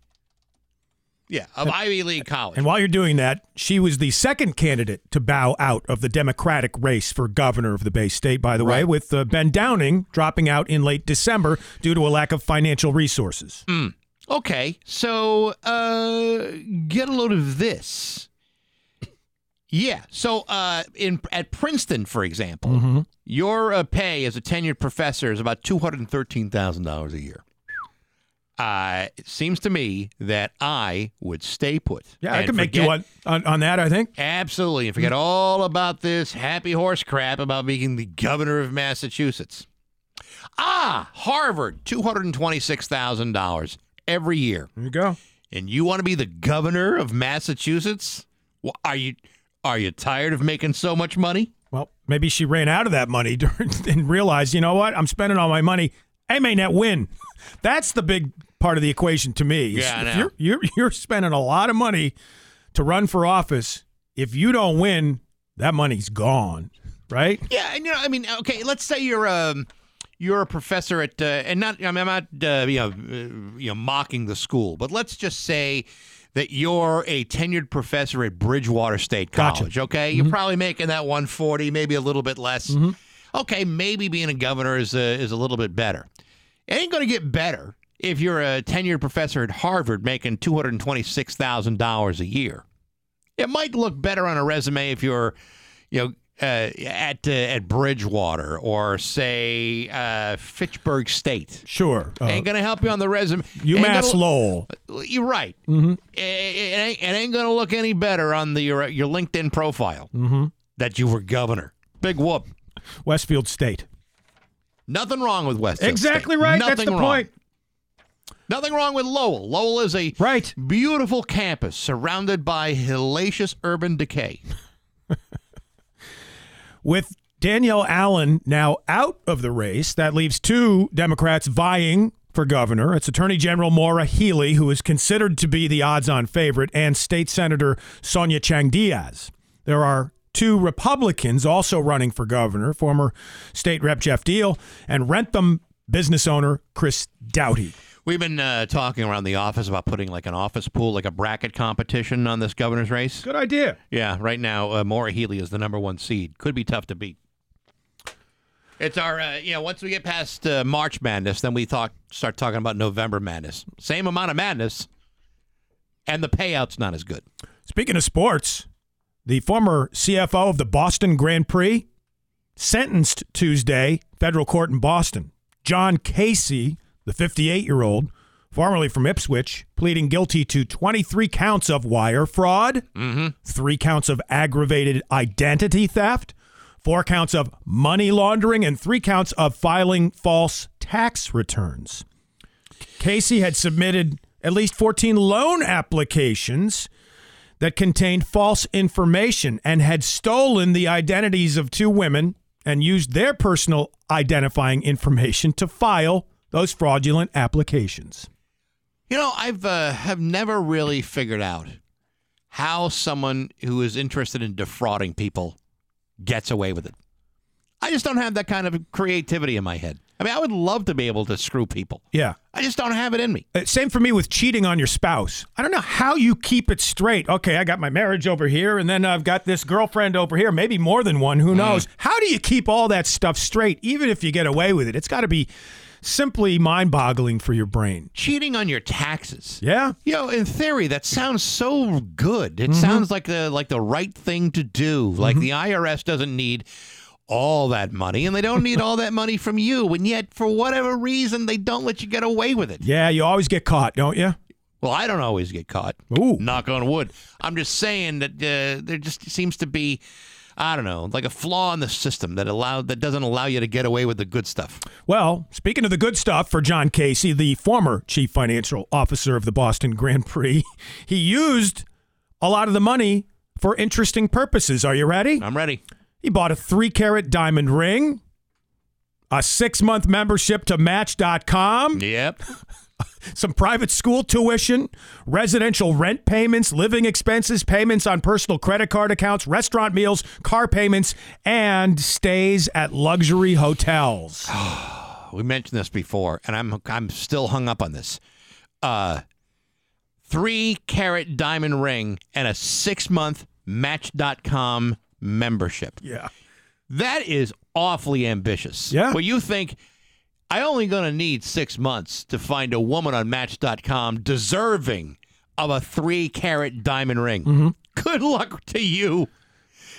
Yeah, of and, Ivy League college. And while you're doing that, she was the second candidate to bow out of the Democratic race for governor of the Bay State, by the right. way, with uh, Ben Downing dropping out in late December due to a lack of financial resources. Mm. Okay, so uh, get a load of this. Yeah, so uh, in at Princeton, for example, mm-hmm. your uh, pay as a tenured professor is about two hundred thirteen thousand dollars a year. Uh, it seems to me that I would stay put. Yeah, I could make you on, on, on that, I think. Absolutely. And forget all about this happy horse crap about being the governor of Massachusetts. Ah, Harvard, two hundred twenty-six thousand dollars every year. There you go. And you want to be the governor of Massachusetts? Well, are you are you tired of making so much money? Well, maybe she ran out of that money during, and realized, you know what? I'm spending all my money. I may not win. That's the big part of the equation to me. Yeah, if you're, you're you're spending a lot of money to run for office. If you don't win, that money's gone, right? Yeah, and you know, I mean, okay, let's say you're um you're a professor at uh, and not I mean, I'm not uh, you know uh, you know mocking the school, but let's just say that you're a tenured professor at Bridgewater State College. Gotcha. Okay, mm-hmm. you're probably making that one forty, maybe a little bit less. Mm-hmm. Okay, maybe being a governor is uh, is a little bit better. It ain't going to get better if you're a tenured professor at Harvard making two hundred twenty-six thousand dollars a year. It might look better on a resume if you're, you know, uh, at uh, at Bridgewater or say uh, Fitchburg State. Sure, uh, ain't going to help you on the resume. UMass Lowell. You're right. Mm-hmm. It, it ain't, ain't going to look any better on the your, your LinkedIn profile mm-hmm. that you were governor. Big whoop. Westfield State. Nothing wrong with Westfield exactly State. Right. Nothing That's the wrong. Point. Nothing wrong with Lowell. Lowell is a right. beautiful campus surrounded by hellacious urban decay. With Danielle Allen now out of the race. That leaves two Democrats vying for governor. It's Attorney General Maura Healey, who is considered to be the odds-on favorite, and State Senator Sonia Chang-Diaz. There are two Republicans also running for governor, former State Rep Jeff Deal and Rentham business owner Chris Doughty. We've been uh, talking around the office about putting like an office pool, like a bracket competition on this governor's race. Good idea. Yeah, right now, uh, Maura Healey is the number one seed. Could be tough to beat. It's our, uh, you know, once we get past uh, March Madness, then we talk, start talking about November Madness. Same amount of madness, and the payout's not as good. Speaking of sports, the former C F O of the Boston Grand Prix, sentenced Tuesday, federal court in Boston. John Casey, the fifty-eight-year-old, formerly from Ipswich, pleading guilty to twenty-three counts of wire fraud, mm-hmm. three counts of aggravated identity theft, four counts of money laundering, and three counts of filing false tax returns. Casey had submitted at least fourteen loan applications that contained false information and had stolen the identities of two women and used their personal identifying information to file those fraudulent applications. You know, I've uh, have never really figured out how someone who is interested in defrauding people gets away with it. I just don't have that kind of creativity in my head. I mean, I would love to be able to screw people. Yeah. I just don't have it in me. Uh, same for me with cheating on your spouse. I don't know how you keep it straight. Okay, I got my marriage over here, and then I've got this girlfriend over here, maybe more than one, who knows? Mm. How do you keep all that stuff straight, even if you get away with it? It's got to be simply mind-boggling for your brain. Cheating on your taxes. Yeah. You know, in theory, that sounds so good. It mm-hmm. sounds like the, like the right thing to do. Like mm-hmm. the I R S doesn't need all that money, and they don't need all that money from you, and yet for whatever reason they don't let you get away with it. Yeah, you always get caught, don't you? Well, I don't always get caught. Ooh. Knock on wood. I'm just saying that uh, there just seems to be, I don't know, like a flaw in the system that allow that doesn't allow you to get away with the good stuff. Well, speaking of the good stuff for John Casey, the former chief financial officer of the Boston Grand Prix, he used a lot of the money for interesting purposes. Are you ready? I'm ready. He bought a three-carat diamond ring, a six-month membership to Match dot com. Yep. Some private school tuition, residential rent payments, living expenses, payments on personal credit card accounts, restaurant meals, car payments, and stays at luxury hotels. We mentioned this before, and I'm I'm still hung up on this. Uh, three-carat diamond ring and a six-month Match dot com membership. Yeah. That is awfully ambitious. Yeah. Well, you think I only going to need six months to find a woman on Match dot com deserving of a three carat diamond ring. Mm-hmm. Good luck to you.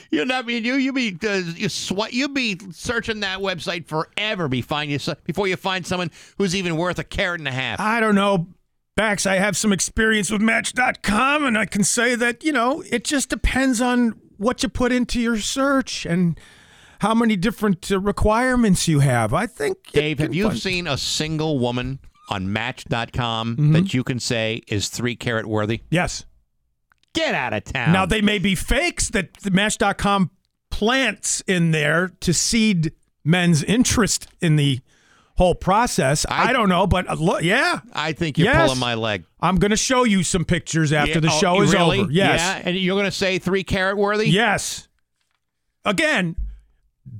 You know what I mean? You, you be, uh, you sweat, you be searching that website forever before you, before you find someone who's even worth a carat and a half. I don't know. Bax, I have some experience with Match dot com, and I can say that, you know, it just depends on what you put into your search and how many different uh, requirements you have. I think, Dave, have you seen a single woman on Match dot com mm-hmm. that you can say is three carat worthy? Yes. Get out of town. Now, they may be fakes that the Match dot com plants in there to seed men's interest in the whole process. I, I don't know, but look, yeah. I think you're yes. pulling my leg. I'm going to show you some pictures after yeah, the show oh, is really? over. Yes. Yeah, and you're going to say three carat worthy? Yes. Again,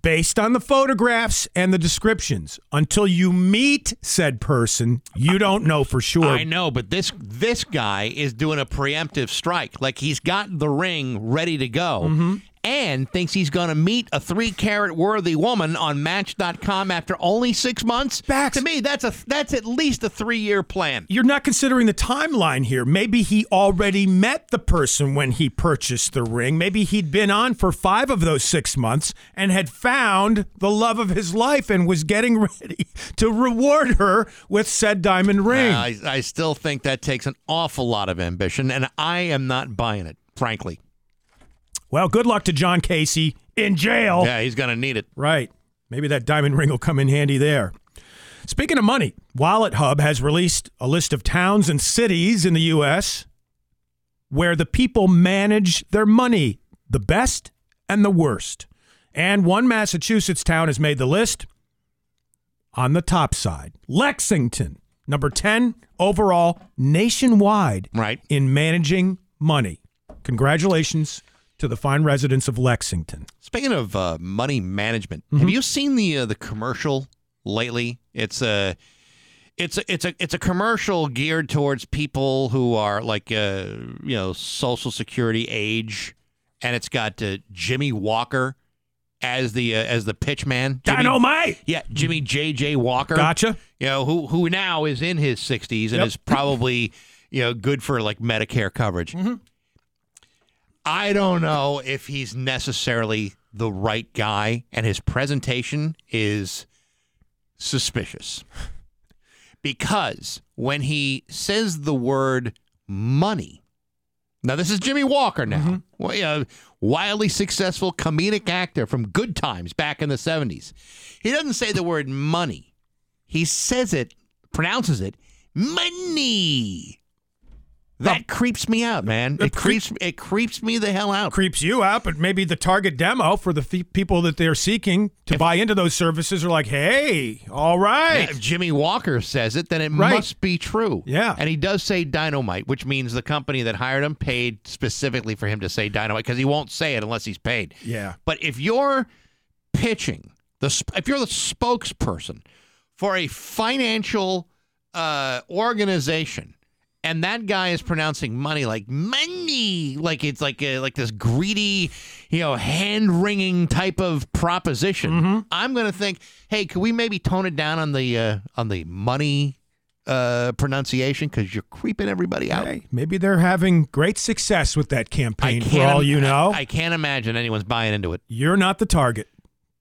based on the photographs and the descriptions, until you meet said person, you don't know for sure. I know, but this this guy is doing a preemptive strike. Like, he's got the ring ready to go. Mm-hmm. And thinks he's going to meet a three-carat worthy woman on Match dot com after only six months? Bax, to me, that's a that's at least a three-year plan. You're not considering the timeline here. Maybe he already met the person when he purchased the ring. Maybe he'd been on for five of those six months and had found the love of his life and was getting ready to reward her with said diamond ring. Uh, I, I still think that takes an awful lot of ambition, and I am not buying it, frankly. Well, good luck to John Casey in jail. Yeah, he's going to need it. Right. Maybe that diamond ring will come in handy there. Speaking of money, Wallet Hub has released a list of towns and cities in the U S where the people manage their money the best and the worst. And one Massachusetts town has made the list on the top side. Lexington, number ten overall nationwide right. in managing money. Congratulations to the fine residents of Lexington. Speaking of uh, money management, mm-hmm. have you seen the uh, the commercial lately? It's a it's a, it's a it's a commercial geared towards people who are like uh, you know Social Security age, and it's got uh, Jimmy Walker as the uh, as the pitch man. Jimmy, Dynamite. Yeah, Jimmy J J Walker. Gotcha. You know who who now is in his sixties and yep. is probably you know good for like Medicare coverage. Mm-hmm. I don't know if he's necessarily the right guy, and his presentation is suspicious. Because when he says the word money, now this is Jimmy Walker now, mm-hmm. well, you know, wildly successful comedic actor from Good Times back in the seventies. He doesn't say the word money. He says it, pronounces it, money. That creeps me out, man. It, it creeps cre- it creeps me the hell out. Creeps you out, but maybe the target demo for the f- people that they're seeking to if, buy into those services are like, hey, all right. If Jimmy Walker says it, then it right. must be true. Yeah. And he does say Dynamite, which means the company that hired him paid specifically for him to say Dynamite, because he won't say it unless he's paid. Yeah. But if you're pitching, the if you're the spokesperson for a financial uh, organization, and that guy is pronouncing money like money, like it's like a, like this greedy, you know, hand wringing type of proposition. Mm-hmm. I'm gonna think, hey, can we maybe tone it down on the uh, on the money uh, pronunciation because you're creeping everybody out. Hey, maybe they're having great success with that campaign. For all Im- you know, I, I can't imagine anyone's buying into it. You're not the target.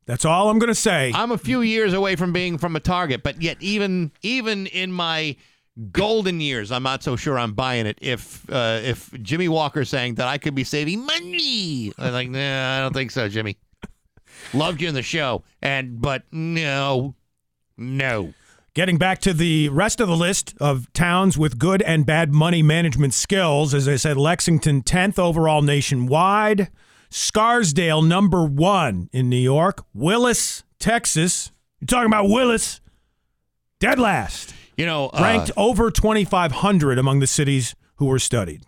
That's all I'm gonna say. I'm a few years away from being from a target, but yet even even in my golden years, I'm not so sure I'm buying it. If uh, if Jimmy Walker saying that I could be saving money, I'm like, nah, I don't think so, Jimmy. Loved you in the show, and but no, no. Getting back to the rest of the list of towns with good and bad money management skills, as I said, Lexington tenth overall nationwide, Scarsdale number one in New York, Willis, Texas. You're talking about Willis, dead last. You know, uh, ranked over twenty-five hundred among the cities who were studied.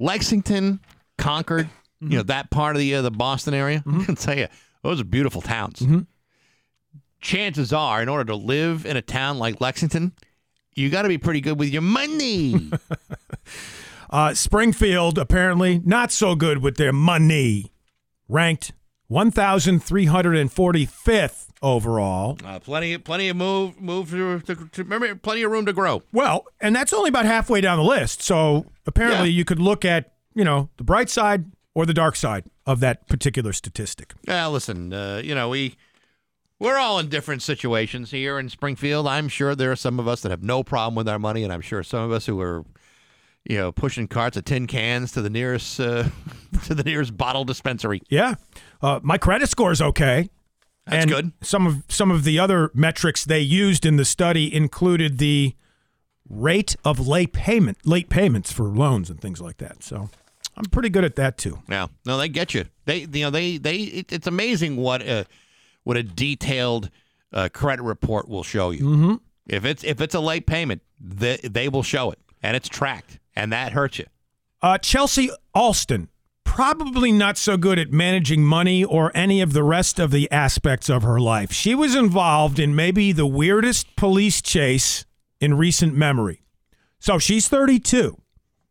Lexington, Concord, mm-hmm. you know, that part of the uh, the Boston area. Mm-hmm. I can tell you, those are beautiful towns. Mm-hmm. Chances are, in order to live in a town like Lexington, you got to be pretty good with your money. uh, Springfield, apparently, not so good with their money. Ranked one thousand three hundred forty-fifth overall. Uh, plenty plenty of move, move to, to, to, remember, plenty of room to grow. Well, and that's only about halfway down the list. So apparently yeah. you could look at, you know, the bright side or the dark side of that particular statistic. Yeah, uh, listen, uh, you know, we, we're all in different situations here in Springfield. I'm sure there are some of us that have no problem with our money, and I'm sure some of us who are, you know, pushing carts of tin cans to the nearest uh, to the nearest bottle dispensary. Yeah. Uh, my credit score is okay. That's and good. Some of some of the other metrics they used in the study included the rate of late payment, late payments for loans and things like that. So I'm pretty good at that too. Yeah. No, they get you. They, you know, they, they. It, it's amazing what a what a detailed uh, credit report will show you. Mm-hmm. If it's if it's a late payment, they they will show it, and it's tracked, and that hurts you. Uh, Chelsea Alston. Probably not so good at managing money or any of the rest of the aspects of her life. She was involved in maybe the weirdest police chase in recent memory. So she's thirty-two,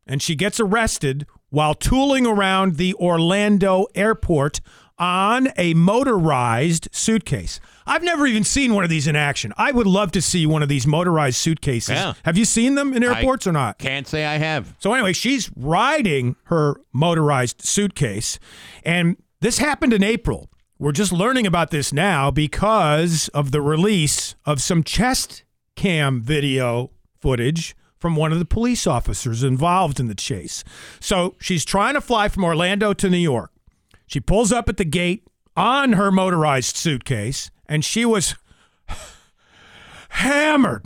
and she gets arrested while tooling around the Orlando airport on a motorized suitcase. I've never even seen one of these in action. I would love to see one of these motorized suitcases. Yeah. Have you seen them in airports I or not? Can't say I have. So anyway, she's riding her motorized suitcase, and this happened in April. We're just learning about this now because of the release of some chest cam video footage from one of the police officers involved in the chase. So she's trying to fly from Orlando to New York. She pulls up at the gate on her motorized suitcase, and she was hammered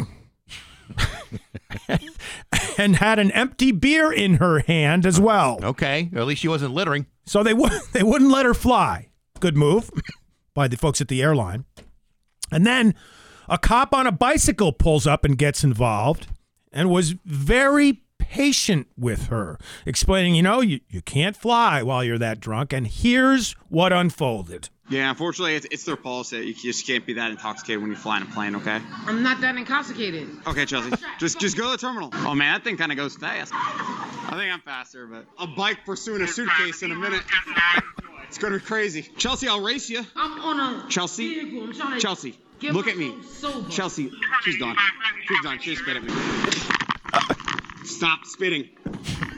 and had an empty beer in her hand as well. Okay, or at least she wasn't littering. So they, w- they wouldn't let her fly. Good move. by the folks at the airline. And then a cop on a bicycle pulls up and gets involved and was very patient with her, explaining, you know, you, you can't fly while you're that drunk. And here's what unfolded. Yeah, unfortunately, it's, it's their policy. You just can't be that intoxicated when you fly in a plane, okay? I'm not that intoxicated. Okay, Chelsea, just just go to the terminal. Oh, man, that thing kind of goes fast. I think I'm faster, but a bike pursuing a suitcase in a minute. It's going to be crazy. Chelsea, I'll race you. I'm on a Chelsea, vehicle. I'm trying to Chelsea, look at me. Sober. Chelsea, she's done. She's done. She just spit at me. Stop spitting.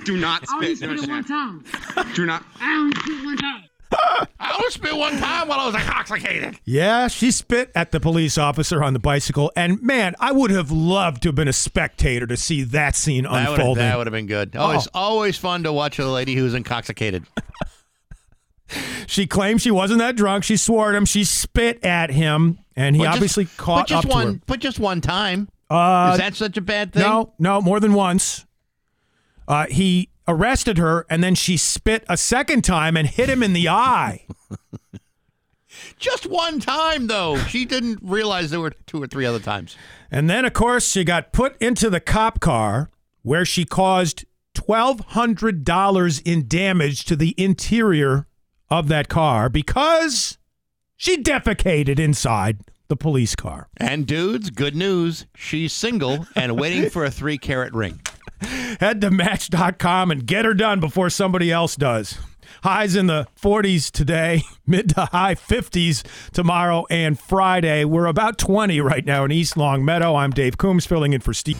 Do not spit. I only spit it one time. Do not. I only spit one time. I only spit one time while I was intoxicated. Yeah, she spit at the police officer on the bicycle. And, man, I would have loved to have been a spectator to see that scene that unfolding. Would have, that would have been good. Oh, oh. It's always fun to watch a lady who's intoxicated. She claimed she wasn't that drunk. She swore at him. She spit at him. And he but obviously just, caught up one, to her. But just one time. Uh, Is that such a bad thing? No, no, more than once. Uh, he... arrested her, and then she spit a second time and hit him in the eye. Just one time, though. She didn't realize there were two or three other times. And then, of course, she got put into the cop car, where she caused twelve hundred dollars in damage to the interior of that car because she defecated inside the police car. And, dudes, good news. She's single and waiting for a three-carat ring. Head to Match dot com and get her done before somebody else does. Highs in the forties today, mid to high fifties tomorrow and Friday. We're about twenty right now in East Long Meadow. I'm Dave Coombs filling in for Steve.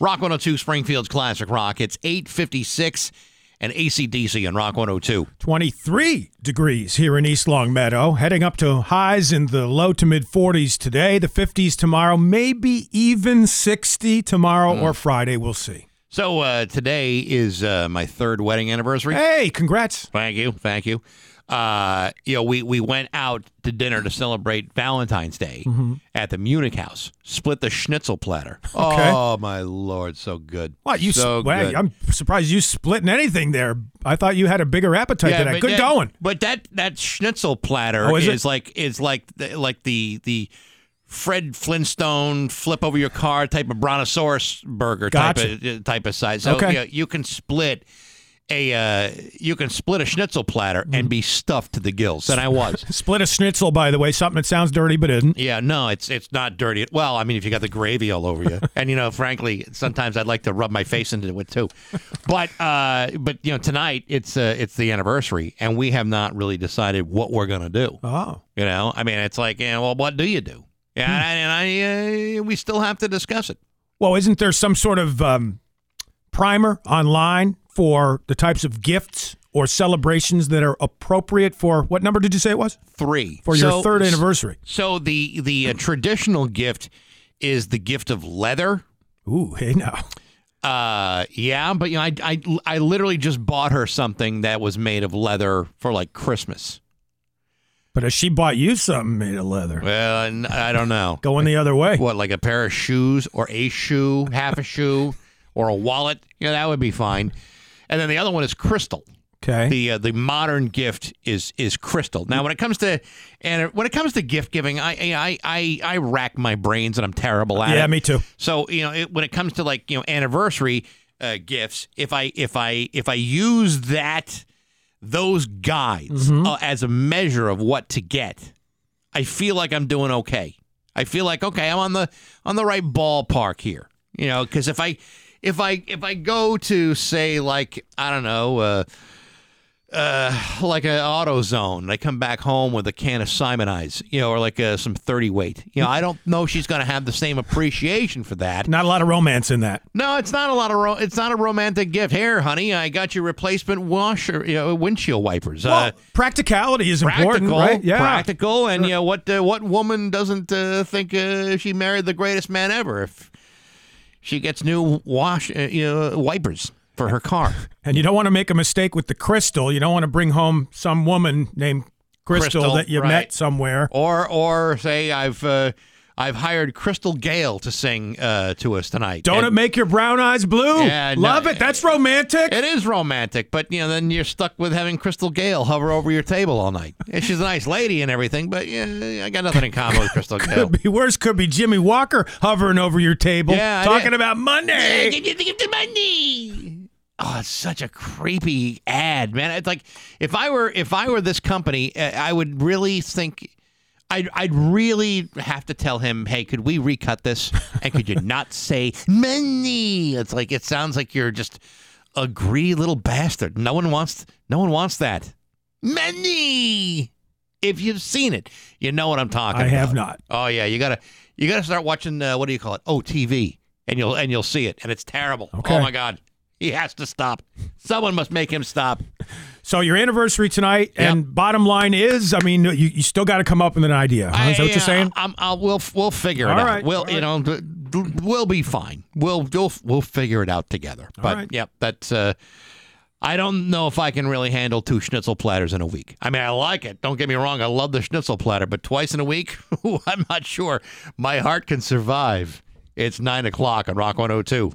Rock one oh two, Springfield's Classic Rock. It's eight fifty-six and A C D C on Rock one oh two. twenty-three degrees here in East Long Meadow. Heading up to highs in the low to mid forties today, the fifties tomorrow, maybe even sixty tomorrow mm. or Friday. We'll see. So uh, today is uh, my third wedding anniversary. Hey, congrats. Thank you. Thank you. Uh, you know, we, we went out to dinner to celebrate Valentine's Day mm-hmm. at the Munich House. Split the schnitzel platter. Okay. Oh, my Lord. So good. What, you so sp- good. I'm surprised you splitting anything there. I thought you had a bigger appetite yeah, than that. Good that, going. But that, that schnitzel platter oh, is, is like is like the, like the the... Fred Flintstone, flip over your car type of brontosaurus burger gotcha. type of type of size. So okay. you, know, you can split a uh, you can split a schnitzel platter mm. and be stuffed to the gills. And I was split a schnitzel, by the way, something that sounds dirty but isn't. Yeah, no, it's it's not dirty. Well, I mean, if you got the gravy all over you, and you know, frankly, sometimes I'd like to rub my face into it too. But uh, but you know, tonight it's uh, it's the anniversary, and we have not really decided what we're gonna do. Oh, you know, I mean, it's like, yeah, well, what do you do? Yeah, and I, uh, we still have to discuss it. Well, isn't there some sort of um, primer online for the types of gifts or celebrations that are appropriate for, what number did you say it was? Three. For so, your third anniversary. So the, the uh, traditional gift is the gift of leather. Ooh, hey now. Uh, yeah, but you know, I, I, I literally just bought her something that was made of leather for like Christmas. But she bought you something made of leather. Well, I don't know. Going the other way. What, like a pair of shoes or a shoe, half a shoe, or a wallet? Yeah, that would be fine. And then the other one is crystal. Okay. The uh, the modern gift is is crystal. Now, when it comes to and when it comes to gift giving, I I I, I rack my brains and I'm terrible at yeah, it. Yeah, me too. So you know, it, when it comes to like you know anniversary uh, gifts, if I if I if I use that. Those guides mm-hmm. uh, as a measure of what to get, I feel like I'm doing okay. I feel like okay, I'm on the on the right ballpark here, you know. Because if I if I if I go to say like I don't know, uh, uh, like an AutoZone, and I come back home with a can of Simon Eyes, you know, or like uh, some thirty weight, you know, I don't know she's going to have the same appreciation for that. Not a lot of romance in that. No, it's not a lot of ro- it's not a romantic gift. Here, honey, I got your replacement washer, you know, windshield wipers. Well, uh, practicality is important, right? Yeah, practical, and sure. You know what? Uh, what woman doesn't uh, think uh, she married the greatest man ever if she gets new wash, uh, you know, wipers for her car? And you don't want to make a mistake with the crystal. You don't want to bring home some woman named Crystal, crystal that you right. met somewhere. Or or say, I've uh, I've hired Crystal Gale to sing uh, to us tonight. Don't and, it make your brown eyes blue? Yeah, Love no, it. That's romantic. It is romantic, but you know, then you're stuck with having Crystal Gale hover over your table all night. And she's a nice lady and everything, but yeah, I got nothing in common with Crystal Gale. Could be worse. Could be Jimmy Walker hovering over your table, yeah, talking about Monday. Monday. Oh, it's such a creepy ad, man. It's like if I were if I were this company, I would really think. I'd, I'd really have to tell him, hey, could we recut this? And could you not say money? It's like, it sounds like you're just a greedy little bastard. No one wants, no one wants that. Money! If you've seen it, you know what I'm talking I about. I have not. Oh yeah, you gotta, you gotta start watching. Uh, what do you call it? O T V, and you'll and you'll see it, and it's terrible. Okay. Oh my God, he has to stop. Someone must make him stop. So your anniversary tonight, yep. And bottom line is, I mean, you, you still got to come up with an idea. Huh? Is that I, what you're saying? I, I, I'll, we'll we'll figure it all out. Right, we'll you right. know we'll be fine. We'll we'll we'll figure it out together. All but right. Yep, that's. Uh, I don't know if I can really handle two schnitzel platters in a week. I mean, I like it. Don't get me wrong. I love the schnitzel platter, but twice in a week, I'm not sure my heart can survive. It's nine o'clock on Rock one oh two.